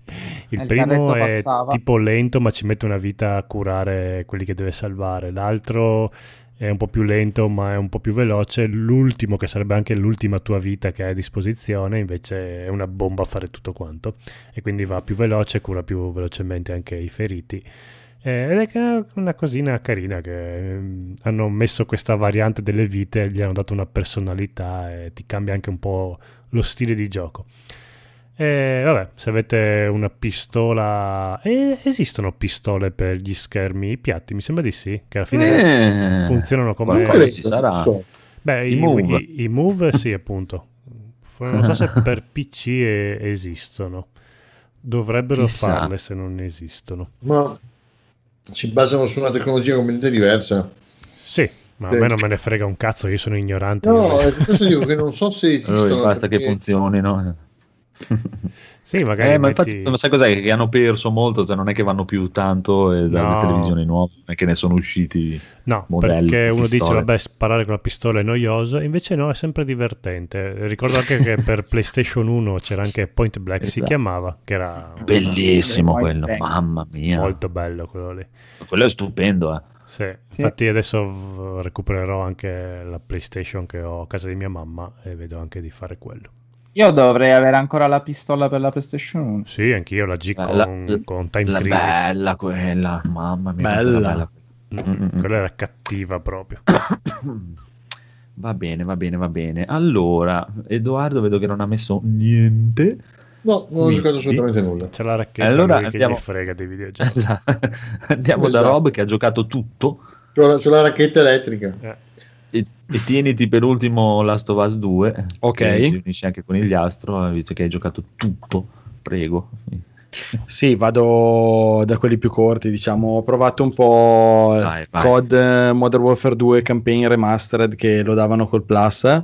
il primo il è tipo lento, ma ci mette una vita a curare quelli che deve salvare. L'altro è un po' più lento, ma è un po' più veloce. L'ultimo, che sarebbe anche l'ultima tua vita che hai a disposizione, invece è una bomba a fare tutto quanto, e quindi va più veloce, cura più velocemente anche i feriti. Ed è una cosina carina che hanno messo questa variante delle vite, gli hanno dato una personalità e ti cambia anche un po' lo stile di gioco. E vabbè, se avete una pistola, eh, esistono pistole per gli schermi piatti, mi sembra di sì, che alla fine eh, funzionano come ci sarà. Beh, i, i move, i, i move sì, appunto, non so se per P C esistono, dovrebbero Chissà. farle se non esistono, ma si basano su una tecnologia completamente diversa. Sì, ma a me non me ne frega un cazzo, io sono ignorante. No, questo dico che non so se esistono. Allora, basta perché... che funzionino. Sì, magari. Eh, ma metti... infatti, sai cos'è? Che hanno perso molto, cioè non è che vanno più tanto e dalle no. televisioni nuove, non è che ne sono usciti. No, modelli, perché uno pistole. dice vabbè, sparare con la pistola è noioso, invece no, è sempre divertente. Ricordo anche che per PlayStation uno c'era anche Point Black, esatto. si chiamava, che era bellissimo una... quello, Black. Mamma mia. Molto bello quello lì. Quello è stupendo, eh. Sì, infatti sì. adesso recupererò anche la PlayStation che ho a casa di mia mamma e vedo anche di fare quello. Io dovrei avere ancora la pistola per la PlayStation uno. Sì, anch'io la G bella, con, con Time la Crisis. Bella quella, mamma mia. Bella. Bella, bella. Mm-hmm. Quella era cattiva proprio. Va bene, va bene, va bene. Allora, Edoardo vedo che non ha messo niente. No, non ho giocato assolutamente nulla. C'è la racchetta allora, andiamo... che gli frega dei videogiochi. Esatto. Andiamo esatto. da Rob che ha giocato tutto. C'è la, c'è la racchetta elettrica. Eh. E, e tieniti per ultimo Last of Us due, ok, che si unisce anche con il Gliastro, visto che hai giocato tutto, prego. Sì, vado da quelli più corti, diciamo, ho provato un po' vai, vai. C O D Modern Warfare due Campaign Remastered, che lo davano col Plus,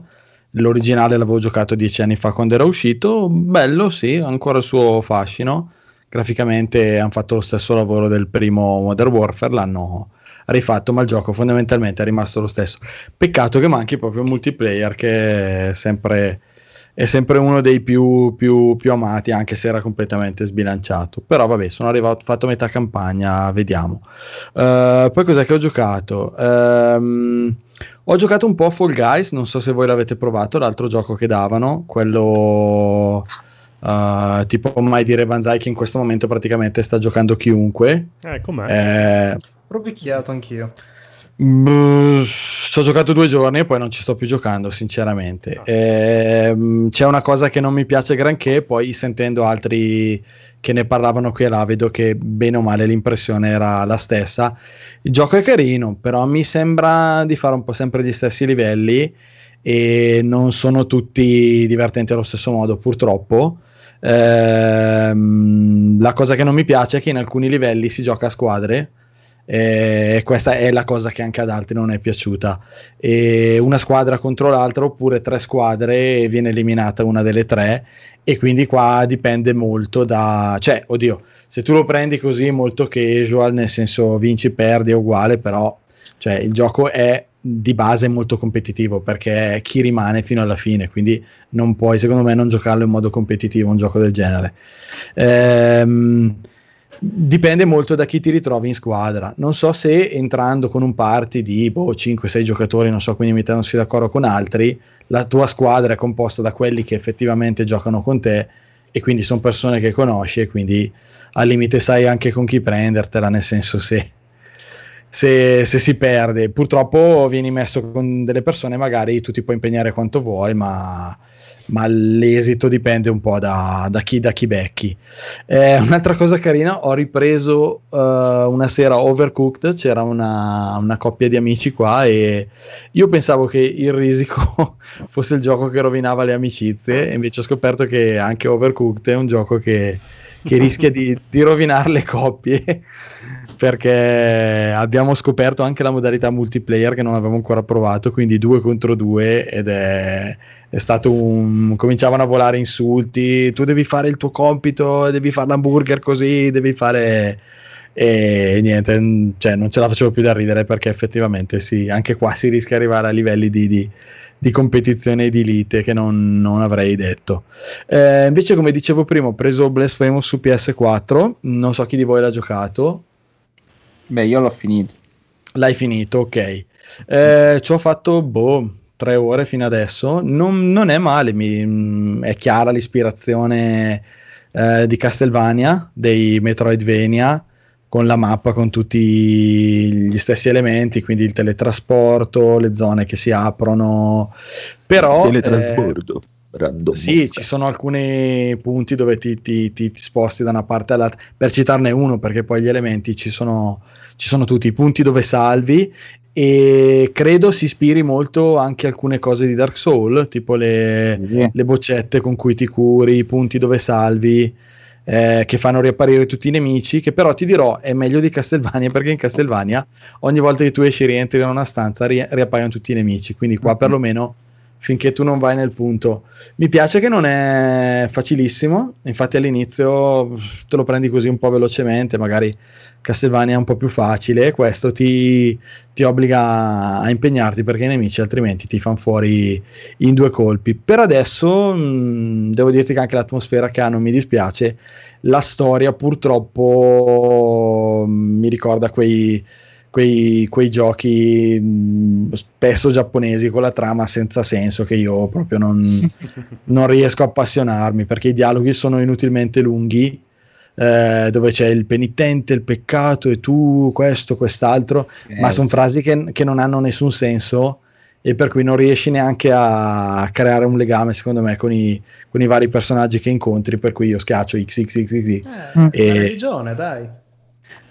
l'originale l'avevo giocato dieci anni fa quando era uscito, bello, sì, ancora il suo fascino, graficamente hanno fatto lo stesso lavoro del primo Modern Warfare, l'hanno rifatto, ma il gioco fondamentalmente è rimasto lo stesso. Peccato che manchi proprio il multiplayer, che è sempre, è sempre uno dei più, più, più amati, anche se era completamente sbilanciato. Però vabbè, sono arrivato, fatto metà campagna, vediamo. Uh, poi cos'è che ho giocato? Um, ho giocato un po' Fall Guys, non so se voi l'avete provato, l'altro gioco che davano, quello... Uh, tipo mai dire Banzai, che in questo momento praticamente sta giocando chiunque. Eh, com'è? Eh, L'ho picchiato anch'io. Mh, ci ho giocato due giorni e poi non ci sto più giocando, sinceramente. No. Eh, c'è una cosa che non mi piace granché, poi sentendo altri che ne parlavano qui e là, vedo che bene o male l'impressione era la stessa. Il gioco è carino, però mi sembra di fare un po' sempre gli stessi livelli e non sono tutti divertenti allo stesso modo, purtroppo. Eh, la cosa che non mi piace è che in alcuni livelli si gioca a squadre Eh, questa è la cosa che anche ad altri non è piaciuta, eh, una squadra contro l'altra oppure tre squadre e viene eliminata una delle tre, e quindi qua dipende molto da, cioè oddio, se tu lo prendi così molto casual, nel senso vinci perdi è uguale, però cioè, il gioco è di base molto competitivo perché chi rimane fino alla fine, quindi non puoi secondo me non giocarlo in modo competitivo un gioco del genere. ehm Dipende molto da chi ti ritrovi in squadra. Non so se entrando con un party di boh, cinque sei giocatori, non so, quindi mettendosi d'accordo con altri, la tua squadra è composta da quelli che effettivamente giocano con te e quindi sono persone che conosci e quindi al limite sai anche con chi prendertela, nel senso se, se, se si perde. Purtroppo vieni messo con delle persone, magari tu ti puoi impegnare quanto vuoi, ma... ma l'esito dipende un po' da, da chi da chi becchi. Eh, un'altra cosa carina, ho ripreso uh, una sera Overcooked, c'era una, una coppia di amici qua e io pensavo che il risico fosse il gioco che rovinava le amicizie, e invece ho scoperto che anche Overcooked è un gioco che, che rischia di, di rovinare le coppie, perché abbiamo scoperto anche la modalità multiplayer che non avevamo ancora provato, quindi due contro due, ed è... è stato un... cominciavano a volare insulti, tu devi fare il tuo compito, devi fare l'hamburger così, devi fare, e niente, cioè non ce la facevo più da ridere, perché effettivamente sì, anche qua si rischia di arrivare a livelli di, di, di competizione e di lite che non, non avrei detto. Eh, invece come dicevo prima ho preso Blasphemous su P S quattro, non so chi di voi l'ha giocato. Beh, io l'ho finito. L'hai finito, ok. Eh, ci ho fatto boh tre ore fino adesso, non, non è male, mi, è chiara l'ispirazione eh, di Castlevania, dei Metroidvania, con la mappa, con tutti gli stessi elementi, quindi il teletrasporto, le zone che si aprono, però... Teletrasporto. Eh, Sì, ci sono alcuni punti dove ti, ti, ti sposti da una parte all'altra, per citarne uno, perché poi gli elementi ci sono, ci sono tutti i punti dove salvi, e credo si ispiri molto anche alcune cose di Dark Souls, tipo le, yeah. le boccette con cui ti curi, i punti dove salvi, eh, che fanno riapparire tutti i nemici, che però ti dirò è meglio di Castlevania, perché in Castlevania ogni volta che tu esci e rientri in una stanza ri- riappaiono tutti i nemici, quindi qua mm-hmm. perlomeno finché tu non vai nel punto. Mi piace che non è facilissimo, infatti all'inizio te lo prendi così un po' velocemente, magari Castlevania è un po' più facile, e questo ti, ti obbliga a impegnarti perché i nemici altrimenti ti fanno fuori in due colpi. Per adesso mh, devo dirti che anche l'atmosfera che ha non mi dispiace, la storia purtroppo mh, mi ricorda quei... Quei, quei giochi mh, spesso giapponesi con la trama senza senso, che io proprio non, non riesco a appassionarmi, perché i dialoghi sono inutilmente lunghi, eh, dove c'è il penitente, il peccato e tu questo, quest'altro, eh, ma sono sì. frasi che, che non hanno nessun senso, e per cui non riesci neanche a creare un legame secondo me con i, con i vari personaggi che incontri, per cui io schiaccio xxxx. Eh, e... la religione, dai.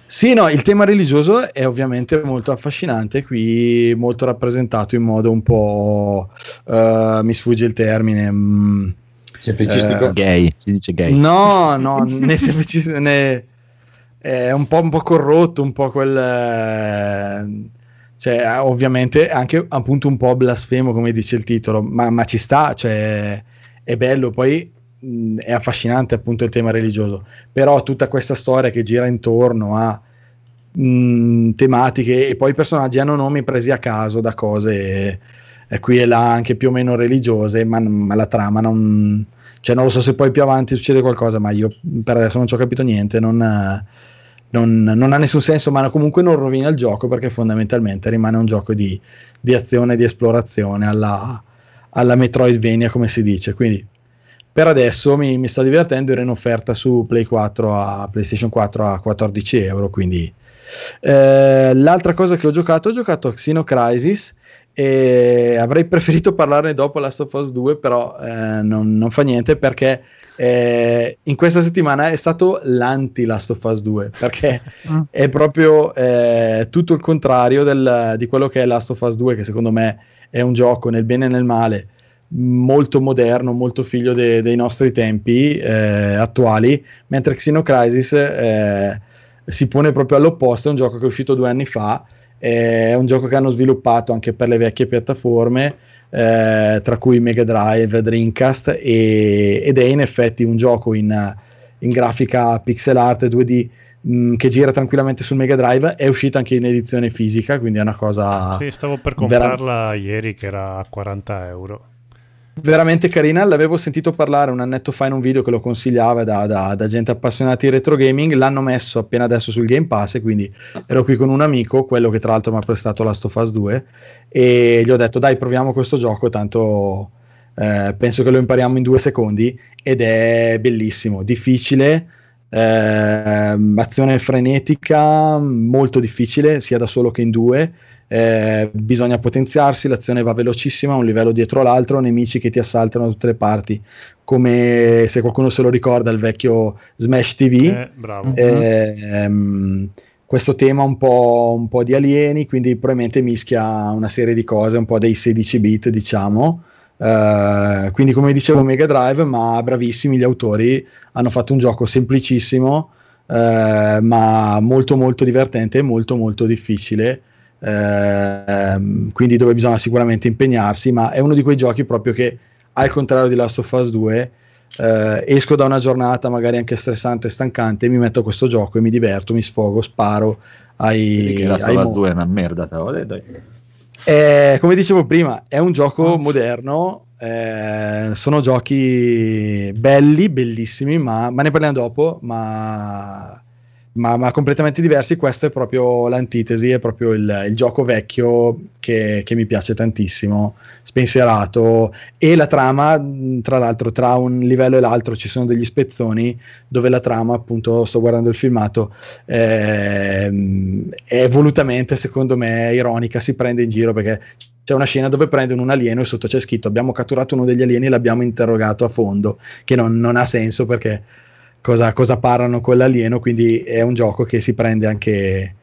Sì, no, il tema religioso è ovviamente molto affascinante, qui molto rappresentato in modo un po', uh, mi sfugge il termine, mh, semplicistico, uh, gay, si dice gay. No, no, né semplicistico, né, è un po', un po' corrotto, un po' quel... Eh, cioè, ovviamente anche appunto un po' blasfemo, come dice il titolo, ma, ma ci sta, cioè, è bello, poi... è affascinante appunto il tema religioso, però tutta questa storia che gira intorno a mh, tematiche, e poi i personaggi hanno nomi presi a caso da cose eh, qui e là anche più o meno religiose, ma, ma la trama non, cioè non lo so se poi più avanti succede qualcosa, ma io per adesso non ci ho capito niente, non, non, non ha nessun senso, ma comunque non rovina il gioco, perché fondamentalmente rimane un gioco di, di azione, di esplorazione alla, alla Metroidvania, come si dice, quindi per adesso mi, mi sto divertendo, era in offerta su Play quattro a PlayStation quattro a quattordici euro, quindi eh, l'altra cosa che ho giocato, ho giocato Xeno Crisis, e avrei preferito parlarne dopo Last of Us due, però eh, non, non fa niente, perché eh, in questa settimana è stato l'anti Last of Us due, perché è proprio eh, tutto il contrario del, di quello che è Last of Us due, che secondo me è un gioco nel bene e nel male molto moderno, molto figlio de- dei nostri tempi eh, attuali, mentre Xeno Crisis eh, si pone proprio all'opposto. È un gioco che è uscito due anni fa, è un gioco che hanno sviluppato anche per le vecchie piattaforme, eh, tra cui Mega Drive, Dreamcast, e, ed è in effetti un gioco in, in grafica pixel art due D mh, che gira tranquillamente sul Mega Drive. È uscita anche in edizione fisica, quindi è una cosa... Sì, stavo per comprarla vera... ieri, che era a quaranta euro. Veramente carina, l'avevo sentito parlare un annetto fa in un video che lo consigliava da, da, da gente appassionata di retro gaming. L'hanno messo appena adesso sul Game Pass e quindi ero qui con un amico, quello che tra l'altro mi ha prestato Last of Us due, e gli ho detto dai, proviamo questo gioco, tanto eh, penso che lo impariamo in due secondi. Ed è bellissimo, difficile, eh, azione frenetica, molto difficile sia da solo che in due. Eh, bisogna potenziarsi, l'azione va velocissima, un livello dietro l'altro, nemici che ti assaltano da tutte le parti, come, se qualcuno se lo ricorda, il vecchio Smash T V. eh, bravo. Eh, ehm, questo tema un po', un po' di alieni, quindi probabilmente mischia una serie di cose, un po' dei sedici bit diciamo. Eh, quindi come dicevo Mega Drive, ma bravissimi gli autori, hanno fatto un gioco semplicissimo, eh, ma molto molto divertente e molto molto difficile. Uh, quindi dove bisogna sicuramente impegnarsi, ma è uno di quei giochi proprio che, al contrario di Last of Us due, uh, esco da una giornata magari anche stressante e stancante, mi metto a questo gioco e mi diverto, mi sfogo, sparo ai, che Last of Us due è una merda, tavole, dai. Eh, come dicevo prima, è un gioco moderno, eh, sono giochi belli, bellissimi, ma, ma ne parliamo dopo, ma... Ma, ma completamente diversi. Questo è proprio l'antitesi, è proprio il, il gioco vecchio che, che mi piace tantissimo, spensierato, e la trama, tra l'altro, tra un livello e l'altro ci sono degli spezzoni dove la trama, appunto, sto guardando il filmato, eh, è volutamente, secondo me, ironica, si prende in giro, perché c'è una scena dove prendono un alieno e sotto c'è scritto abbiamo catturato uno degli alieni e l'abbiamo interrogato a fondo, che non, non ha senso, perché Cosa, cosa parlano con l'alieno. Quindi è un gioco che si prende anche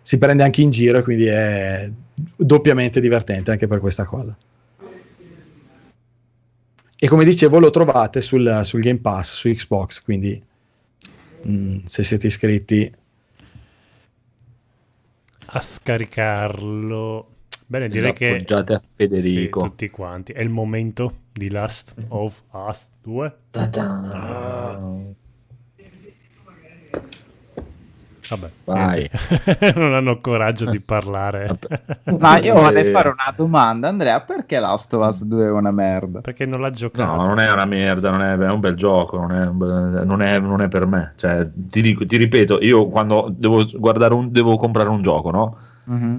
si prende anche in giro, e quindi è doppiamente divertente anche per questa cosa. E come dicevo, lo trovate sul, sul Game Pass, su Xbox, quindi mh, se siete iscritti a scaricarlo. Bene, direi che appoggiate a Federico. Sì, tutti quanti. È il momento di Last of Us due. Ta-da. Vabbè, vai. Non hanno coraggio di parlare. Ma io vorrei fare una domanda, Andrea, perché Last of Us due è una merda? Perché non l'ha giocato. No, non è una merda, non è, è un bel gioco, non è, non è, non è per me. Cioè, ti, dico, ti ripeto, io quando devo guardare un, devo comprare un gioco, no? Mm-hmm.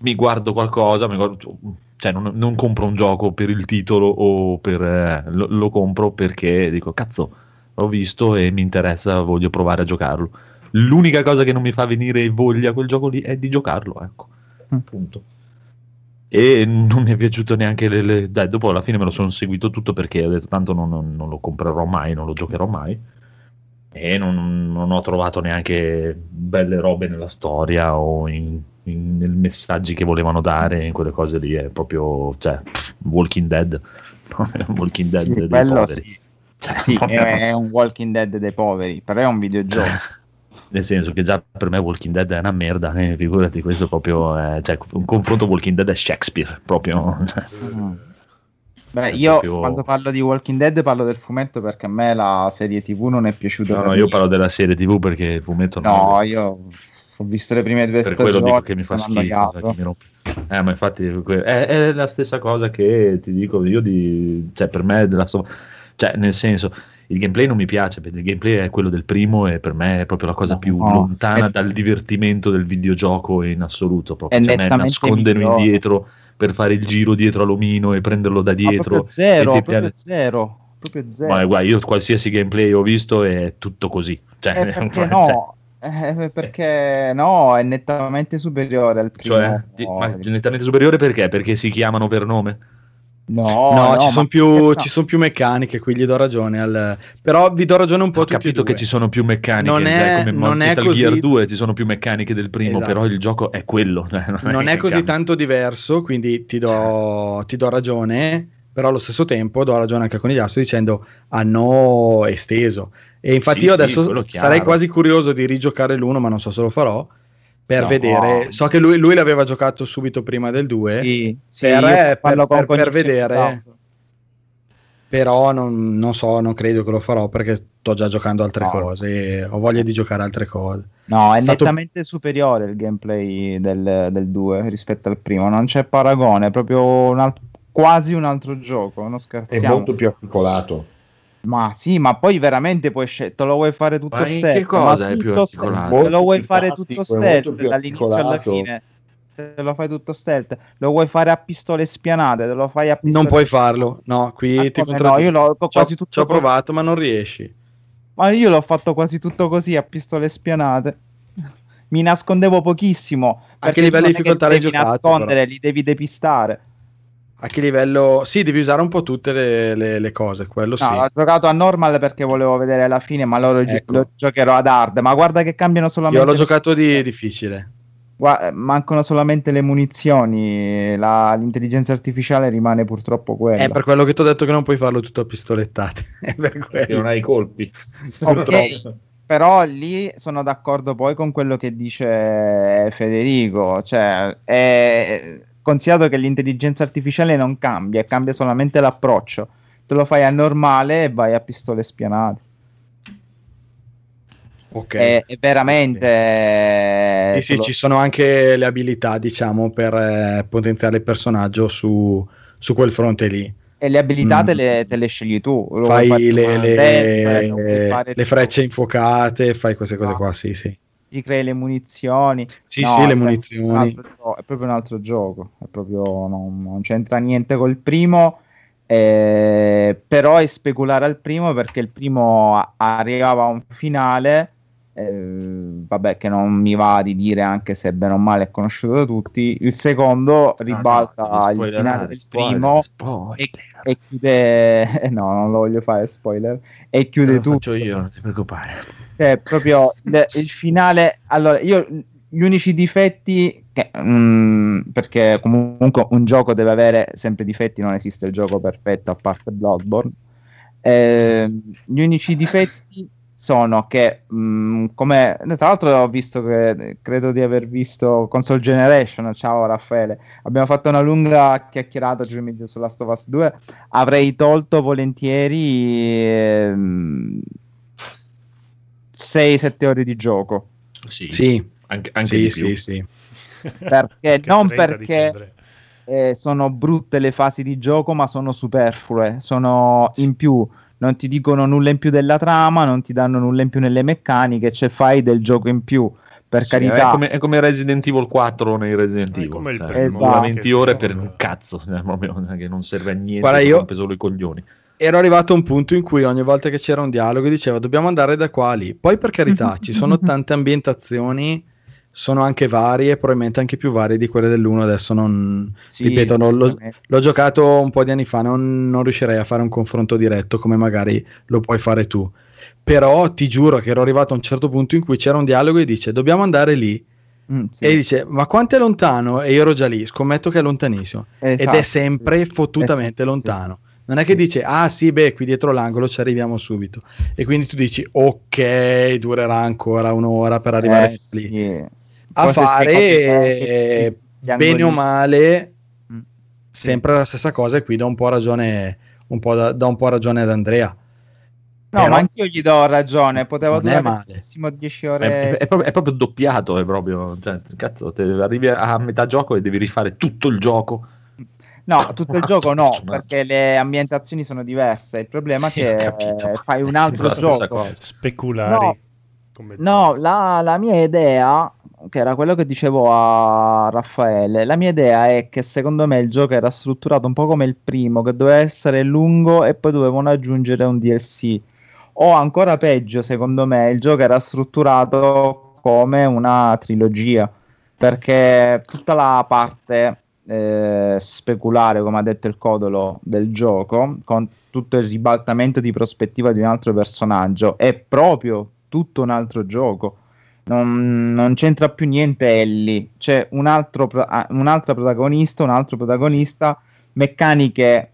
Mi guardo qualcosa, mi guardo, cioè non, non compro un gioco per il titolo o per eh, lo, lo compro perché dico cazzo, l'ho visto e mi interessa, voglio provare a giocarlo. L'unica cosa che non mi fa venire voglia quel gioco lì è di giocarlo, ecco, mm. punto. E non mi è piaciuto neanche le, le... Dai, dopo alla fine me lo sono seguito tutto, perché ho detto tanto non, non, non lo comprerò mai, non lo giocherò mai, e non, non ho trovato neanche belle robe nella storia o in, in, nei messaggi che volevano dare, in quelle cose lì. È proprio, cioè, Walking Dead Walking Dead sì, dei poveri. Sì, cioè, sì, è un Walking Dead dei poveri, però è un videogioco. Nel senso che già per me Walking Dead è una merda, eh, figurati, questo proprio è, cioè, un confronto Walking Dead è Shakespeare proprio. Cioè. Beh, io proprio... quando parlo di Walking Dead parlo del fumetto, perché a me la serie tivù non è piaciuta. No, no, io parlo della serie tivù perché il fumetto non... No, è... io ho visto le prime due stagioni. Per quello dico che mi fa schifo. Che mi romp... Eh, ma infatti è, è la stessa cosa che ti dico io di... Cioè, per me è della... Cioè, nel senso... Il gameplay non mi piace, perché il gameplay è quello del primo e per me è proprio la cosa no, più no, lontana è... dal divertimento del videogioco in assoluto. Proprio. Cioè, non è nascondermi indietro per fare il giro dietro all'omino e prenderlo da dietro. Proprio zero, e proprio, zero, proprio zero. Ma guarda, io qualsiasi gameplay ho visto è tutto così. Cioè, eh perché cioè, no? Eh, perché no, è nettamente superiore al primo. Cioè, no, ma nettamente superiore perché? Perché si chiamano per nome? No, no, no, ci sono più, no. Son più meccaniche, qui gli do ragione al... Però vi do ragione un po'. Ho tutti capito che ci sono più meccaniche, non è, cioè, come non è Metal così... Gear due ci sono più meccaniche del primo, esatto. Però il gioco è quello, non è, non è così tanto diverso, quindi ti do, ti do ragione. però allo stesso tempo do ragione anche a Conigliasso dicendo hanno esteso, e infatti sì, io adesso sì, sarei quasi curioso di rigiocare l'uno, ma non so se lo farò, per no, vedere, so che lui, lui l'aveva giocato subito prima del due, sì, sì, per, per, per, per vedere, però non, non so, non credo che lo farò perché sto già giocando altre no. cose, ho voglia di giocare altre cose. No, è, è stato... nettamente superiore il gameplay del, del due rispetto al primo, non c'è paragone, è proprio un altro, quasi un altro gioco, non scherziamo. È molto più articolato. Ma sì, ma poi veramente puoi scegliere, te lo vuoi fare tutto ma stealth, che cosa ma è tutto più stealth, te lo vuoi fare tutto stealth dall'inizio alla fine, te lo fai tutto stealth, lo vuoi fare a pistole spianate, te lo fai a pistole non puoi farlo, no, qui ma ti contraddico, no, io l'ho quasi tutto, ci ho provato ma non riesci, ma io l'ho fatto quasi tutto così a pistole spianate, mi nascondevo pochissimo, a che livello di difficoltà hai giocato? Devi nascondere, però. Li devi depistare. A che livello? Sì, devi usare un po' tutte le, le, le cose, quello no, sì. No, ho giocato a normal perché volevo vedere alla fine, ma loro ecco. gi- lo giocherò ad hard, ma guarda che cambiano solamente... Io l'ho giocato di difficile. Gua- mancano solamente le munizioni, la- l'intelligenza artificiale rimane purtroppo quella. È per quello che ti ho detto che non puoi farlo tutto a pistolettate, è per quello. Perché non hai colpi, okay. Purtroppo. Però lì sono d'accordo poi con quello che dice Federico, cioè... è... considerato che l'intelligenza artificiale non cambia, cambia solamente l'approccio, te lo fai a normale e vai a pistole spianate. Ok, è, è veramente sì, sì lo... ci sono anche le abilità, diciamo, per eh, potenziare il personaggio su, su quel fronte lì, e le abilità mm. te, le, te le scegli tu, lo fai le, le, testa, le, le frecce infuocate, fai queste cose ah. qua, sì sì crei le munizioni, sì no, sì le munizioni altro, è proprio un altro gioco, è proprio non, non c'entra niente col primo, eh, però è speculare al primo perché il primo a- arrivava a un finale eh, vabbè che non mi va di dire, anche se bene o male è conosciuto da tutti, il secondo ribalta ah, no, il finale del spoiler, primo spoiler. E, e chiude eh, no non lo voglio fare spoiler, e chiude tutto, lo faccio io, non ti preoccupare. Cioè, proprio il, il finale. Allora, io gli unici difetti che, mh, perché comunque un gioco deve avere sempre difetti, non esiste il gioco perfetto a parte Bloodborne. Eh, gli unici difetti sono che, mh, come tra l'altro, ho visto che credo di aver visto Console Generation. Ciao Raffaele, abbiamo fatto una lunga chiacchierata su Last of Us due. Avrei tolto volentieri. Eh, sei sette ore di gioco. Sì, sì. Anche, anche sì, di più. Sì, sì. Perché non perché eh, sono brutte le fasi di gioco, ma sono superflue, sono in più, non ti dicono nulla in più della trama, non ti danno nulla in più nelle meccaniche, cioè fai del gioco in più, per sì, carità. È come, è come Resident Evil quattro nei Resident Evil. È come il primo, cioè, esatto. venti ore per un cazzo, che non serve a niente, guarda, io... solo i coglioni. Ero arrivato a un punto in cui ogni volta che c'era un dialogo dicevo dobbiamo andare da qua lì, poi per carità ci sono tante ambientazioni, sono anche varie, probabilmente anche più varie di quelle dell'uno, adesso non sì, ripeto non, l'ho, l'ho giocato un po' di anni fa, non, non riuscirei a fare un confronto diretto come magari lo puoi fare tu, però ti giuro che ero arrivato a un certo punto in cui c'era un dialogo e dice dobbiamo andare lì Mm, sì. e dice ma quanto è lontano, e io ero già lì, scommetto che è lontanissimo, esatto, ed è sempre sì. fottutamente esatto, lontano sì. Non è che dice, ah sì, beh, qui dietro l'angolo ci arriviamo subito. E quindi tu dici, ok, durerà ancora un'ora per arrivare eh, lì. Sì. A fare, eh, bene o male, mm. sempre sì. la stessa cosa. E qui do un po' ragione, un po' da, do un po' ragione ad Andrea. No, però, ma anch'io gli do ragione, poteva durare dieci ore. È, è, è, proprio, è proprio doppiato, è proprio, cioè, cazzo, te arrivi a metà gioco e devi rifare tutto il gioco. No, tutto il gioco no, perché le ambientazioni sono diverse. Il problema sì, è che fai un altro gioco. Speculari. No, come no la, la mia idea, che era quello che dicevo a Raffaele, la mia idea è che secondo me il gioco era strutturato un po' come il primo, che doveva essere lungo e poi dovevano aggiungere un D L C. O ancora peggio, secondo me, il gioco era strutturato come una trilogia, perché tutta la parte... Eh, speculare, come ha detto il Codolo, del gioco, con tutto il ribaltamento di prospettiva di un altro personaggio, è proprio tutto un altro gioco, non, non c'entra più niente Ellie, c'è un altro, un'altra protagonista un altro protagonista, meccaniche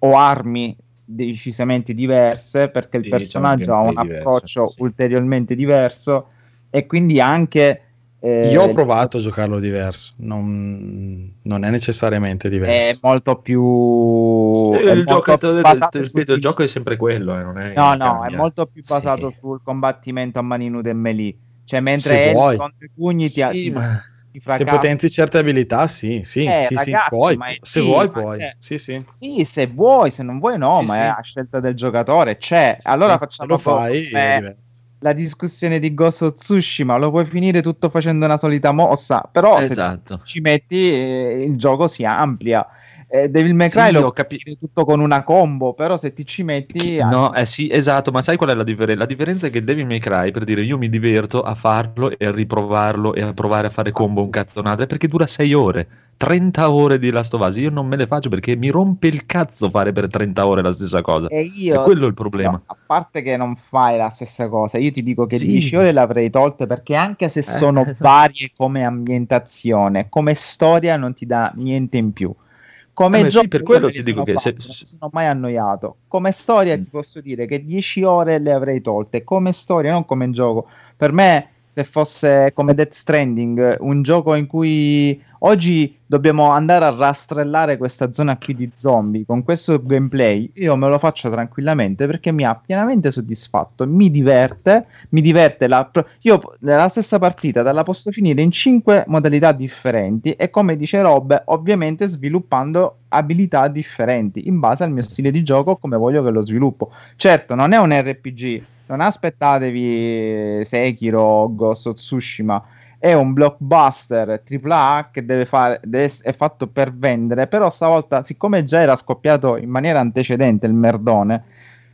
o armi decisamente diverse, perché il sì, personaggio ha un approccio diverso, sì. ulteriormente diverso, e quindi anche... Eh, Io ho provato a giocarlo diverso, non, non è necessariamente diverso. È molto più sì, è il, molto del, sul... il gioco è sempre quello, eh, non è no, no, cambia. È molto più basato sì. sul combattimento a mani nude e melee. Cioè, mentre è contro i pugni sì, ti, ma... ti se potenzi certe abilità, sì, sì, eh, sì, ragazzi, sì puoi. Se sì, vuoi, puoi. Cioè, sì, sì. sì, se vuoi, se non vuoi, no, sì, ma sì. è la scelta del giocatore. C'è, sì, allora sì, facciamo lo fai, è la discussione di Ghost of Tsushima, lo puoi finire tutto facendo una solita mossa, però esatto. se ci metti eh, il gioco si amplia. Eh, Devil May Cry sì, lo capisci tutto con una combo, però se ti ci metti... Anche... No, eh sì, esatto, ma sai qual è la differenza? La differenza è che Devil May Cry, per dire, io mi diverto a farlo e a riprovarlo e a provare a fare combo un cazzonata, perché dura sei ore. trenta ore di Last of Us, io non me le faccio perché mi rompe il cazzo fare per trenta ore la stessa cosa. E io, è quello il problema. No, a parte che non fai la stessa cosa, io ti dico che sì. dieci ore le avrei tolte, perché anche se sono eh. varie come ambientazione, come storia non ti dà niente in più. Come eh, gioco sì, per quello ti dico che fatto, se... non sono mai annoiato. Come storia mm. ti posso dire che dieci ore le avrei tolte, come storia, non come gioco. Per me, se fosse come Death Stranding, un gioco in cui oggi dobbiamo andare a rastrellare questa zona qui di zombie con questo gameplay, io me lo faccio tranquillamente perché mi ha pienamente soddisfatto, mi diverte, mi diverte la pro- io la stessa partita la posso finire in cinque modalità differenti e, come dice Rob, ovviamente sviluppando abilità differenti in base al mio stile di gioco, come voglio che lo sviluppo. Certo, non è un R P G, non aspettatevi Sekiro, Ghost of Tsushima, è un blockbuster tripla A che deve fare, deve, è fatto per vendere, però stavolta, siccome già era scoppiato in maniera antecedente il merdone,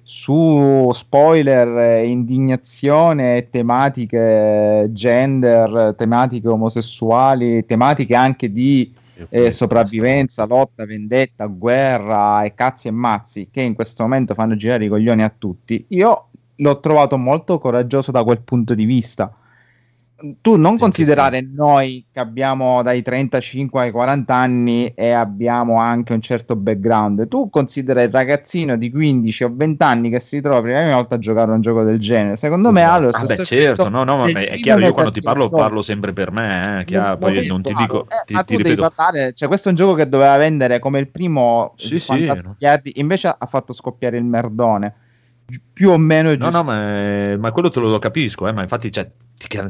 su spoiler, indignazione, tematiche gender, tematiche omosessuali, tematiche anche di eh, sopravvivenza, lotta, vendetta, guerra e cazzi e mazzi, che in questo momento fanno girare i coglioni a tutti, io l'ho trovato molto coraggioso da quel punto di vista. Tu non sì, considerare sì. noi che abbiamo dai trentacinque ai quaranta anni e abbiamo anche un certo background, tu considera il ragazzino di quindici o venti anni che si trova prima volta a giocare a un gioco del genere, secondo me ha lo stesso ah beh, certo, no, no, ma è chiaro, io quando ti parlo parlo sempre per me, eh, chiaro, poi visto, non ti dico eh, ti, ma ti tu ripeto. Devi parlare, cioè questo è un gioco che doveva vendere come il primo sì, sì, miliardi, no? Invece ha fatto scoppiare il merdone più o meno no no ma, ma quello te lo, lo capisco eh, ma infatti cioè,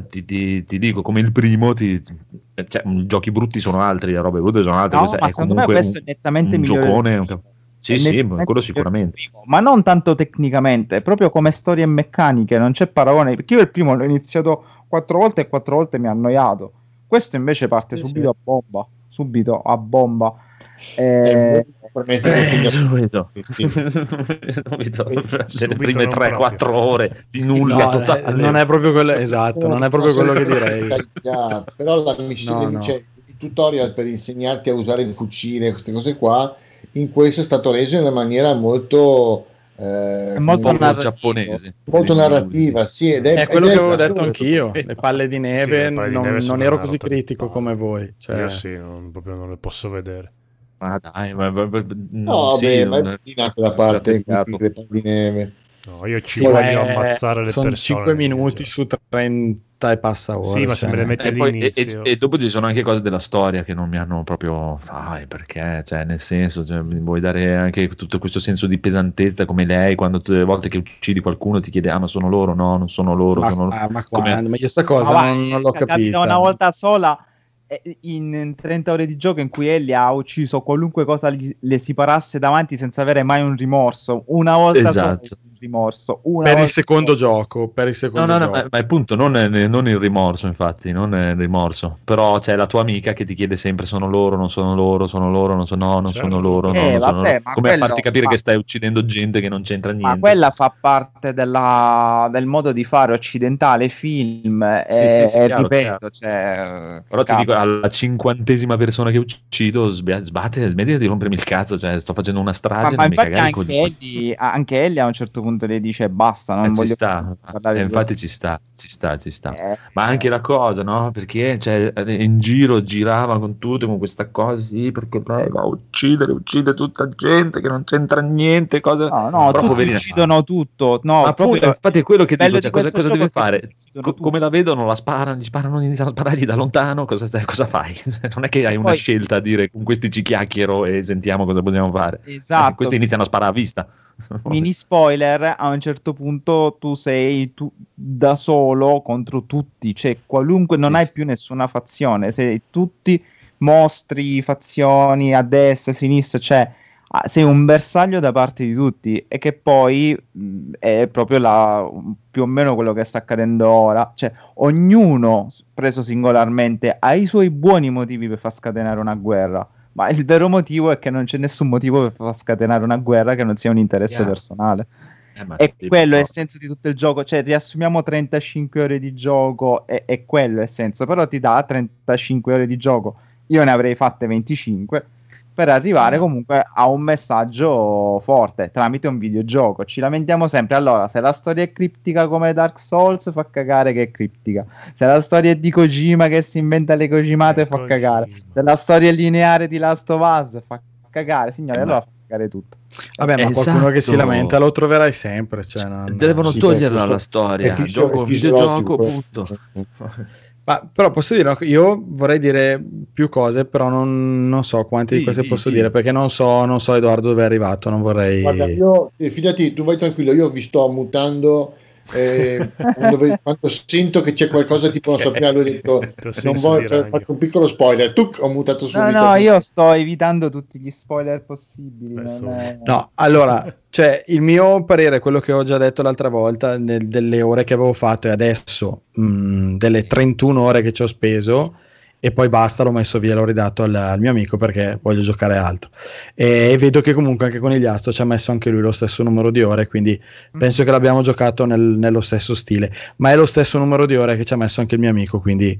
ti, ti, ti dico come il primo ti, cioè, giochi brutti sono altri, le robe brutte sono altre, no, cioè, ma è secondo me questo un, è nettamente un giocone un... sì è sì quello sicuramente, ma non tanto tecnicamente, proprio come storie e meccaniche non c'è paragone, perché io il primo l'ho iniziato quattro volte e quattro volte mi ha annoiato, questo invece parte sì, subito sì. a bomba subito a bomba Eh, eh, subito, subito, le prime tre quattro ore di nulla no, totale. Non è proprio quello, esatto, non è proprio quello che direi. Però la no, no. Cioè, il tutorial per insegnarti a usare il fucile, queste cose qua, in questo è stato reso in una maniera molto Eh, molto narrativo, giapponese, molto narrativa, sì, ed è, è quello ed è che avevo detto anch'io. Le palle di neve, sì, palle non, di neve non ero così critico no. come voi. Cioè... Io sì, non, proprio non le posso vedere. Ma dai, ma, ma, ma, no, sì, beh, non ma è finita quella parte le palle di neve. No, io ci sì, voglio eh, ammazzare le sono persone. Sono cinque minuti su trenta e passa ora. Sì, ma se me le mette all'inizio. E, e, e dopo ci sono anche cose della storia che non mi hanno proprio... Fai, perché? Cioè, nel senso, cioè, vuoi dare anche tutto questo senso di pesantezza come lei, quando tutte le volte che uccidi qualcuno ti chiede, ah, ma sono loro? No, non sono loro. Ma, sono loro. Ma, ma, quando, ma io sta cosa no, non, non l'ho capita. Una volta sola... in trenta ore di gioco in cui Ellie ha ucciso qualunque cosa gli, le si parasse davanti senza avere mai un rimorso, una volta esatto. solo un rimorso una per volta il secondo solo. Gioco per il secondo no, no, gioco. No, ma appunto non, non il rimorso, infatti non è il rimorso, però c'è la tua amica che ti chiede sempre sono loro, non sono loro, sono loro, non sono, no, non certo. sono loro, eh, no, non vabbè, sono loro. Come a farti capire fa... che stai uccidendo gente che non c'entra niente, ma quella fa parte della, del modo di fare occidentale film sì, e, sì, sì, e chiaro, ripeto cioè, però ti dico alla cinquantesima persona che uccido sb- sbatte, smettete di rompermi il cazzo, cioè sto facendo una strage, ma, ma infatti anche Ellie, anche Ellie a un certo punto punto lei dice basta, non eh, voglio ci sta. parlare eh, di infatti questo. ci sta, ci sta, ci sta. Eh, Ma anche eh. la cosa, no? Perché cioè, in giro girava con tutto con questa cosa, sì, perché lei va a uccidere, uccide tutta gente che non c'entra niente, cosa no, no, tutti poverina. uccidono tutto. No, Ma proprio, proprio, infatti è quello che dico, cioè, cosa, cosa deve fare? Co- come la vedono, la sparano, gli sparano, iniziano a sparargli da lontano, cosa, cosa fai? Non è che hai una Poi, scelta a dire con questi ci chiacchiero e sentiamo cosa possiamo fare. Esatto. Questi iniziano a sparare a vista. Mini spoiler, a un certo punto tu sei tu da solo contro tutti, cioè qualunque, non sì. hai più nessuna fazione, sei tutti mostri, fazioni a destra, a sinistra, cioè sei un bersaglio da parte di tutti, e che poi mh, è proprio la, più o meno quello che sta accadendo ora, cioè ognuno preso singolarmente ha i suoi buoni motivi per far scatenare una guerra, ma il vero motivo è che non c'è nessun motivo per far scatenare una guerra che non sia un interesse yeah. personale. Eh, e quello è il senso di tutto il gioco, cioè riassumiamo trentacinque ore di gioco e, e quello è il senso, però ti dà trentacinque ore di gioco, io ne avrei fatte venticinque per arrivare comunque a un messaggio forte tramite un videogioco. Ci lamentiamo sempre, allora se la storia è criptica come Dark Souls fa cagare che è criptica, se la storia è di Kojima che si inventa le Kojimate fa Kojima. cagare, se la storia è lineare di Last of Us fa cagare, signore, eh, allora fa cagare tutto. Vabbè, ma esatto. qualcuno che si lamenta lo troverai sempre, cioè, non, devono toglierla la storia, il gioco, videogioco, punto. Ma però posso dire, no? Io vorrei dire più cose, però non, non so quante sì, di queste sì, posso sì. dire, perché non so, non so Edoardo dove è arrivato, non vorrei... Guarda, io, eh, fidati, tu vai tranquillo, io vi sto mutando, eh, quando, quando sento che c'è qualcosa tipo, non so, prima lui ha detto, non voglio, faccio un piccolo spoiler, tu ho mutato subito. No, no, io sto evitando tutti gli spoiler possibili. Non è... No, allora... Cioè, il mio parere, quello che ho già detto l'altra volta, nel, delle ore che avevo fatto e adesso, mh, delle trentuno ore che ci ho speso, e poi basta, l'ho messo via, l'ho ridato al, al mio amico perché voglio giocare altro. E vedo che comunque anche con Conigliastro ci ha messo anche lui lo stesso numero di ore, quindi mm. penso che l'abbiamo giocato nel, nello stesso stile, ma è lo stesso numero di ore che ci ha messo anche il mio amico, quindi...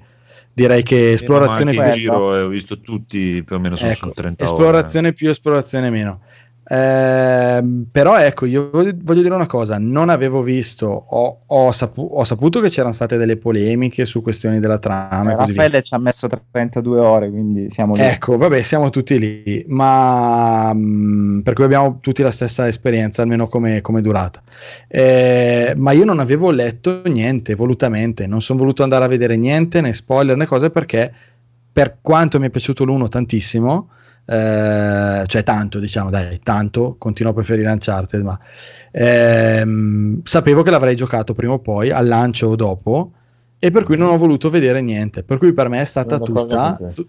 Direi che esplorazione più... giro, ho visto tutti, più o meno sono ecco, su trenta esplorazione ore. Più, esplorazione meno. Eh, però ecco, io voglio dire una cosa, non avevo visto, ho, ho, sapu- ho saputo che c'erano state delle polemiche su questioni della trama eh, e così via. Raffaele ci ha messo trentadue ore, quindi siamo lì. Ecco, vabbè, siamo tutti lì, ma mh, per cui abbiamo tutti la stessa esperienza, almeno come, come durata, eh, ma io non avevo letto niente volutamente, non sono voluto andare a vedere niente, né spoiler né cose, perché per quanto mi è piaciuto l'uno tantissimo, Eh, cioè tanto diciamo dai tanto continuo a preferire Uncharted, ma ehm, sapevo che l'avrei giocato prima o poi al lancio o dopo, e per cui non ho voluto vedere niente, per cui per me è stata tutta tu,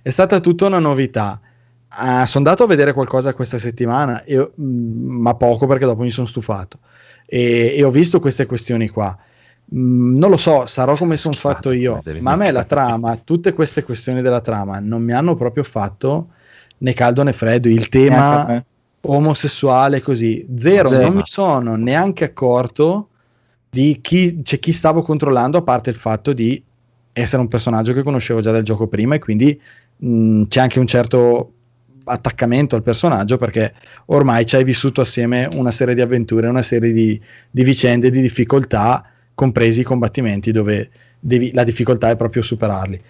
è stata tutta una novità. Ah, sono andato a vedere qualcosa questa settimana e, ma poco, perché dopo mi sono stufato e, e ho visto queste questioni qua. Non lo so, sarò come sono fatto io, ma a me la trama, tutte queste questioni della trama non mi hanno proprio fatto né caldo né freddo. Il tema omosessuale così zero, zero. Non mi sono neanche accorto di chi, cioè, chi stavo controllando, a parte il fatto di essere un personaggio che conoscevo già dal gioco prima, e quindi mh, c'è anche un certo attaccamento al personaggio, perché ormai ci hai vissuto assieme una serie di avventure, una serie di, di vicende, di difficoltà, compresi i combattimenti dove devi, la difficoltà è proprio superarli.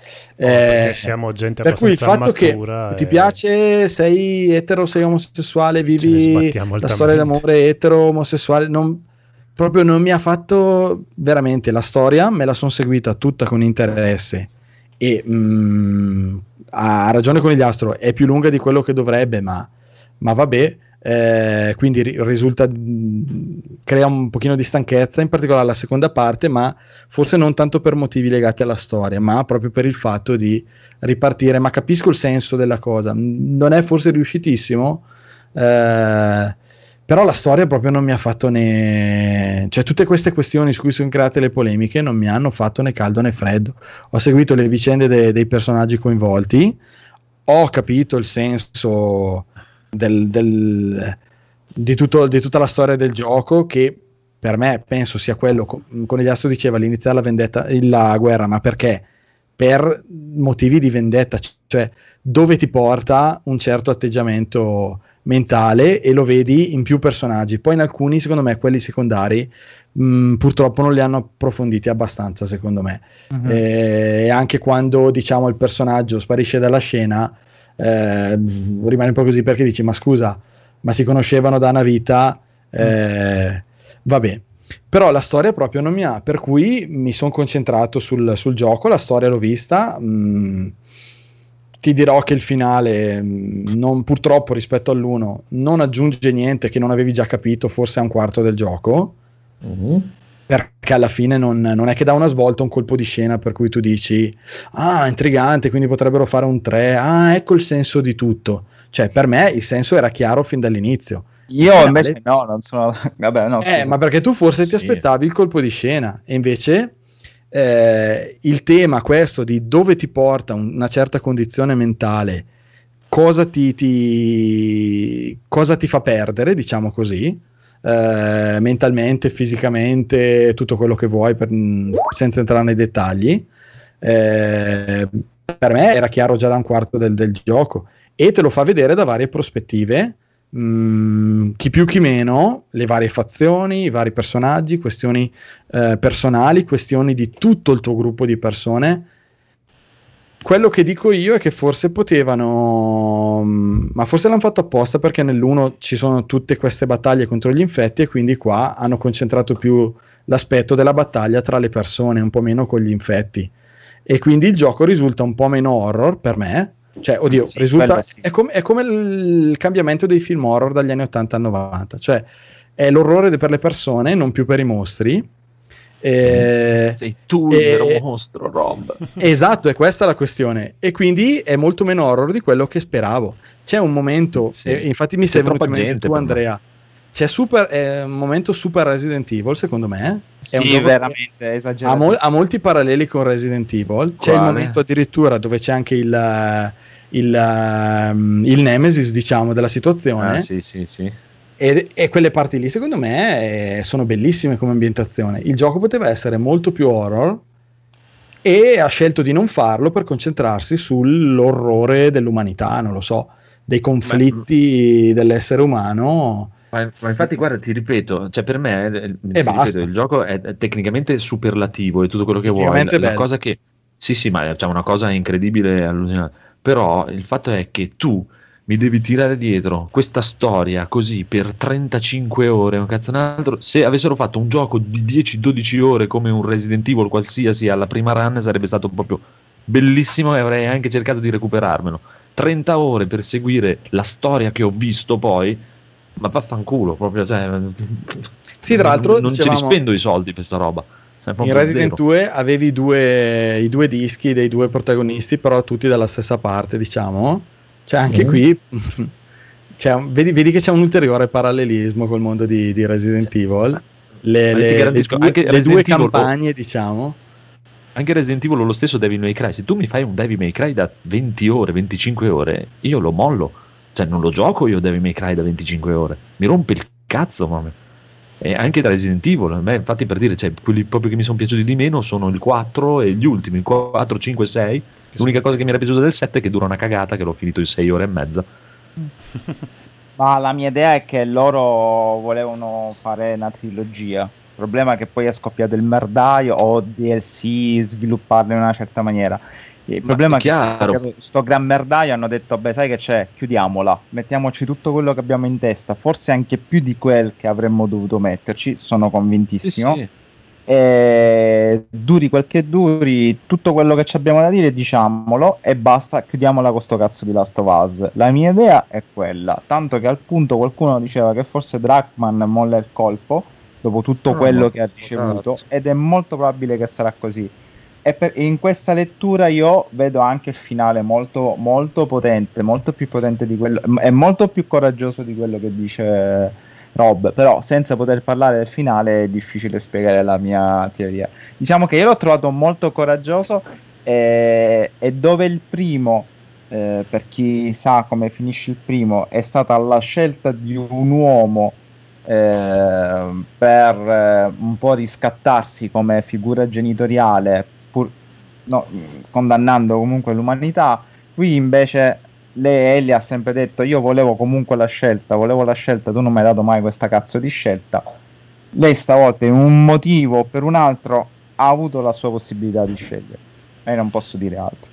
Oh, eh, siamo gente per cui il fatto che e... ti piace, sei etero, sei omosessuale, vivi la storia d'amore etero, omosessuale, non, proprio non mi ha fatto veramente. La storia me la sono seguita tutta con interesse e mm, ha ragione Conigliastro, è più lunga di quello che dovrebbe, ma, ma vabbè. Eh, quindi risulta crea un pochino di stanchezza, in particolare la seconda parte, ma forse non tanto per motivi legati alla storia, ma proprio per il fatto di ripartire. Ma capisco il senso della cosa, non è forse riuscitissimo, eh, però la storia proprio non mi ha fatto né, cioè tutte queste questioni su cui sono create le polemiche non mi hanno fatto né caldo né freddo. Ho seguito le vicende de- dei personaggi coinvolti, ho capito il senso Del, del, di, tutto, di tutta la storia del gioco, che per me penso sia quello. Conigliastro diceva all'iniziare la vendetta, la guerra, ma perché? Per motivi di vendetta, cioè dove ti porta un certo atteggiamento mentale e lo vedi in più personaggi. Poi in alcuni, secondo me, quelli secondari mh, purtroppo non li hanno approfonditi abbastanza, secondo me. Uh-huh. E anche quando, diciamo, il personaggio sparisce dalla scena, eh, rimane un po' così, perché dici: ma scusa, ma si conoscevano da una vita, eh, uh-huh. vabbè. Però la storia proprio non mi ha, per cui mi sono concentrato sul, sul gioco. La storia l'ho vista, mh, ti dirò che il finale non, purtroppo rispetto all'uno non aggiunge niente che non avevi già capito forse a un quarto del gioco, mm-hmm. perché alla fine non, non è che dà una svolta, un colpo di scena per cui tu dici: ah, intrigante, quindi potrebbero fare un tre, ah, ecco il senso di tutto. Cioè, per me il senso era chiaro fin dall'inizio. Io invece no, non sono... Vabbè, no, eh, ma perché tu forse ti aspettavi il colpo di scena, e invece eh, il tema questo di dove ti porta una certa condizione mentale, cosa ti, ti, cosa ti fa perdere, diciamo così, eh, mentalmente, fisicamente, tutto quello che vuoi, per, senza entrare nei dettagli, eh, per me era chiaro già da un quarto del, del gioco, e te lo fa vedere da varie prospettive. Mm, chi più chi meno, le varie fazioni, i vari personaggi, questioni eh, personali, questioni di tutto il tuo gruppo di persone. Quello che dico io è che forse potevano, ma forse l'hanno fatto apposta, perché nell'uno ci sono tutte queste battaglie contro gli infetti, e quindi qua hanno concentrato più l'aspetto della battaglia tra le persone, un po' meno con gli infetti, e quindi il gioco risulta un po' meno horror per me. Cioè, oddio, sì, risulta bello, sì. è, com- è come il cambiamento dei film horror dagli anni ottanta al novanta, cioè è l'orrore de- per le persone, non più per i mostri. E... sei tu il e... vero mostro, Rob. Esatto, è questa la questione, e quindi è molto meno horror di quello che speravo. C'è un momento, sì. e infatti mi sembra tu, Andrea, me. C'è super, è un momento super Resident Evil, secondo me. È sì, un veramente esagerato. Ha, mol- ha molti paralleli con Resident Evil. C'è Quale? il momento addirittura dove c'è anche il, il, il Nemesis, diciamo, della situazione. Ah, sì, sì, sì. E, e quelle parti lì, secondo me, eh, sono bellissime come ambientazione. Il gioco poteva essere molto più horror, e ha scelto di non farlo per concentrarsi sull'orrore dell'umanità, non lo so, dei conflitti Beh, dell'essere umano. Ma infatti, guarda, ti ripeto, cioè per me eh, ripeto, il gioco è, è tecnicamente superlativo e tutto quello che vuoi. La, la cosa che sì, sì, ma c'è cioè una cosa incredibile, allucinante. Però il fatto è che tu mi devi tirare dietro questa storia così per trentacinque ore, un cazzo un altro. Se avessero fatto un gioco di dieci dodici ore come un Resident Evil qualsiasi alla prima run, sarebbe stato proprio bellissimo, e avrei anche cercato di recuperarmelo. trenta ore per seguire la storia che ho visto poi. Ma vaffanculo, proprio, cioè, sì, tra l'altro non, non dicevamo, ce li spendo i soldi per sta roba. In Resident due avevi due, i due dischi dei due protagonisti, però tutti dalla stessa parte, diciamo. Cioè anche mm. qui cioè, vedi, vedi che c'è un ulteriore parallelismo col mondo di, di Resident cioè, Evil. Le, le, le, le, due, anche le due campagne, lo, diciamo. Anche Resident Evil lo stesso, Devil May Cry. Se tu mi fai un Devil May Cry da venti ore, venticinque ore, io lo mollo. Cioè non lo gioco io Devil May Cry da venticinque ore, mi rompe il cazzo, mamma. E anche da Resident Evil, beh, infatti, per dire, cioè, quelli proprio che mi sono piaciuti di meno sono il quattro e gli ultimi, il quattro, cinque, sei. L'unica cosa che mi era piaciuta del sette è che dura una cagata, che l'ho finito in sei ore e mezza. Ma la mia idea è che loro volevano fare una trilogia. Il problema è che poi è scoppiato il merdaio, o D L C, svilupparle in una certa maniera. Il problema è, è che sto gran merdaio, hanno detto: beh, sai che c'è, chiudiamola, mettiamoci tutto quello che abbiamo in testa, forse anche più di quel che avremmo dovuto metterci, sono convintissimo. Sì, sì. E duri quel che duri, tutto quello che ci abbiamo da dire diciamolo e basta, chiudiamola con sto cazzo di Last of Us. La mia idea è quella, tanto che al punto qualcuno diceva che forse Druckmann molla il colpo dopo tutto no, quello no, che ha ricevuto, cazzo. Ed è molto probabile che sarà così. E per, in questa lettura io vedo anche il finale molto molto potente, molto più potente di quello, è molto più coraggioso di quello che dice Rob, però senza poter parlare del finale è difficile spiegare la mia teoria. Diciamo che io l'ho trovato molto coraggioso, e, e dove il primo, eh, per chi sa come finisce il primo, è stata la scelta di un uomo eh, per eh, un po' riscattarsi come figura genitoriale, pur no, condannando comunque l'umanità, qui invece lei Ellie ha sempre detto io volevo comunque la scelta, volevo la scelta, tu non mi hai dato mai questa cazzo di scelta. Lei stavolta in un motivo o per un altro ha avuto la sua possibilità di scegliere e non posso dire altro.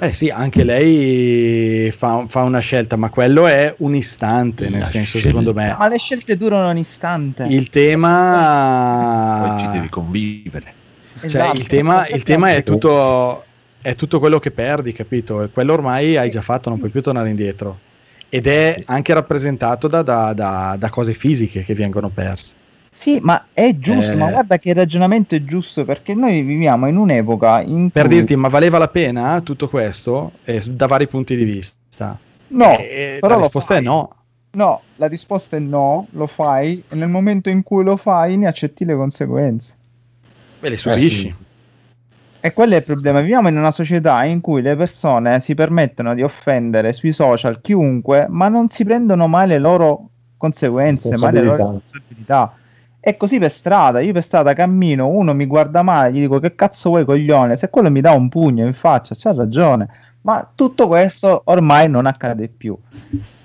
Eh sì, anche lei fa, fa una scelta, ma quello è un istante, nel la senso scelta. Secondo me ma le scelte durano un istante, il tema poi ci devi convivere, cioè, esatto, il tema, il tema è tutto è tutto quello che perdi, capito? E quello ormai hai già fatto, non puoi più tornare indietro, ed è anche rappresentato da, da, da, da cose fisiche che vengono perse. Sì, ma è giusto, eh, ma guarda che il ragionamento è giusto, perché noi viviamo in un'epoca in cui... Per dirti, ma valeva la pena tutto questo? Eh, da vari punti di vista. No, eh, però la risposta è no. No, la risposta è no, lo fai, e nel momento in cui lo fai ne accetti le conseguenze. E le subisci. Eh sì. E quello è il problema, viviamo in una società in cui le persone si permettono di offendere sui social chiunque, ma non si prendono mai le loro conseguenze, mai le loro responsabilità. E così per strada, io per strada cammino, uno mi guarda male, gli dico che cazzo vuoi coglione, se quello mi dà un pugno in faccia c'ha ragione, ma tutto questo ormai non accade più,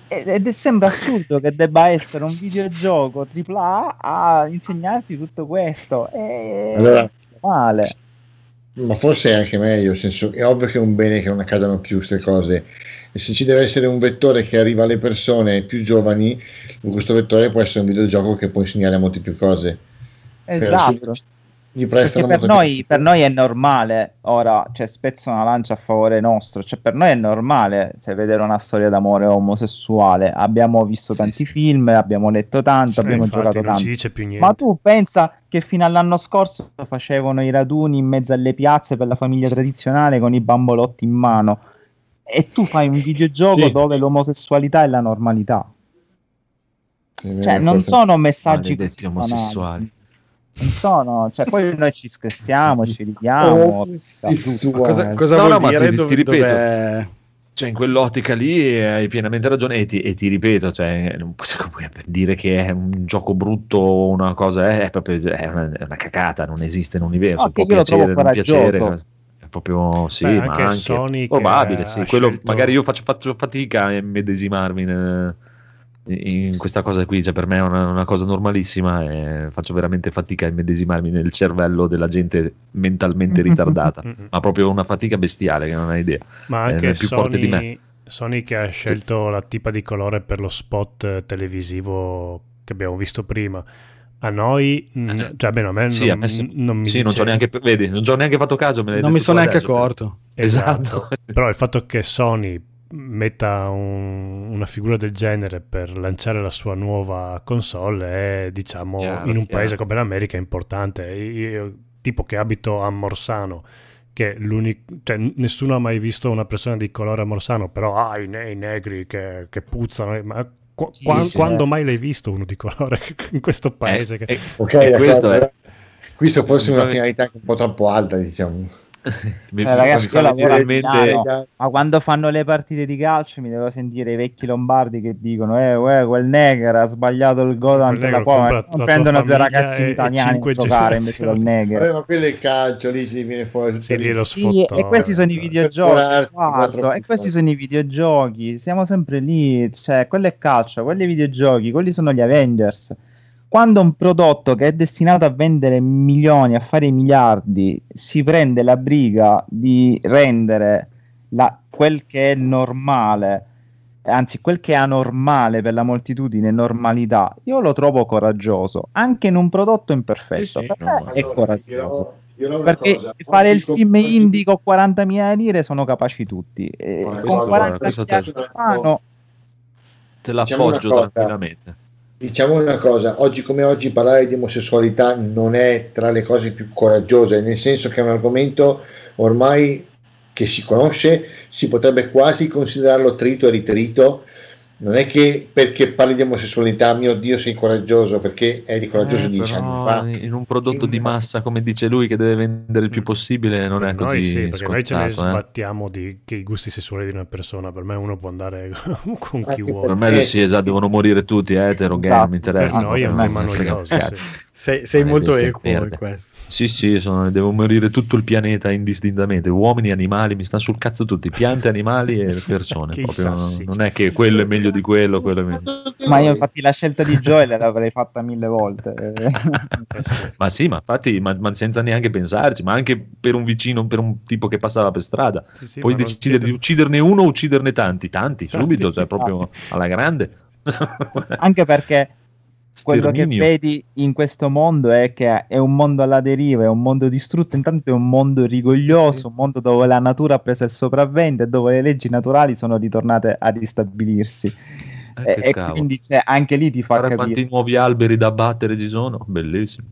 ed è sembra assurdo che debba essere un videogioco tripla A a insegnarti tutto questo, e allora, male. Ma forse è anche meglio, nel senso, è ovvio che è un bene che non accadano più queste cose, e se ci deve essere un vettore che arriva alle persone più giovani, questo vettore può essere un videogioco che può insegnare molte più cose. Esatto. Gli prestano molto per noi, più. Per noi è normale, ora cioè, spezzo una lancia a favore nostro, cioè per noi è normale se vedere una storia d'amore omosessuale, abbiamo visto sì, tanti sì. film, abbiamo letto tanto, sì, abbiamo infatti, giocato tanto, non ci dice più niente. Ma tu pensa che fino all'anno scorso facevano i raduni in mezzo alle piazze per la famiglia tradizionale con i bambolotti in mano, e tu fai un videogioco sì. dove l'omosessualità è la normalità, sì, cioè non sono messaggi così omosessuali, non sono, cioè poi noi ci scherziamo, ci ridiamo, oh, sì, cosa, cosa no, vuol no, dire? Ma ti, dove, ti ripeto dove... cioè in quell'ottica lì hai pienamente ragione, e ti, e ti ripeto, cioè non posso dire che è un gioco brutto o una cosa, è, è proprio è una, è una cacata, non esiste nell'universo, può piacere, non piacere. Proprio sì, beh, ma anche, anche Sony probabile, sì, quello scelto... magari io faccio, faccio fatica a medesimarmi in, in questa cosa qui, cioè per me è una, una cosa normalissima, e faccio veramente fatica a medesimarmi nel cervello della gente mentalmente ritardata, ma proprio una fatica bestiale che non hai idea. Ma anche eh, più Sony, forte di me. Sony che ha scelto sì. la tipa di colore per lo spot televisivo che abbiamo visto prima. A noi, eh, cioè bene, a me sì, non, a me sì. non mi sì, non ci ho neanche, vedi, non ci ho neanche fatto caso, me l'hai non detto mi sono neanche adesso, accorto. Esatto. esatto. Però il fatto che Sony metta un, una figura del genere per lanciare la sua nuova console è, diciamo, chiaro, in un chiaro. paese come l'America è importante. Io, tipo che abito a Morsano, che l'unico, cioè nessuno ha mai visto una persona di colore a Morsano, però ah, i, ne- i negri che, che puzzano, ma Qu- sì, quando, sì, quando eh. mai l'hai visto uno di colore in questo paese? Eh, che... okay, e questo è questo forse una finalità anche un po' troppo alta, diciamo. eh, ragazzi, io lavoro veramente... ma quando fanno le partite di calcio mi devo sentire i vecchi lombardi che dicono eh, uè, quel negro ha sbagliato il gol anche la Poma, non prendono due ragazzi e, italiani a giocare invece del negro. Ma quello è il calcio, lì ci viene fuori tutto lì. Sì, e questi sono i videogiochi, guardo, e questi sono i videogiochi, siamo sempre lì, cioè quello è calcio, quelli i videogiochi, quelli sono gli Avengers. Quando un prodotto che è destinato a vendere milioni, a fare miliardi, si prende la briga di rendere la, quel che è normale, anzi quel che è anormale per la moltitudine, normalità, io lo trovo coraggioso, anche in un prodotto imperfetto, sì, per sì, me no, è allora, coraggioso. Io, io perché cosa, fare il film con... indie con quarantamila lire sono capaci tutti, eh, con quarantamila lire mano... te l'appoggio tranquillamente. Diciamo una cosa, oggi come oggi parlare di omosessualità non è tra le cose più coraggiose, nel senso che è un argomento ormai che si conosce, si potrebbe quasi considerarlo trito e ritrito, non è che perché parli di omosessualità, mio Dio sei coraggioso, perché eri coraggioso eh, dieci anni fa. In un prodotto sì, di massa, come dice lui, che deve vendere il più possibile, non è così. Noi sì, perché noi ce ne eh. sbattiamo di, che i gusti sessuali di una persona, per me uno può andare con chi vuole. Per me sì, esatto, devono morire tutti, etero, esatto, gay, mi interessa. Per noi è un tema noioso. Sei, sei molto equo in questo. Sì, sì, sono, devo morire tutto il pianeta indistintamente, uomini, animali, mi stanno sul cazzo tutti, piante, animali e persone. Proprio, sì. Non è che quello è meglio di quello, quello è meglio. Ma io infatti la scelta di Joel l'avrei fatta mille volte. Ma sì, ma infatti ma, ma senza neanche pensarci, ma anche per un vicino, per un tipo che passava per strada, sì, sì, puoi decidere di ucciderne uno o ucciderne tanti, tanti, tanti subito, cioè proprio alla grande. Anche perché quello Sterminio. Che vedi in questo mondo è che è un mondo alla deriva, è un mondo distrutto, intanto è un mondo rigoglioso, un mondo dove la natura ha preso il sopravvento e dove le leggi naturali sono ritornate a ristabilirsi. Eh, e cavolo. Quindi cioè, anche lì ti fa guarda capire quanti nuovi alberi da abbattere ci sono, bellissimo.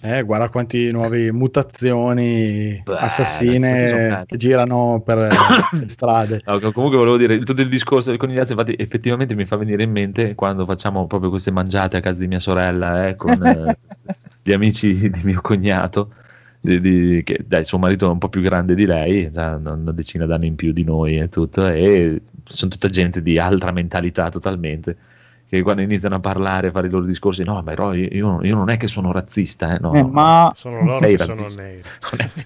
Eh, guarda quanti nuovi mutazioni beh, assassine che girano per strade. No, comunque volevo dire tutto il discorso del conigliazzo, infatti effettivamente mi fa venire in mente quando facciamo proprio queste mangiate a casa di mia sorella eh, con eh, gli amici di mio cognato Di, di, che dai, suo marito è un po' più grande di lei, una decina d'anni in più di noi e tutto, e sono tutta gente di altra mentalità totalmente, che quando iniziano a parlare, a fare i loro discorsi, no, ma io, io, io non è che sono razzista, eh, no, eh, ma sono loro che sono neri.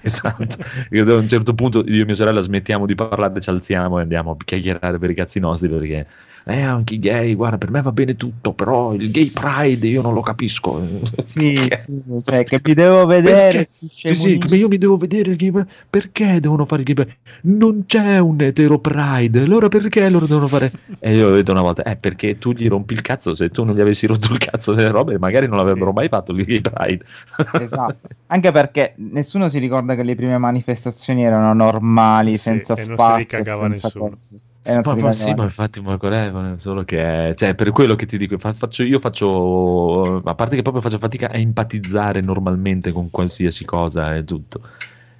Esatto, io a un certo punto io e mia sorella smettiamo di parlare, ci alziamo e andiamo a chiacchierare per i cazzi nostri, perché eh, anche i gay, guarda, per me va bene tutto, però il gay pride io non lo capisco. Sì, sì, cioè che mi devo vedere. Sì, sì, che io mi devo vedere il gay pride. Perché devono fare il gay pride? Non c'è un etero pride, allora perché loro devono fare? E io l'ho detto una volta, eh, perché tu gli rompi il cazzo, se tu non gli avessi rotto il cazzo delle robe, magari non avrebbero sì. mai fatto il gay pride. Esatto, anche perché nessuno si ricorda che le prime manifestazioni erano normali, sì, senza spazio, senza nessuno. Cose. Eh, ma, ma, sì, ma infatti Marco Leva, solo che cioè, per quello che ti dico fa, faccio, io faccio, a parte che proprio faccio fatica a empatizzare normalmente con qualsiasi cosa e tutto,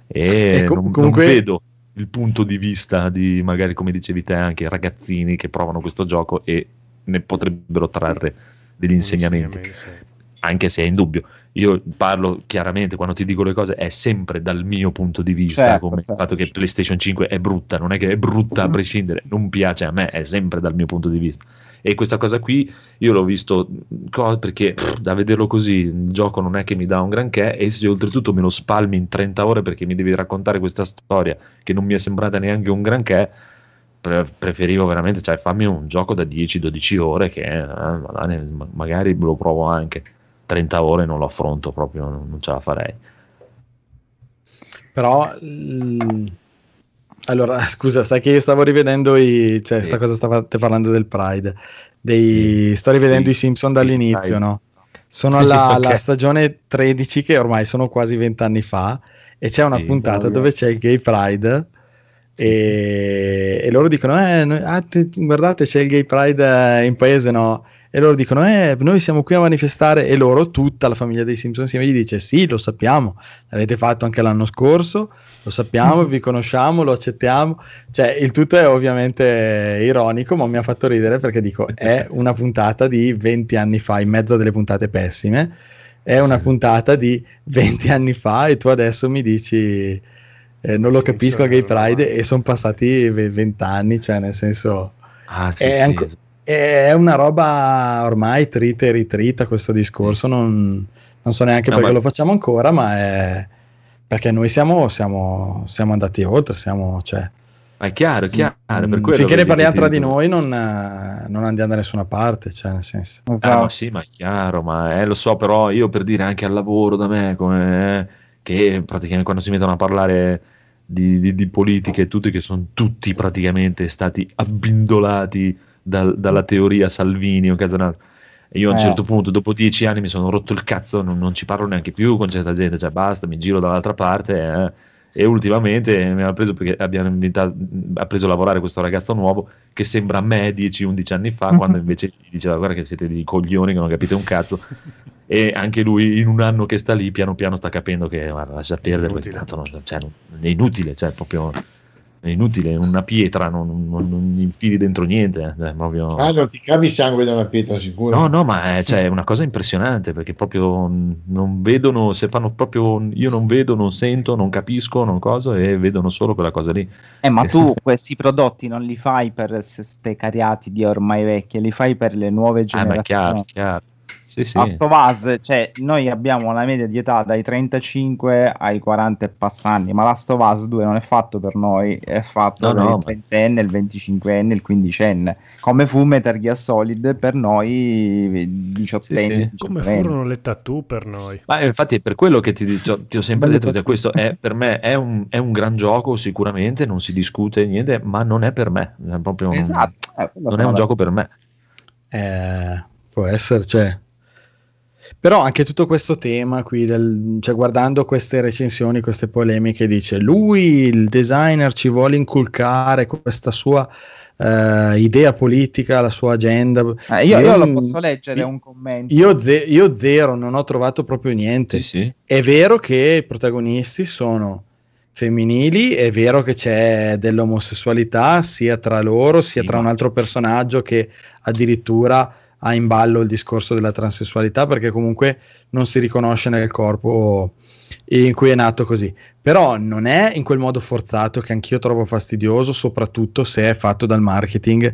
e, e com- non, comunque... non vedo il punto di vista di magari, come dicevi te, anche ragazzini che provano questo gioco e ne potrebbero trarre degli insegnamenti, insegnamenti sì. Anche se è in dubbio, io parlo chiaramente, quando ti dico le cose è sempre dal mio punto di vista, certo, come certo. Il fatto che PlayStation cinque è brutta, non è che è brutta a prescindere, non piace a me, è sempre dal mio punto di vista, e questa cosa qui io l'ho visto co- perché pff, da vederlo così il gioco non è che mi dà un granché, e se oltretutto me lo spalmi in trenta ore perché mi devi raccontare questa storia che non mi è sembrata neanche un granché, pre- preferivo veramente, cioè fammi un gioco da dieci dodici ore che eh, magari lo provo anche. Trenta ore non lo affronto proprio, non ce la farei. Però l... allora scusa, sai che io stavo rivedendo i cioè sì. sta cosa stavate parlando del Pride dei sì. sto rivedendo sì. i Simpson dall'inizio, sì. no? Sono sì, alla, okay. alla stagione tredici, che ormai sono quasi vent'anni fa, e c'è una sì, puntata dove c'è il Gay Pride. E, e loro dicono eh, noi, ah, te, guardate c'è il gay pride eh, in paese, no? E loro dicono eh, noi siamo qui a manifestare, e loro, tutta la famiglia dei Simpson insieme, gli dice sì, lo sappiamo, l'avete fatto anche l'anno scorso, lo sappiamo, vi conosciamo, lo accettiamo, cioè il tutto è ovviamente ironico, ma mi ha fatto ridere perché dico è una puntata di venti anni fa, in mezzo a delle puntate pessime, è una puntata di venti anni fa, e tu adesso mi dici Eh, non lo sì, capisco a Gay Pride, e sono passati vent'anni, cioè nel senso ah, sì, è, sì, anco, sì. è una roba ormai trita e ritrita questo discorso, non, non so neanche no, perché ma... lo facciamo ancora, ma è perché noi siamo, siamo, siamo andati oltre, siamo, cioè ma è chiaro, chiaro mh, per quello, finché ne parliamo tra di noi non, non andiamo da nessuna parte, cioè nel senso ah, ah, ma sì, ma è chiaro, ma eh, lo so, però io per dire anche al lavoro da me come, che praticamente quando si mettono a parlare Di, di, di politica e tutto, che sono tutti praticamente stati abbindolati dal, dalla teoria Salvini o Casanata, e io a un eh. certo punto dopo dieci anni mi sono rotto il cazzo, non, non ci parlo neanche più con certa gente, cioè basta, mi giro dall'altra parte eh. E ultimamente mi ha preso perché abbiamo invitato, ha preso a lavorare questo ragazzo nuovo che sembra a me dieci undici anni fa, mm-hmm. quando invece gli diceva guarda che siete dei coglioni che non capite un cazzo. E anche lui in un anno che sta lì piano piano sta capendo che guarda, lascia perdere, tanto non, cioè, non, è inutile, cioè proprio è inutile, una pietra non, non, non infili dentro niente, cioè, proprio... ah non ti cavi sangue da una pietra sicuro, no no, ma è, cioè, è una cosa impressionante, perché proprio non vedono, se fanno proprio, io non vedo, non sento, non capisco, non cosa, e vedono solo quella cosa lì. Eh, ma tu questi prodotti non li fai per ste cariati di ormai vecchie, li fai per le nuove generazioni. Ah, ma chiaro, chiaro. Sì, sì. A sto Vaz, cioè, noi abbiamo la media di età dai trentacinque ai quaranta e passanti, ma Last of Us due non è fatto per noi, è fatto no, per no, il ventenne, ma... il venticinquenne, il quindicenne, come fu Metal Gear Solid per noi diciottenni, sì, sì. Come furono le tattoo per noi. Ma infatti è per quello che ti, ti ho sempre detto che questo è, per me è un, è un gran gioco sicuramente, non si discute niente, ma non è per me, è proprio un, esatto. eh, non è un gioco per me, eh, può essere, cioè. Però anche tutto questo tema qui del, cioè, guardando queste recensioni, queste polemiche, dice lui il designer ci vuole inculcare questa sua eh, idea politica, la sua agenda. Eh, io, io, io lo posso leggere io, un commento. Io, ze- io zero, non ho trovato proprio niente. Sì, sì. È vero che i protagonisti sono femminili, è vero che c'è dell'omosessualità sia tra loro, sia sì, tra un altro personaggio che addirittura ha in ballo il discorso della transessualità, perché comunque non si riconosce nel corpo in cui è nato così. Però non è in quel modo forzato, che anch'io trovo fastidioso, soprattutto se è fatto dal marketing,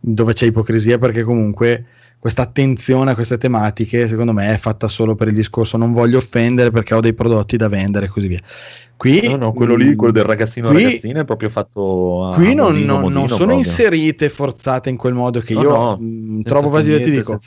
dove c'è ipocrisia, perché comunque questa attenzione a queste tematiche secondo me è fatta solo per il discorso non voglio offendere perché ho dei prodotti da vendere e così via. Qui no, no, quello lì, quello del ragazzino qui, ragazzina è proprio fatto a qui non, modino, non, modino non sono proprio inserite, forzate in quel modo che no, io no, mh, trovo vasi, ti dico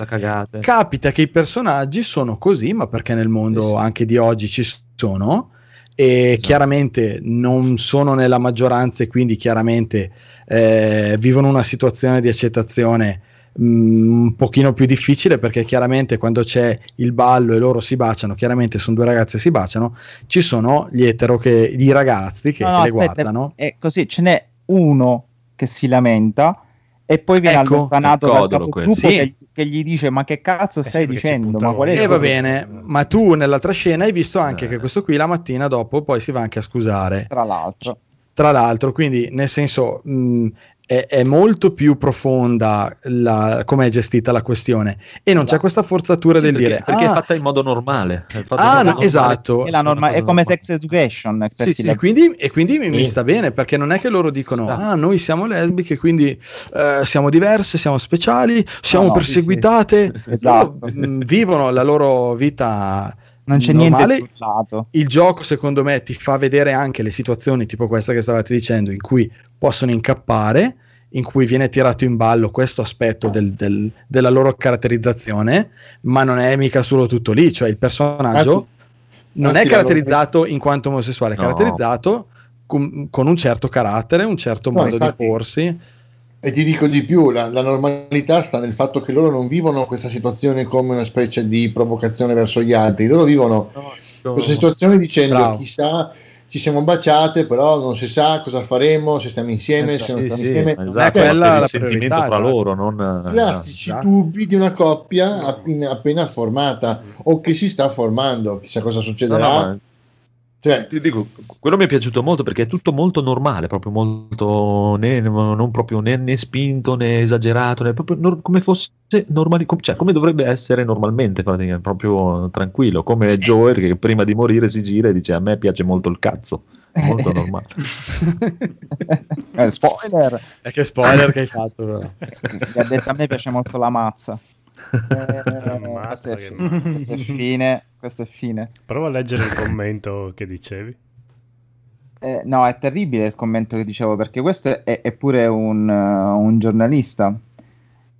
capita che i personaggi sono così, ma perché nel mondo sì, anche di oggi ci sono, e esatto, chiaramente non sono nella maggioranza e quindi chiaramente eh, vivono una situazione di accettazione mh, un pochino più difficile, perché chiaramente quando c'è il ballo e loro si baciano, chiaramente sono due ragazze e si baciano, ci sono gli etero che, i ragazzi che, no, che no, le aspetta, guardano e così ce n'è uno che si lamenta e poi viene ecco, allontanato dal capogruppo sì, che, che gli dice ma che cazzo eh, stai dicendo, ma qual è, eh, va bene, ma tu nell'altra scena hai visto anche eh. che questo qui la mattina dopo poi si va anche a scusare tra l'altro, tra l'altro quindi nel senso mh, è, è molto più profonda la, come è gestita la questione e non c'è questa forzatura sì, del perché, dire perché ah, è fatta in modo normale, è fatta ah, in modo no, normale, esatto, è, la norma- è come normale. Sex education sì, sì, e quindi, e quindi sì, mi sta bene, perché non è che loro dicono sta. ah noi siamo lesbiche quindi eh, siamo diverse, siamo speciali, siamo no, perseguitate sì, sì. Esatto. Loro, vivono la loro vita non c'è normale. Niente parlato. Il gioco secondo me ti fa vedere anche le situazioni tipo questa che stavate dicendo, in cui possono incappare, in cui viene tirato in ballo questo aspetto del, del, della loro caratterizzazione, ma non è mica solo tutto lì, cioè il personaggio non, non è caratterizzato loro... in quanto omosessuale, è no. caratterizzato com- con un certo carattere, un certo no, modo infatti... di porsi. E ti dico di più, la, la normalità sta nel fatto che loro non vivono questa situazione come una specie di provocazione verso gli altri, loro vivono no, no. questa situazione dicendo Bravo. chissà, ci siamo baciate, però non si sa cosa faremo, se stiamo insieme, esatto, se non sì, stiamo sì, insieme. Esatto, è quella il sentimento tra loro, non classici esatto. dubbi di una coppia appena, appena formata o che si sta formando, chissà cosa succederà. No, no, cioè, ti dico, quello mi è piaciuto molto perché è tutto molto normale, proprio molto né, non proprio né, né spinto né esagerato, né, proprio nor, come fosse normali, com, cioè come dovrebbe essere normalmente, proprio tranquillo, come Joel che prima di morire si gira e dice a me piace molto il cazzo, molto normale. eh, spoiler, è che spoiler che hai fatto però. Mi ha detto a me piace molto la mazza. Eh, questo, è fine, questo è fine questo è fine prova a leggere il commento che dicevi. Eh, no, è terribile il commento che dicevo, perché questo è, è pure un, uh, un giornalista.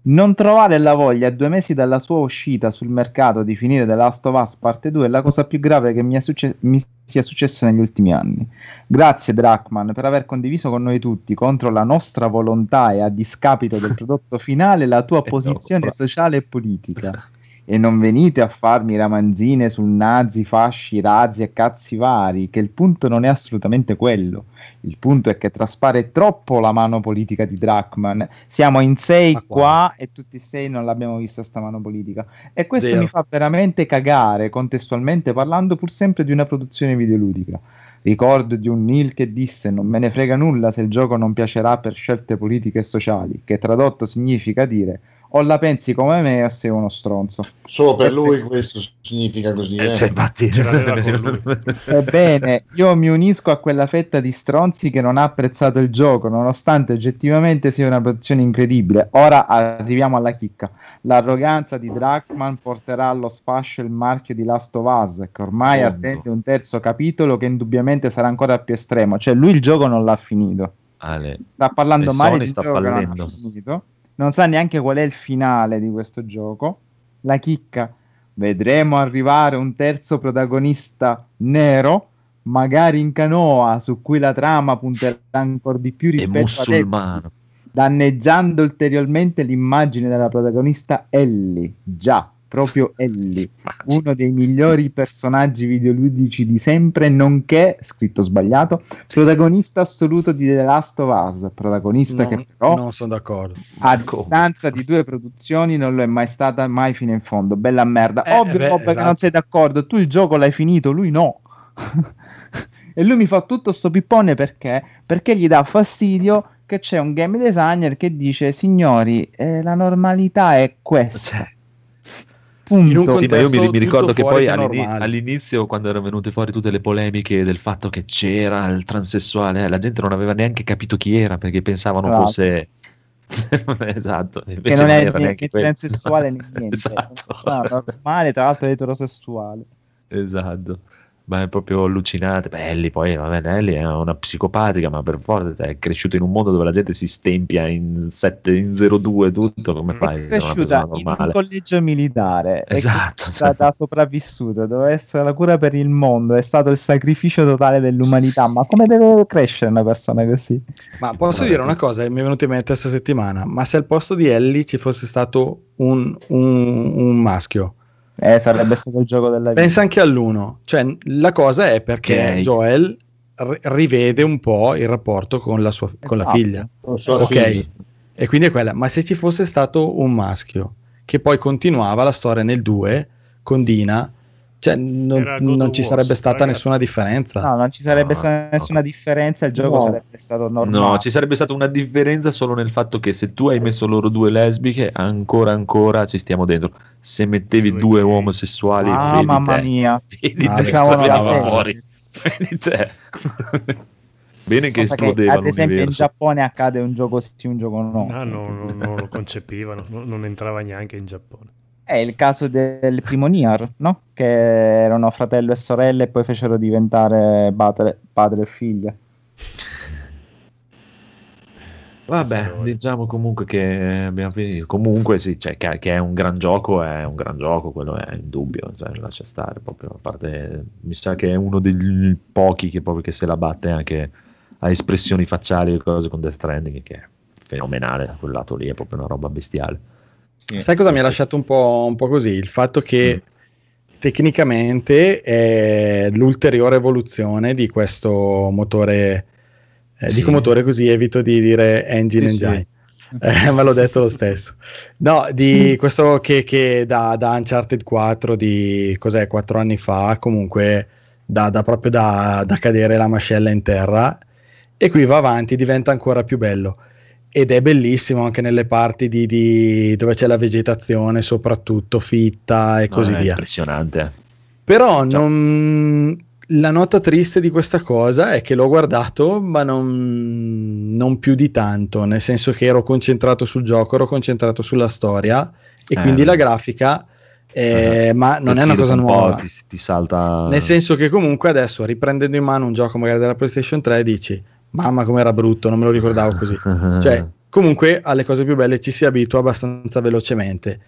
Non trovare la voglia a due mesi dalla sua uscita sul mercato di finire The Last of Us Parte due è la cosa più grave che mi, è succe- mi sia successo negli ultimi anni. Grazie Drachman per aver condiviso con noi tutti, contro la nostra volontà e a discapito del prodotto finale, la tua posizione sociale e politica. E non venite a farmi ramanzine sul nazi, fasci, razzi e cazzi vari, che il punto non è assolutamente quello. Il punto è che traspare troppo la mano politica di Drachman. Siamo in sei qua, qua e tutti sei non l'abbiamo vista sta mano politica. E questo Zero. mi fa veramente cagare, contestualmente parlando, pur sempre di una produzione videoludica. Ricordo di un Neil che disse: non me ne frega nulla se il gioco non piacerà per scelte politiche e sociali, che tradotto significa dire: o la pensi come me o sei uno stronzo. Solo per lui questo significa così, eh? Cioè, infatti, ebbene, io mi unisco a quella fetta di stronzi che non ha apprezzato il gioco, nonostante oggettivamente sia una produzione incredibile. Ora arriviamo alla chicca. L'arroganza di Druckmann porterà allo sfascio il marchio di Last of Us, che ormai oh, attende un terzo capitolo che indubbiamente sarà ancora più estremo. Cioè, lui il gioco non l'ha finito. Ale. Sta parlando le male di sta gioco fallendo. Che non l'ha finito. Non sa neanche qual è il finale di questo gioco. La chicca: vedremo arrivare un terzo protagonista nero, magari in canoa, su cui la trama punterà ancora di più rispetto a Epic, danneggiando ulteriormente l'immagine della protagonista Ellie. Già, proprio Ellie, uno dei migliori personaggi videoludici di sempre, nonché, scritto sbagliato, protagonista assoluto di The Last of Us, protagonista non, che però non sono d'accordo. A Come? distanza di due produzioni non lo è mai stata mai fino in fondo, bella merda. Eh, ovvio, beh, ovvio esatto. Che non sei d'accordo, tu il gioco l'hai finito, lui no. E lui mi fa tutto sto pippone perché? Perché gli dà fastidio che c'è un game designer che dice: signori, eh, la normalità è questa. Cioè. Punto. Sì, ma io mi, mi ricordo che poi che all'inizio, all'inizio quando erano venute fuori tutte le polemiche del fatto che c'era il transessuale, eh, la gente non aveva neanche capito chi era, perché pensavano Bravo. fosse esatto, invece che non, non era neanche transessuale né niente, esatto. Normale, tra l'altro eterosessuale, esatto, ma è proprio allucinante. Ellie poi, vabbè, Ellie è una psicopatica, ma per forza è cresciuta in un mondo dove la gente si stempia in sette, in zero due, tutto, come fai? È cresciuta in un collegio militare, esatto, è stata sopravvissuta, doveva essere la cura per il mondo, è stato il sacrificio totale dell'umanità. Ma come deve crescere una persona così? Ma posso dire una cosa che mi è venuta in mente questa settimana: ma se al posto di Ellie ci fosse stato un, un, un maschio, Eh, sarebbe stato il gioco della vita. Pensa anche all'uno, cioè la cosa è perché okay. Joel r- rivede un po' il rapporto con la sua con esatto. la figlia, so, ok, figli. E quindi è quella. Ma se ci fosse stato un maschio che poi continuava la storia nel due con Dina, cioè non, non ci sarebbe Wars, stata ragazzi. nessuna differenza. No, non ci sarebbe no, stata nessuna no. differenza, il gioco no. sarebbe stato normale. No, ci sarebbe stata una differenza solo nel fatto che se tu hai messo loro due lesbiche, ancora ancora ci stiamo dentro. Se mettevi due, due omosessuali, ah, vedi mamma te, mia, vedi ah, te fuori. Vedi te. Bene che esplodevano. Ad esempio l'universo. In Giappone accade un gioco sì, un gioco no. No, no, no, non lo concepivano, non, non entrava neanche in Giappone. È il caso del primo Nier, no? Che erano fratello e sorella e poi fecero diventare padre, padre e figlia. Vabbè, diciamo comunque che abbiamo finito. Comunque sì, cioè, che, che è un gran gioco, è un gran gioco, quello è indubbio, cioè, lascia stare proprio. A parte, mi sa che è uno dei pochi che proprio che se la batte anche a espressioni facciali e cose con Death Stranding, che è fenomenale da quel lato lì, è proprio una roba bestiale. Sai cosa certo. mi ha lasciato un po', un po' così? Il fatto che mm. tecnicamente è l'ulteriore evoluzione di questo motore, eh, sì. dico motore così evito di dire engine sì, engine, sì. Eh, ma l'ho detto lo stesso. No, di questo che, che da, da Uncharted quattro di cos'è, quattro anni fa, comunque da, da proprio da, da cadere la mascella in terra, e qui va avanti, diventa ancora più bello. Ed è bellissimo anche nelle parti di, di dove c'è la vegetazione, soprattutto fitta e così no, è via. Impressionante. Però non, la nota triste di questa cosa è che l'ho guardato, ma non, non più di tanto, nel senso che ero concentrato sul gioco, ero concentrato sulla storia, e eh, quindi beh. la grafica, eh, uh-huh. ma non è una cosa un nuova. Ti, ti salta... Nel senso che comunque adesso, riprendendo in mano un gioco magari della PlayStation tre, dici... Mamma com'era brutto, non me lo ricordavo così. Cioè, comunque alle cose più belle ci si abitua abbastanza velocemente.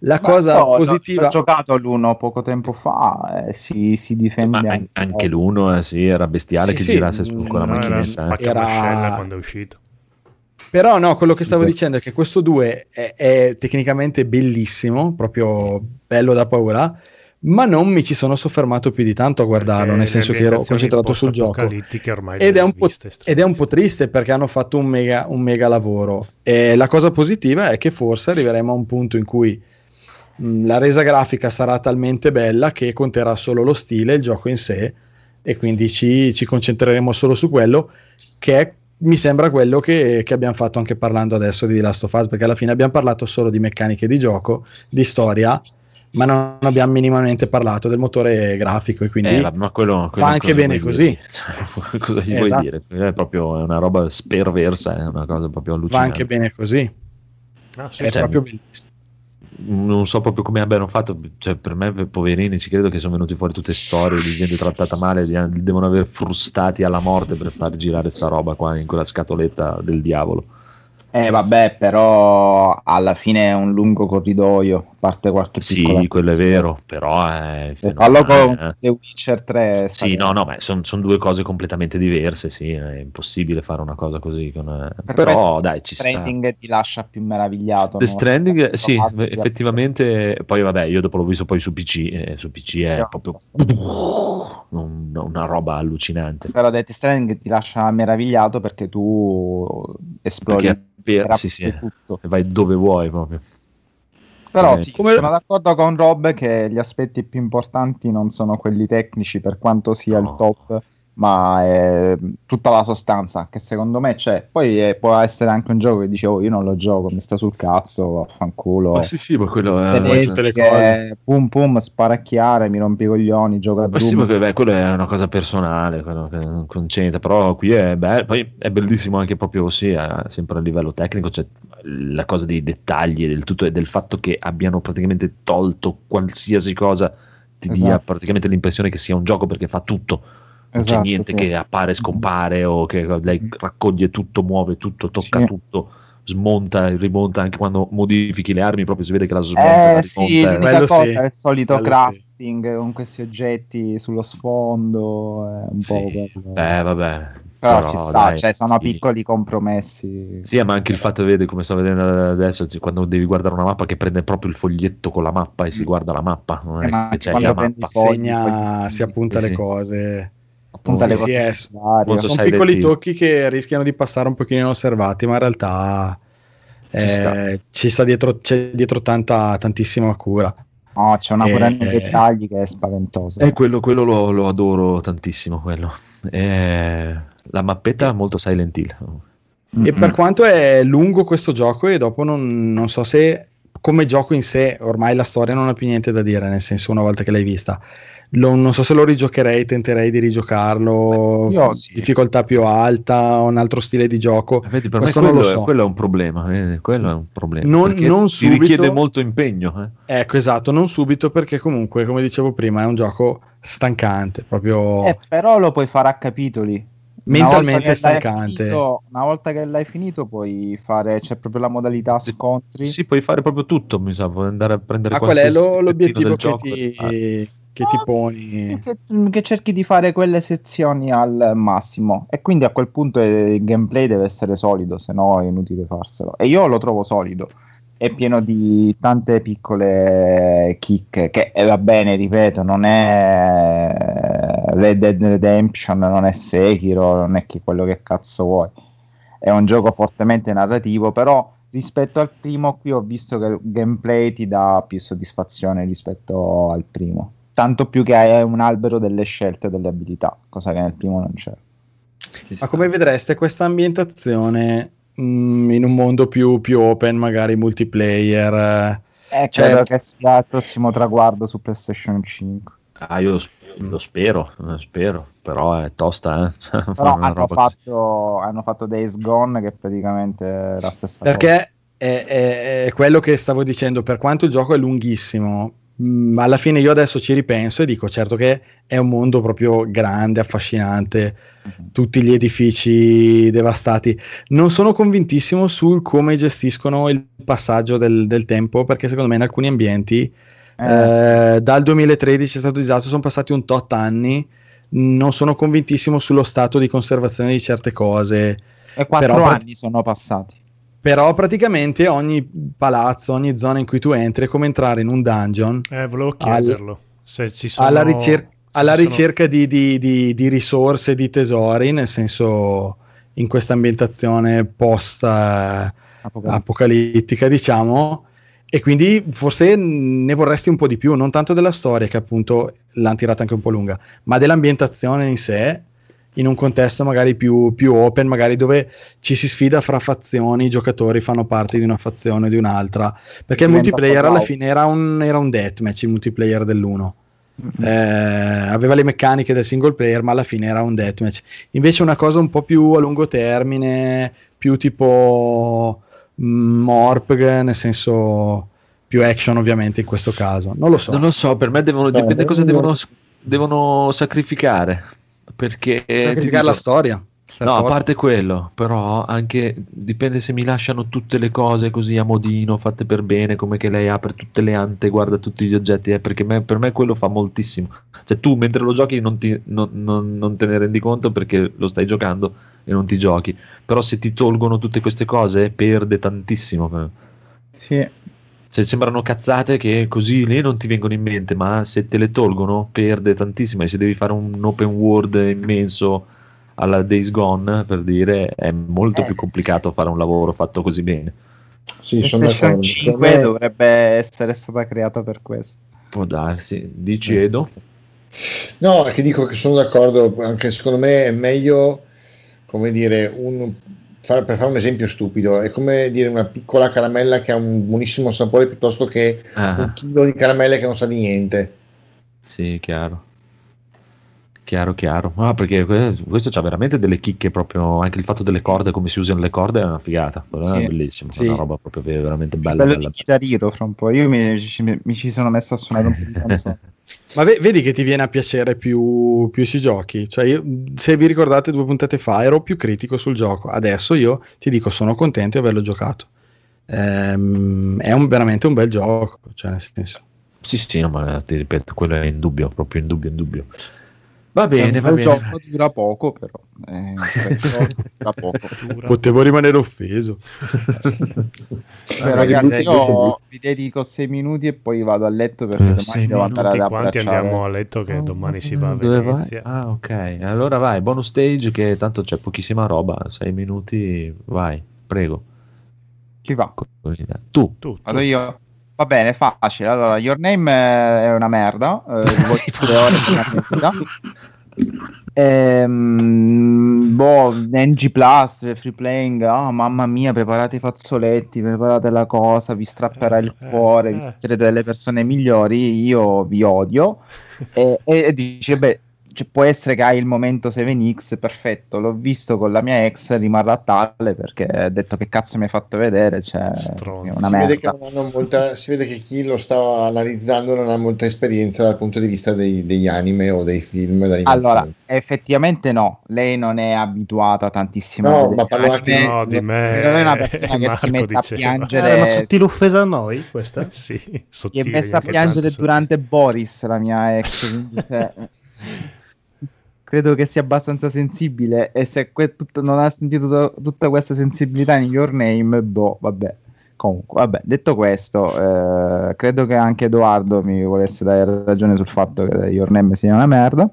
La ma cosa no, positiva. Ho giocato all'uno poco tempo fa, eh, si, si difende. Ma anche, anche l'uno eh, sì, era bestiale sì, che sì. girasse su, con no, la macchinetta. Era eh. quando è uscito. Però no, quello che stavo sì. dicendo è che questo due è, è tecnicamente bellissimo, proprio bello da paura. Ma non mi ci sono soffermato più di tanto a guardarlo, nel senso che ero concentrato sul gioco ormai ed, è un po', ed è un po' triste perché hanno fatto un mega, un mega lavoro. E la cosa positiva è che forse arriveremo a un punto in cui mh, la resa grafica sarà talmente bella che conterà solo lo stile, il gioco in sé, e quindi ci, ci concentreremo solo su quello, che è, mi sembra quello che, che abbiamo fatto anche parlando adesso di The Last of Us, perché alla fine abbiamo parlato solo di meccaniche di gioco, di storia, ma non abbiamo minimamente parlato del motore grafico, e quindi eh, ma quello, quello fa anche bene così. Cosa gli esatto. vuoi dire? È proprio una roba sperversa, è una cosa proprio allucinante. Va anche bene così. Ah, sì, è cioè, proprio bellissimo. Non so proprio come abbiano fatto, cioè per me, per poverini, ci credo che sono venuti fuori tutte storie di gente trattata male, di, devono aver frustati alla morte per far girare sta roba qua in quella scatoletta del diavolo. Eh vabbè, però alla fine è un lungo corridoio, a parte qualche piccola. Sì, quello è vero, però è fallo con The Witcher tre. Sì, no, no, ma sono son due cose completamente diverse, sì, è impossibile fare una cosa così con... per però dai, ci sta. The Stranding ti lascia più meravigliato. The no? Stranding, sì, effettivamente, poi vabbè, io dopo l'ho visto poi su P C, eh, su P C è però, proprio un, una roba allucinante. Però The Stranding ti lascia meravigliato perché tu esplori. Perché Per, sì, sì. Tutto. E vai dove vuoi proprio. Però eh, sì, come... sono d'accordo con Rob che gli aspetti più importanti non sono quelli tecnici, per quanto sia no. il top, ma è tutta la sostanza che secondo me c'è. Poi è, può essere anche un gioco che dice oh, io non lo gioco, mi sta sul cazzo, vaffanculo. Ma sì, sì, ma quello è eh, tutte le cose. Pum pum, sparacchiare, mi rompi i coglioni, gioco a ma sì, ma che, beh, quello è una cosa personale, quello che non concentra, però qui è bello, poi è bellissimo anche proprio sì, a, sempre a livello tecnico, cioè la cosa dei dettagli del tutto e del fatto che abbiano praticamente tolto qualsiasi cosa ti esatto. dia praticamente l'impressione che sia un gioco perché fa tutto. Non esatto, c'è niente sì. che appare, scompare o che lei raccoglie tutto, muove tutto, tocca sì. tutto, smonta, rimonta. Anche quando modifichi le armi proprio si vede che la smonta, eh, la sì, rimonta. L'unica cosa sì. è il solito bello crafting sì. con questi oggetti sullo sfondo è un sì. po' beh vabbè però, però ci sta, dai, cioè sono sì. piccoli compromessi. Sì, ma anche il fatto, vedi come sto vedendo adesso, quando devi guardare una mappa che prende proprio il foglietto con la mappa e si guarda la mappa, non è ma che c'è la mappa, fogli, segna, fogli, si appunta sì. le cose. Sì, sì, è, sono piccoli tocchi che rischiano di passare un pochino inosservati, ma in realtà ci, eh, sta. ci sta dietro, c'è dietro tanta, tantissima cura. No, c'è una cura nei dettagli che è spaventosa. E quello, quello lo, lo adoro tantissimo. Quello. E la mappetta è molto Silent Hill. E mm-hmm. per quanto è lungo questo gioco, e dopo non, non so se come gioco in sé ormai la storia non ha più niente da dire, nel senso una volta che l'hai vista. Lo, non so se lo rigiocherei, tenterei di rigiocarlo. Io, sì. Difficoltà più alta, un altro stile di gioco. Vedi, per Questo me quello, non lo so. È, quello è un problema. Eh, quello è un problema. Non, non subito, ti richiede molto impegno. Eh. Ecco, esatto, non subito, perché comunque, come dicevo prima, è un gioco stancante. Proprio. Eh, però lo puoi fare a capitoli. Mentalmente stancante. Finito, una volta che l'hai finito puoi fare, c'è proprio la modalità scontri. Sì, sì, puoi fare proprio tutto, mi sa, puoi andare a prendere. Ma qual è lo, l'obiettivo che gioco, ti... Eh. che ti poni, che, che cerchi di fare quelle sezioni al massimo, e quindi a quel punto il gameplay deve essere solido, se no è inutile farselo, e io lo trovo solido, è pieno di tante piccole chicche che eh, va bene, ripeto, non è Red Dead Redemption, non è Sekiro, non è che quello che cazzo vuoi, è un gioco fortemente narrativo, però rispetto al primo qui ho visto che il gameplay ti dà più soddisfazione rispetto al primo, tanto più che è un albero delle scelte, delle abilità, cosa che nel primo non c'era. Ma come vedreste questa ambientazione mh, in un mondo più, più open, magari multiplayer? Eh, cioè... Credo che sia il prossimo traguardo su PlayStation cinque. Ah, io lo spero, lo spero, però è tosta. Eh? Però hanno, fatto, hanno fatto Days Gone, che praticamente è la stessa Perché cosa. Perché è, è quello che stavo dicendo, per quanto il gioco è lunghissimo, ma alla fine io adesso ci ripenso e dico certo che è un mondo proprio grande, affascinante, mm-hmm. tutti gli edifici devastati. Non sono convintissimo sul come gestiscono il passaggio del, del tempo, perché secondo me in alcuni ambienti eh. Eh, dal duemilatredici è stato disastro, sono passati un tot anni, non sono convintissimo sullo stato di conservazione di certe cose. E quattro Però, anni sono passati. Però praticamente ogni palazzo, ogni zona in cui tu entri è come entrare in un dungeon. Eh, volevo chiederlo. Al, se ci sono, alla ricerca, alla ci ricerca sono... di, di, di, di risorse, di tesori, nel senso in questa ambientation post-apocalittica, diciamo, E quindi forse ne vorresti un po' di più, non tanto della storia, che appunto l'hanno tirata anche un po' lunga, ma dell'ambientazione in sé, in un contesto magari più, più open, magari dove ci si sfida fra fazioni, i giocatori fanno parte di una fazione o di un'altra, perché il multiplayer alla fine era un, era un deathmatch, il multiplayer dell'uno. Mm-hmm. Eh, aveva le meccaniche del single player, ma alla fine era un deathmatch. Invece una cosa un po' più a lungo termine, più tipo... morpg, nel senso più action ovviamente in questo caso, non lo so, non lo so, per me devono, cioè, dipende cosa devono, devono sacrificare, perché sacrificare la storia, no, a parte quello, però anche dipende se mi lasciano tutte le cose così a modino, fatte per bene, come che lei apre tutte le ante, guarda tutti gli oggetti, eh, perché me, per me quello fa moltissimo, cioè tu mentre lo giochi non, ti, non, non, non te ne rendi conto perché lo stai giocando e non ti giochi, però se ti tolgono tutte queste cose perde tantissimo, sì, cioè, sembrano cazzate che così lì non ti vengono in mente, ma se te le tolgono perde tantissimo, e se devi fare un open world immenso alla Days Gone, per dire, è molto eh. più complicato fare un lavoro fatto così bene. Sì, PlayStation cinque me... dovrebbe essere stata creata per questo, può darsi, dici Edo? No, che dico che sono d'accordo, anche secondo me è meglio, come dire, un, far, per fare un esempio stupido, è come dire una piccola caramella che ha un buonissimo sapore piuttosto che ah. un chilo di caramella che non sa di niente. Sì, chiaro. Chiaro, chiaro. Ah, perché questo c'ha veramente delle chicche, proprio anche il fatto delle corde, come si usano le corde è una figata, sì, è bellissimo, sì. È una roba proprio veramente bella. Bello di chitarriro fra un po', io mi, mi, mi ci sono messo a suonare un po' di canzone. Ma ve- vedi che ti viene a piacere più, più si giochi, cioè io, se vi ricordate due puntate fa ero più critico sul gioco, adesso io ti dico sono contento di averlo giocato, ehm, è un, veramente un bel gioco, cioè nel senso. Sì sì, no, ma ti ripeto, quello è in dubbio, proprio in dubbio, in dubbio. Va bene, va bene. Il gioco dura poco, però eh, dura poco. Dura. Potevo rimanere offeso. Cioè, ragazzi, io vi dedico sei minuti e poi vado a letto, perché domani devo andare ad abbracciare. Quanti andiamo a letto che oh, domani si va a Venezia? Vai? Ah, ok. Allora vai, bonus stage, che tanto c'è pochissima roba, sei minuti, vai, prego. Chi va? Tu. tu. Vado io. Va bene, facile. Allora, Your Name è una merda. Eh, una ehm, boh, N G Plus, Free Playing. Oh, mamma mia, preparate i fazzoletti, preparate la cosa, vi strapperà il cuore, vi sarete delle persone migliori. Io vi odio. E, e, e dice, beh, cioè, può essere che hai il momento seven X, perfetto, l'ho visto con la mia ex, rimarrà tale perché ha detto che cazzo mi hai fatto vedere, cioè, è una merda. Si vede, che non hanno molta, si vede che chi lo stava analizzando non ha molta esperienza dal punto di vista dei, degli anime o dei film d'animazione. Allora, effettivamente no, lei non è abituata tantissimo, no, ma parla anche no, di me, non è una persona che Marco si mette diceva. a piangere, eh, ma sottile offesa a noi questa? Sì, sottile, si è messa a piangere durante sottile. Boris, la mia ex, quindi, cioè, credo che sia abbastanza sensibile, e se que- tut- non ha sentito t- tutta questa sensibilità in Your Name, boh, vabbè. Comunque, vabbè, detto questo, eh, credo che anche Edoardo mi volesse dare ragione sul fatto che Your Name sia una merda.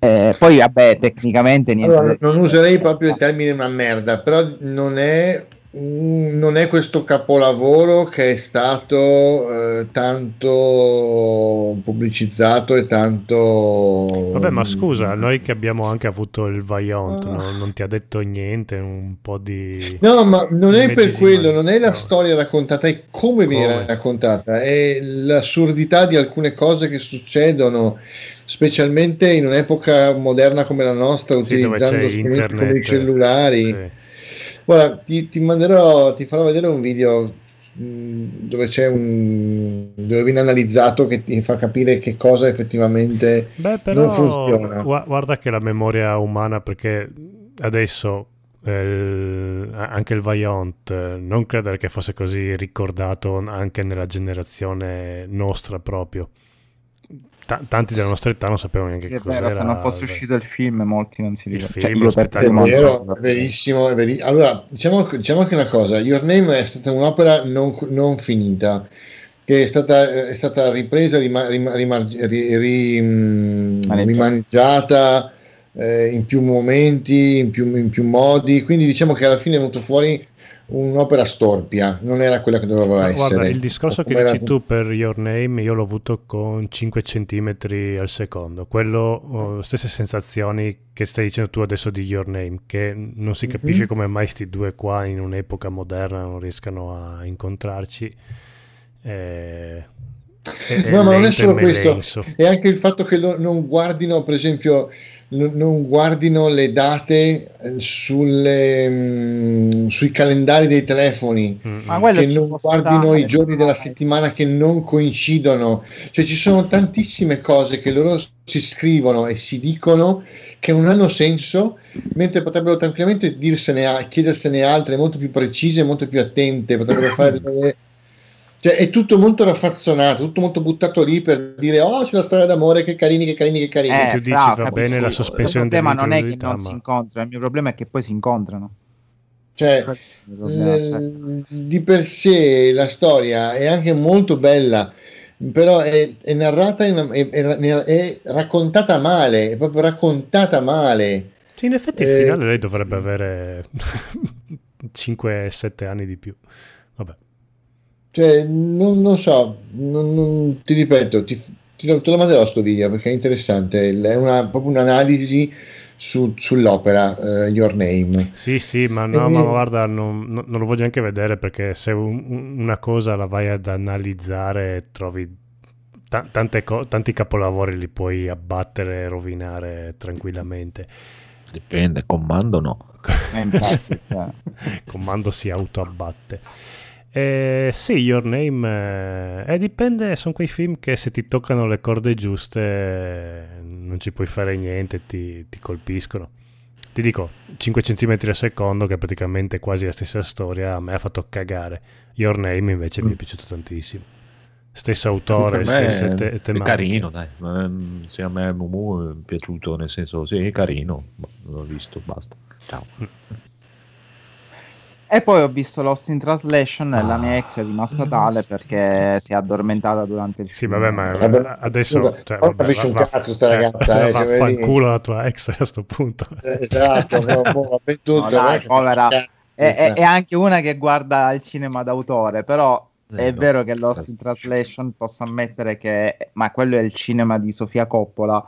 Eh, poi, vabbè, tecnicamente niente. Allora, non userei proprio il termine una merda, però non è, non è questo capolavoro che è stato eh, tanto pubblicizzato e tanto... Vabbè, ma scusa, noi che abbiamo anche avuto il Vaillant, ah. no? Non ti ha detto niente, un po' di... No, ma non è per quello, non è la no. storia raccontata, è come, come viene raccontata, è l'assurdità di alcune cose che succedono, specialmente in un'epoca moderna come la nostra, sì, utilizzando strumenti come i cellulari... Sì. Guarda, ti, ti manderò, ti farò vedere un video mh, dove c'è un dove viene analizzato, che ti fa capire che cosa effettivamente Beh, però, non funziona. Gu- guarda che la memoria umana, perché adesso eh, anche il Vaillant eh, non credere che fosse così ricordato anche nella generazione nostra proprio. T- tanti della nostra età non sapevano neanche che cos'era. Se non fosse uscito il film, molti non si ricordano. Cioè, è vero, è verissimo. È veri... Allora, diciamo, diciamo anche una cosa: Your Name è stata un'opera non, non finita, che è stata, è stata ripresa, rima, rima, rima, ri, ri, rimaneggiata eh, in più momenti, in più, in più modi. Quindi, diciamo che alla fine è venuto fuori un'opera storpia, non era quella che doveva guarda, essere. Guarda, il discorso che dici era... tu per Your Name io l'ho avuto con cinque centimetri al secondo, quello uh, stesse sensazioni che stai dicendo tu adesso di Your Name, che non si capisce mm-hmm. come mai sti due qua in un'epoca moderna non riescano a incontrarci. Eh... È, no, è ma non è solo questo, lenso. È anche il fatto che lo, non guardino, per esempio, lo, non guardino le date sulle, mh, sui calendari dei telefoni, mm-hmm. ma che non guardino i giorni della settimana che non coincidono. Cioè, ci sono tantissime cose che loro si scrivono e si dicono che non hanno senso, mentre potrebbero tranquillamente dirsene, chiedersene altre molto più precise, molto più attente, potrebbero fare delle... Cioè, è tutto molto raffazzonato, tutto molto buttato lì per dire oh c'è la storia d'amore, che carini, che carini, che carini. Eh, tu dici bravo, va bene la sospensione del tema, non è che non ma... si incontrano, il mio problema è che poi si incontrano. Cioè, problema, eh, certo. Di per sé la storia è anche molto bella, però è, è narrata, in, è, è, è raccontata male, è proprio raccontata male. Sì, in effetti eh, il finale lei dovrebbe avere cinque sette anni di più. Vabbè. Cioè, non, non so, non, non, ti ripeto, ti, ti, te lo manderò sto video perché è interessante, è una, proprio un'analisi su, sull'opera, uh, Your Name. Sì, sì, ma no, e ma mi... guarda, non, non, non lo voglio neanche vedere perché se un, una cosa la vai ad analizzare trovi t- tante co- tanti capolavori li puoi abbattere e rovinare tranquillamente. Dipende, Commando no. Commando si autoabbatte. Eh, sì, Your Name eh, dipende, sono quei film che se ti toccano le corde giuste non ci puoi fare niente, ti, ti colpiscono. Ti dico, cinque centimetri al secondo, che è praticamente quasi la stessa storia, a me ha fatto cagare. Your Name invece mm. mi è piaciuto tantissimo, stesso autore, sì, stesse te- tematiche. È carino, dai. Se a me Mumu è piaciuto, nel senso, sì, è carino, l'ho visto, basta, ciao. Mm. E poi ho visto Lost in Translation e la mia ex è rimasta tale perché si è addormentata durante il film. Sì, vabbè, ma vabbè, adesso... Vabbè, cioè, vabbè, capisci un cazzo sta ragazza, eh. eh cioè, fa il culo la tua ex a questo punto. Esatto, ho tutto. No, dai, povera. È, è, è anche una che guarda il cinema d'autore, però è eh, vero che Lost in Translation, posso ammettere che... Ma quello è il cinema di Sofia Coppola.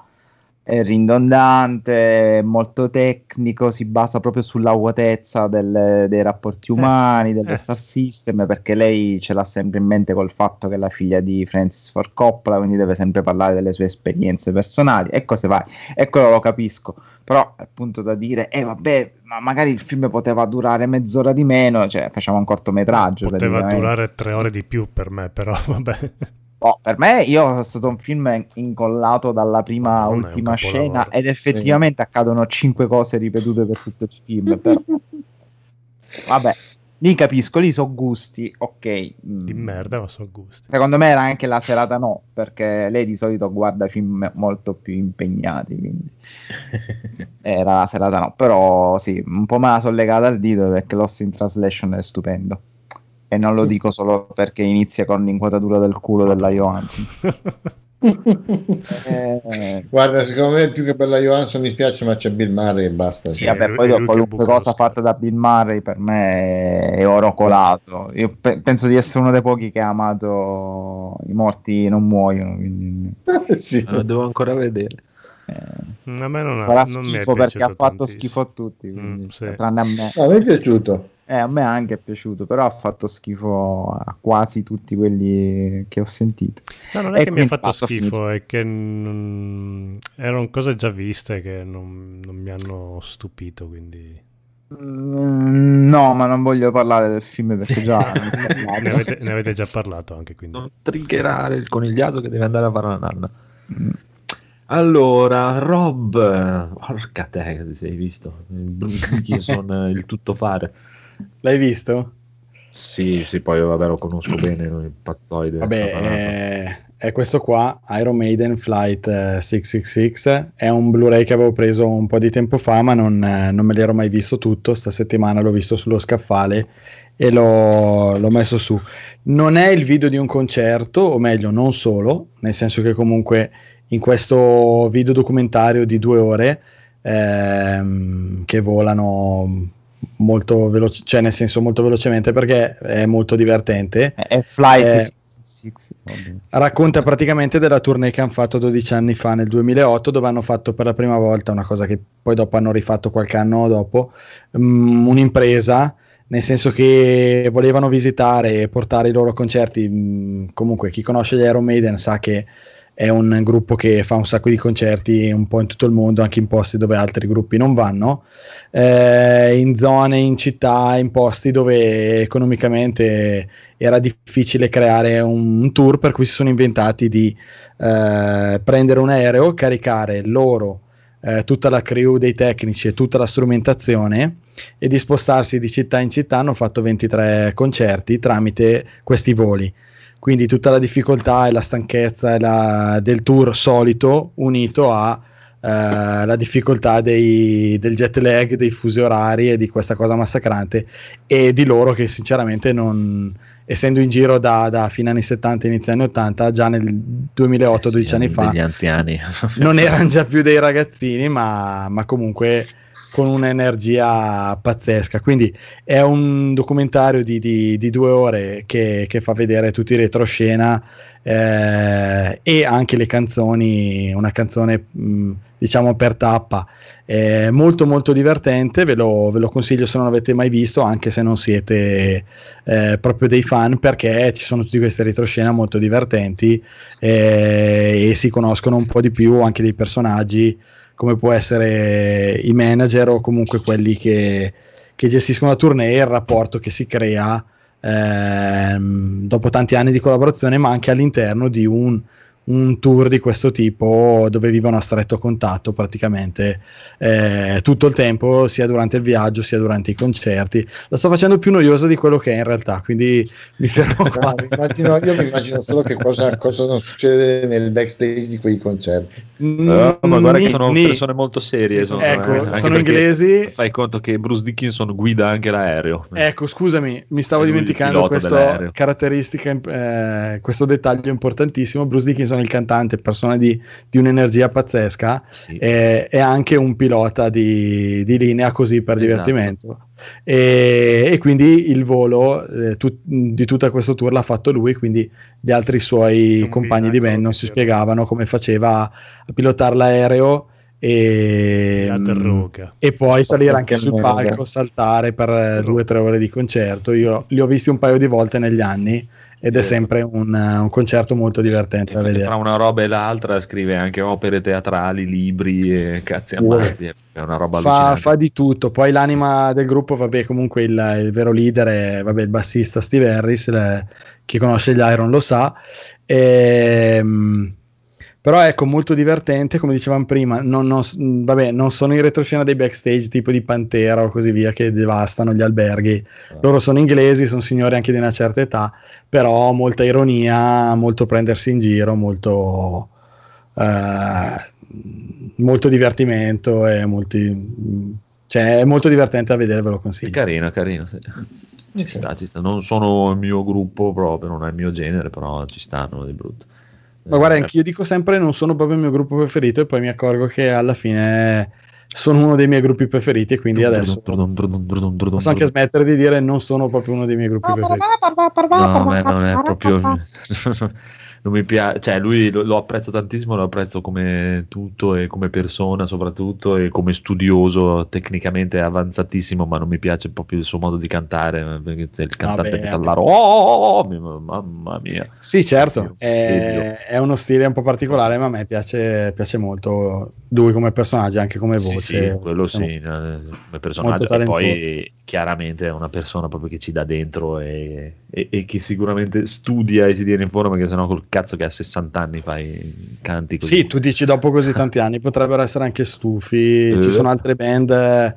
È ridondante, molto tecnico, si basa proprio sull'aguatezza del, dei rapporti umani, eh, dello eh. star system, perché lei ce l'ha sempre in mente col fatto che è la figlia di Francis Ford Coppola, quindi deve sempre parlare delle sue esperienze personali e cose vai, eccolo, lo capisco, però appunto da dire eh vabbè, ma magari il film poteva durare mezz'ora di meno, cioè facciamo un cortometraggio, poteva durare tre ore di più per me, però vabbè. Oh, per me io è stato un film incollato dalla prima a ultima scena ed effettivamente eh. accadono cinque cose ripetute per tutto il film, però vabbè, lì capisco, lì so gusti, ok, di merda, ma so gusti. Secondo me era anche la serata, no, perché lei di solito guarda film molto più impegnati, quindi era la serata no, però sì, un po' me la sono legata al dito perché Lost in Translation è stupendo. E non lo dico solo perché inizia con l'inquadratura del culo della Johansson. eh, guarda, secondo me più che per la Johansson mi spiace, ma c'è Bill Murray e basta. Sì, sì. Vabbè, poi dopo qualunque cosa fatta da Bill Murray per me è oro colato. Io pe- penso di essere uno dei pochi che ha amato I morti non muoiono, quindi... sì. Lo devo ancora vedere. Eh, a me non ha, sarà non schifo mi è perché ha fatto tantissimo. Schifo a tutti, quindi, mm, sì. Tranne a me. No, mi è piaciuto. Eh, a me anche è piaciuto, però ha fatto schifo a quasi tutti quelli che ho sentito. No, non è e che mi ha fatto schifo, è che non... erano cose già viste che non, non mi hanno stupito, quindi... Mm, no, ma non voglio parlare del film perché già... ne, avete, ne avete già parlato anche, quindi... Non triggerare il conigliato che deve andare a fare la nanna. Mm. Allora, Rob... Porca te, che ti sei visto. Io sono il tuttofare. L'hai visto? Sì, sì, poi vabbè lo conosco bene, il pazzoide. Vabbè, è, è questo qua, Iron Maiden Flight six six six, è un Blu-ray che avevo preso un po' di tempo fa, ma non, non me l'ero mai visto tutto, sta settimana l'ho visto sullo scaffale e l'ho, l'ho messo su. Non è il video di un concerto, o meglio, non solo, nel senso che comunque in questo video documentario di due ore ehm, che volano... molto veloce, cioè nel senso molto velocemente, perché è molto divertente. È Flight eh, sessantasei, racconta praticamente della tournée che hanno fatto dodici anni fa nel duemilaotto, dove hanno fatto per la prima volta una cosa che poi dopo hanno rifatto qualche anno dopo, um, un'impresa, nel senso che volevano visitare e portare i loro concerti. Comunque chi conosce gli Iron Maiden sa che è un gruppo che fa un sacco di concerti un po' in tutto il mondo, anche in posti dove altri gruppi non vanno, eh, in zone, in città, in posti dove economicamente era difficile creare un, un tour, per cui si sono inventati di eh, prendere un aereo, caricare loro eh, tutta la crew dei tecnici e tutta la strumentazione e di spostarsi di città in città. Hanno fatto ventitré concerti tramite questi voli. Quindi tutta la difficoltà e la stanchezza e la, del tour solito, unito a eh, la difficoltà dei, del jet lag, dei fusi orari e di questa cosa massacrante, e di loro che sinceramente, non essendo in giro da, da fine anni settanta inizio anni ottanta, già nel duemilaotto, eh sì, dodici anni fa, degli anziani. Non erano già più dei ragazzini, ma, ma comunque con un'energia pazzesca. Quindi è un documentario di, di, di due ore che, che fa vedere tutti i retroscena eh, e anche le canzoni, una canzone mh, diciamo per tappa, eh, molto molto divertente. Ve lo, ve lo consiglio se non l'avete mai visto, anche se non siete eh, proprio dei fan, perché ci sono tutte queste retroscena molto divertenti eh, e si conoscono un po' di più anche dei personaggi, come può essere i manager o comunque quelli che, che gestiscono la tournée, e il rapporto che si crea ehm, dopo tanti anni di collaborazione, ma anche all'interno di un, un tour di questo tipo, dove vivono a stretto contatto praticamente eh, tutto il tempo, sia durante il viaggio sia durante i concerti. La sto facendo più noiosa di quello che è in realtà, quindi mi fermo qua. No, immagino, io mi immagino solo che cosa, cosa non succede nel backstage di quei concerti. No, ma guarda che sono persone molto serie, sono, ecco, eh, sono inglesi. Fai conto che Bruce Dickinson guida anche l'aereo, ecco, scusami, mi stavo dimenticando questa caratteristica, eh, questo dettaglio importantissimo. Bruce Dickinson, il cantante, persona di, di un'energia pazzesca, sì. e, e anche un pilota di, di linea, così per esatto. divertimento, e, e quindi il volo eh, tu, di tutto questo tour l'ha fatto lui, quindi gli altri suoi non compagni di band non si spiegavano come faceva a pilotare l'aereo e, e poi salire anche sul palco, saltare per due o tre ore di concerto. Io li ho visti un paio di volte negli anni ed è sempre un, un concerto molto divertente e da vedere. Tra una roba e l'altra scrive anche opere teatrali, libri e cazzi ammazzi, è una roba fa, fa di tutto. Poi l'anima del gruppo, vabbè, comunque il, il vero leader è vabbè, il bassista Steve Harris, le, chi conosce gli Iron lo sa, e, però ecco, molto divertente, come dicevamo prima. Non, non, vabbè, non sono in retroscena dei backstage tipo di Pantera o così via, che devastano gli alberghi. Loro sono inglesi, sono signori anche di una certa età, però molta ironia, molto prendersi in giro, molto eh, molto divertimento e molti, cioè è molto divertente da vedere, ve lo consiglio. È carino, carino, sì. Ci sta, ci sta. Non sono il mio gruppo proprio, non è il mio genere, però ci stanno di brutto. Ma guarda, anch'io dico sempre non sono proprio il mio gruppo preferito, e poi mi accorgo che alla fine sono uno dei miei gruppi preferiti, quindi adesso posso anche smettere di dire non sono proprio uno dei miei gruppi preferiti. No, ma non è proprio, non mi piace, cioè lui lo, lo apprezzo tantissimo, lo apprezzo come tutto e come persona soprattutto, e come studioso tecnicamente avanzatissimo, ma non mi piace proprio il suo modo di cantare, perché il cantante chitarraro, oh, oh, oh, oh, mamma mia. Sì, certo, è, è uno stile un po' particolare, ma a me piace, piace molto lui come personaggio, anche come voce. Sì, sì, quello diciamo, sì, come personaggio, e poi chiaramente è una persona proprio che ci dà dentro e, e, e che sicuramente studia e si tiene in forma, perché sennò col cazzo che a sessanta anni fai canti così. Sì, tu dici dopo così tanti anni potrebbero essere anche stufi. Uh. Ci sono altre band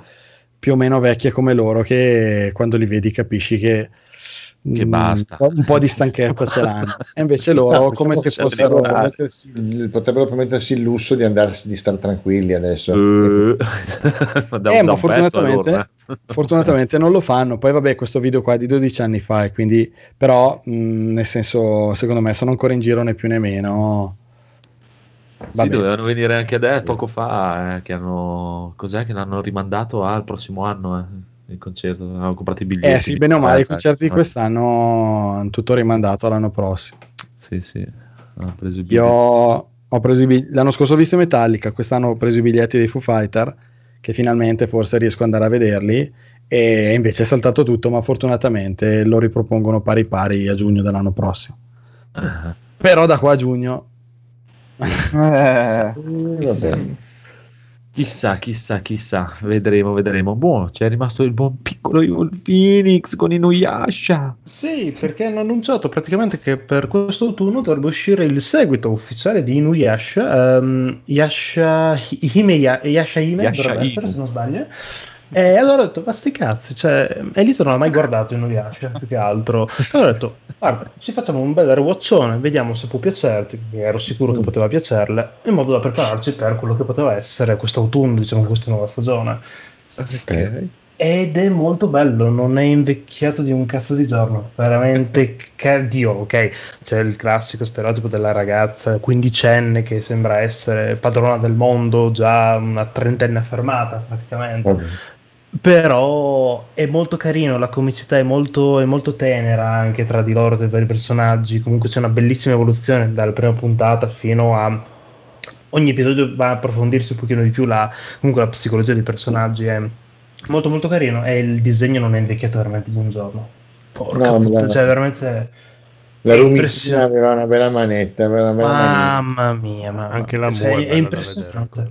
più o meno vecchie come loro che quando li vedi capisci che, che mh, basta, un po' di stanchezza ce l'hanno, e invece loro no, come se fossero permettersi, potrebbero permettersi il lusso di andarsi, di stare tranquilli adesso. Uh. da, eh, da ma fortunatamente allora. Fortunatamente non lo fanno. Poi vabbè, questo video qua è di dodici anni fa, e quindi però mh, nel senso, secondo me sono ancora in giro né più né meno. Sì, dovevano venire anche adesso poco fa eh, che hanno, cos'è che l'hanno rimandato al prossimo anno eh. il concerto, avevo comprato i biglietti. Eh sì, bene o male, i concerti di quest'anno hanno tutto rimandato all'anno prossimo. Sì, sì, ho preso i biglietti. Io ho preso i biglietti, l'anno scorso ho visto Metallica, quest'anno ho preso i biglietti dei Foo Fighter, che finalmente forse riesco ad andare a vederli, e invece è saltato tutto, ma fortunatamente lo ripropongono pari pari a giugno dell'anno prossimo. Uh-huh. Però da qua a giugno... Eh, chissà, chissà, chissà, chissà, vedremo, vedremo. Buono, c'è rimasto il buon piccolo Evil Phoenix con Inuyasha. Sì, perché hanno annunciato praticamente che per questo autunno dovrebbe uscire il seguito ufficiale di Inuyasha, um, Yasha Hime, Yasha Hime, Yasha dovrebbe Hime. Essere, se non sbaglio. E allora ho detto, ma sti cazzi, cioè, e lì non l'ho mai guardato in Inuyasha, più che altro. Allora ho detto, guarda, ci facciamo un bel rewatchone, vediamo se può piacerti, ero sicuro che poteva piacerle, in modo da prepararci per quello che poteva essere quest'autunno, diciamo, questa nuova stagione. Okay. Ed è molto bello, non è invecchiato di un cazzo di giorno, veramente, cardio, ok? C'è il classico stereotipo della ragazza quindicenne che sembra essere padrona del mondo, già una trentenne affermata, praticamente. Okay. Però è molto carino, la comicità è molto, è molto tenera anche tra di loro, tra i vari personaggi. Comunque c'è una bellissima evoluzione dalla prima puntata fino a... ogni episodio va a approfondirsi un pochino di più la, comunque la psicologia dei personaggi è molto molto carino, e il disegno non è invecchiato veramente di un giorno. Porca no, puttana, cioè veramente... La Lumicina aveva una bella manetta, una bella mamma manetta. mia, mamma. Anche la cioè, è, è impressionante.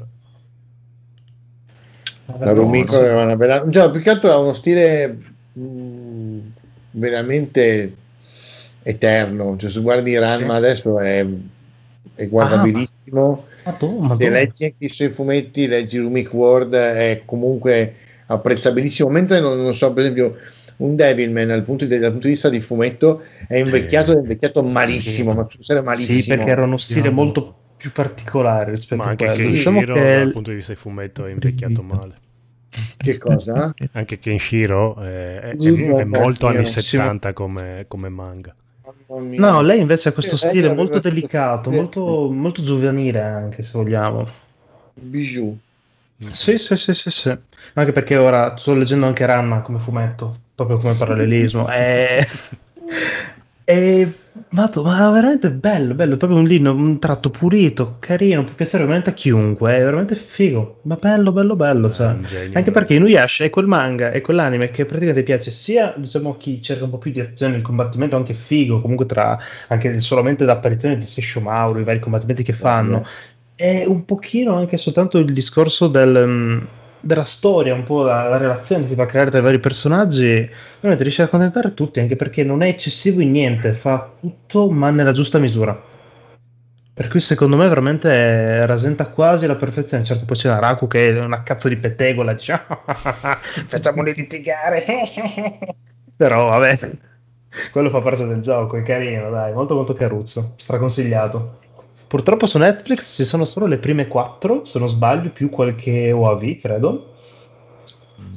La Rumiko era una bella, cioè, più che altro ha uno stile mh, veramente eterno, cioè se guardi Ranma sì. adesso è, è guardabilissimo. Ah, ma... Madonna, se Madonna. leggi anche i suoi fumetti, leggi Rumik World, è comunque apprezzabilissimo, mentre non, non so, per esempio un Devilman dal punto di, dal punto di vista di fumetto è invecchiato, è invecchiato malissimo, sì. ma tu sei malissimo. Sì, perché era uno stile molto più particolare rispetto ma a quello. Anche diciamo che dal punto di vista di fumetto è invecchiato male. Che cosa? Anche Kenshiro è, è, è molto anni settanta come, come manga. No, lei invece ha questo stile molto delicato, molto, molto giovanile anche, se vogliamo. Bijou. Sì, sì, sì, sì, sì. Anche perché ora sto leggendo anche Ranma come fumetto, proprio come parallelismo. È... E, ma, ma veramente bello, bello, proprio un lino, un tratto pulito, carino, può piacere veramente a chiunque, è veramente figo, ma bello, bello, bello, cioè. Genio, anche perché Inuyasha è quel manga, è quell'anime che praticamente piace sia, diciamo, a chi cerca un po' più di azione, il combattimento anche figo, comunque tra, anche solamente l'apparizione di Sessho Mauro, i vari combattimenti che fanno, è un pochino anche soltanto il discorso del... Um, della storia, un po' la, la relazione che si va a creare tra i vari personaggi, veramente riesce a accontentare tutti, anche perché non è eccessivo in niente, fa tutto ma nella giusta misura, per cui secondo me veramente rasenta quasi la perfezione. Certo, poi c'è la Raku che è una cazzo di pettegola, diciamo, facciamoli litigare, però vabbè, quello fa parte del gioco, è carino, dai, molto molto caruccio, straconsigliato. Purtroppo su Netflix ci sono solo le prime quattro, se non sbaglio, più qualche O A V, credo.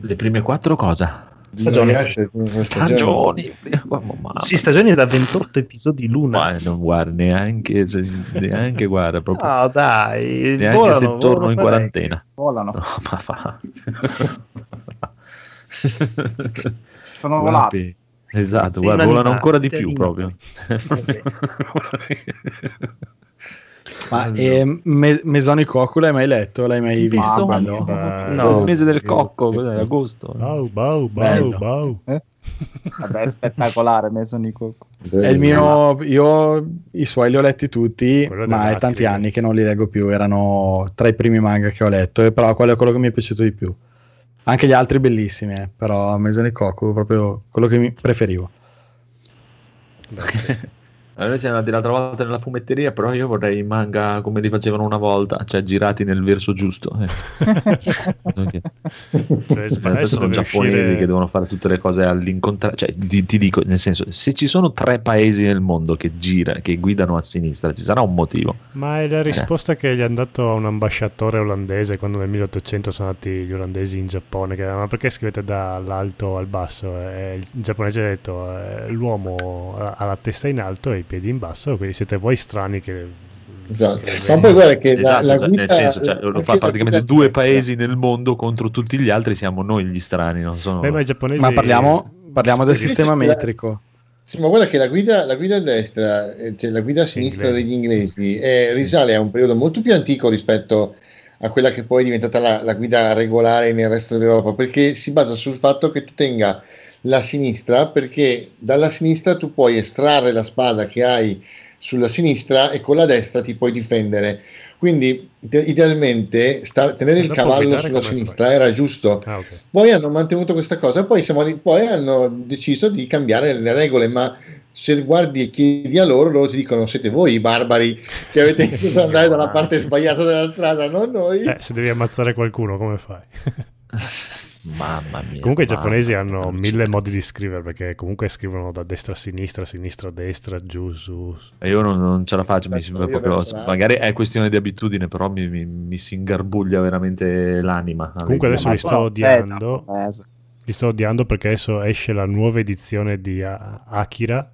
Le prime quattro cosa? Stagioni. Stagioni. Sì, stagioni da ventotto episodi l'una. Ma non guarda neanche, cioè, neanche guarda proprio. No, dai. Neanche volano, se torno volano in quarantena. Volano. No, ma fa. Sono volati. Esatto, sì, guarda, volano ancora di più proprio. Ma eh, me- Mesoni Cocco l'hai mai letto? L'hai mai visto? Sì, ah, no, no, il mese del cocco, cos'è? Agosto. Bau, bau, bau, bau. Eh? Vabbè, è spettacolare Mesoni Cocco. È il mio, io i suoi li ho letti tutti, quello ma è tanti anni che non li leggo più, erano tra i primi manga che ho letto, però quello è quello che mi è piaciuto di più. Anche gli altri bellissimi, eh, però Mesoni Cocco proprio quello che mi preferivo. Allora noi siamo andati l'altra volta nella fumetteria, però io vorrei i manga come li facevano una volta, cioè girati nel verso giusto. Okay. Cioè, adesso sono giapponesi uscire... che devono fare tutte le cose all'incontrario, cioè ti, ti dico, nel senso, se ci sono tre paesi nel mondo che gira, che guidano a sinistra, ci sarà un motivo. Ma è la risposta eh. che gli hanno dato a un ambasciatore olandese quando nel milleottocento sono andati gli olandesi in Giappone, che ma perché scrivete dall'alto al basso? E il giapponese ha detto eh, l'uomo ha la testa in alto e piedi in basso, quindi siete voi strani che Esatto. Ma poi guarda che esatto, la, la guida, nel senso, cioè, lo fa praticamente guida... due paesi nel mondo contro tutti gli altri, siamo noi gli strani, non sono... Beh, ma, i giapponesi... ma parliamo, parliamo del sistema metrico. Sì, ma guarda che la guida, la guida a destra, cioè la guida a sinistra inglesi. degli inglesi eh, sì. risale a un periodo molto più antico rispetto a quella che poi è diventata la, la guida regolare nel resto d'Europa, perché si basa sul fatto che tu tenga la sinistra, perché dalla sinistra tu puoi estrarre la spada che hai sulla sinistra e con la destra ti puoi difendere. Quindi te, idealmente sta, tenere il cavallo sulla sinistra fai. era giusto. Ah, okay. Poi hanno mantenuto questa cosa, poi, siamo, poi hanno deciso di cambiare le regole, ma se guardi e chiedi a loro, loro ti dicono: siete voi i barbari che avete iniziato ad andare dalla parte sbagliata della strada, non noi. Eh, se devi ammazzare qualcuno come fai? Mamma mia. Comunque i giapponesi hanno mille modi di scrivere, perché comunque scrivono da destra a sinistra, sinistra a destra, giù, su. Io non, non ce la faccio, mi sembra proprio, magari è questione di abitudine, però mi, mi, mi si ingarbuglia veramente l'anima. Comunque adesso ma li sto odiando, li sto odiando perché adesso esce la nuova edizione di Akira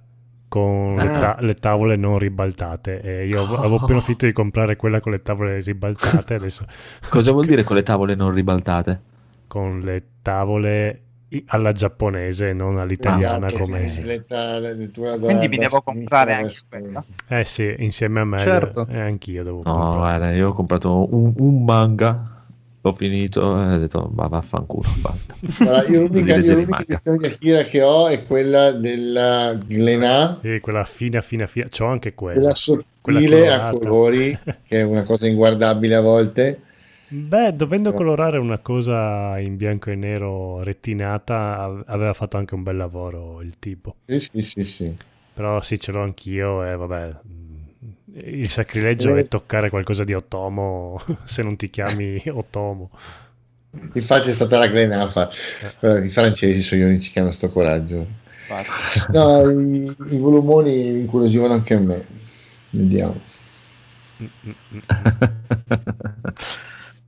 con ah. le, ta- le tavole non ribaltate, e io oh. avevo appena finito di comprare quella con le tavole ribaltate adesso. Cosa vuol dire con le tavole non ribaltate? Con le tavole alla giapponese, non all'italiana, no, come sì. le ta- le tua da, quindi mi devo comprare anche quella. Eh sì, insieme a me, certo. E eh, anch'io devo no, comprare. Guarda, io ho comprato un, un manga, l'ho finito e ho detto ma vaffanculo, basta. Allora, io l'unica edizione di Akira che ho è quella della Glenà, sì, quella fina fina fina, c'ho anche quella, quella sottile quella a colori che è una cosa inguardabile a volte. Beh, dovendo colorare una cosa in bianco e nero retinata, aveva fatto anche un bel lavoro il tipo. Sì, sì, sì, sì. Però sì, ce l'ho anch'io e vabbè, il sacrilegio eh. è toccare qualcosa di Otomo se non ti chiami Otomo. Infatti è stata la grenafa, eh. I francesi sono gli unici che hanno sto coraggio. No, i, i volumoni incuriosivano anche a me. Vediamo.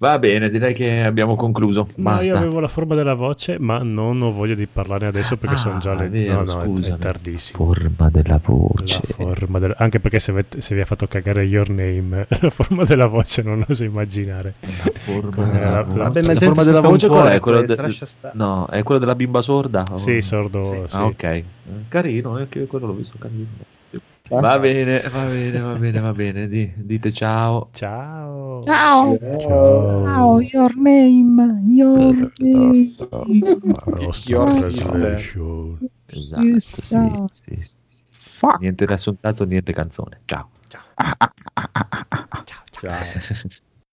Va bene, direi che abbiamo concluso. Basta. No, io avevo la forma della voce, ma non ho voglia di parlare adesso perché ah, sono già le vero, no, no, scusami, è tardissimo. Forma della voce. La forma della... Anche perché se, vet... se vi ha fatto cagare Your Name, la forma della voce non oso immaginare. La forma della, la... La... Vabbè, la la forma della voce qual è? Quella de... No, è quella della bimba sorda? O... Sì, sordo. Sì. Sì. Ah, ok. Carino, eh, che quello l'ho visto carino. Va bene, va bene, va bene, va bene. D- dite ciao. Ciao. Ciao. Ciao. Ciao. Your name. Your name. Your station. Esatto. Yes, sì, sì, sì, sì. Niente riassuntato, niente canzone. Ciao. Ciao. Ciao. Ciao.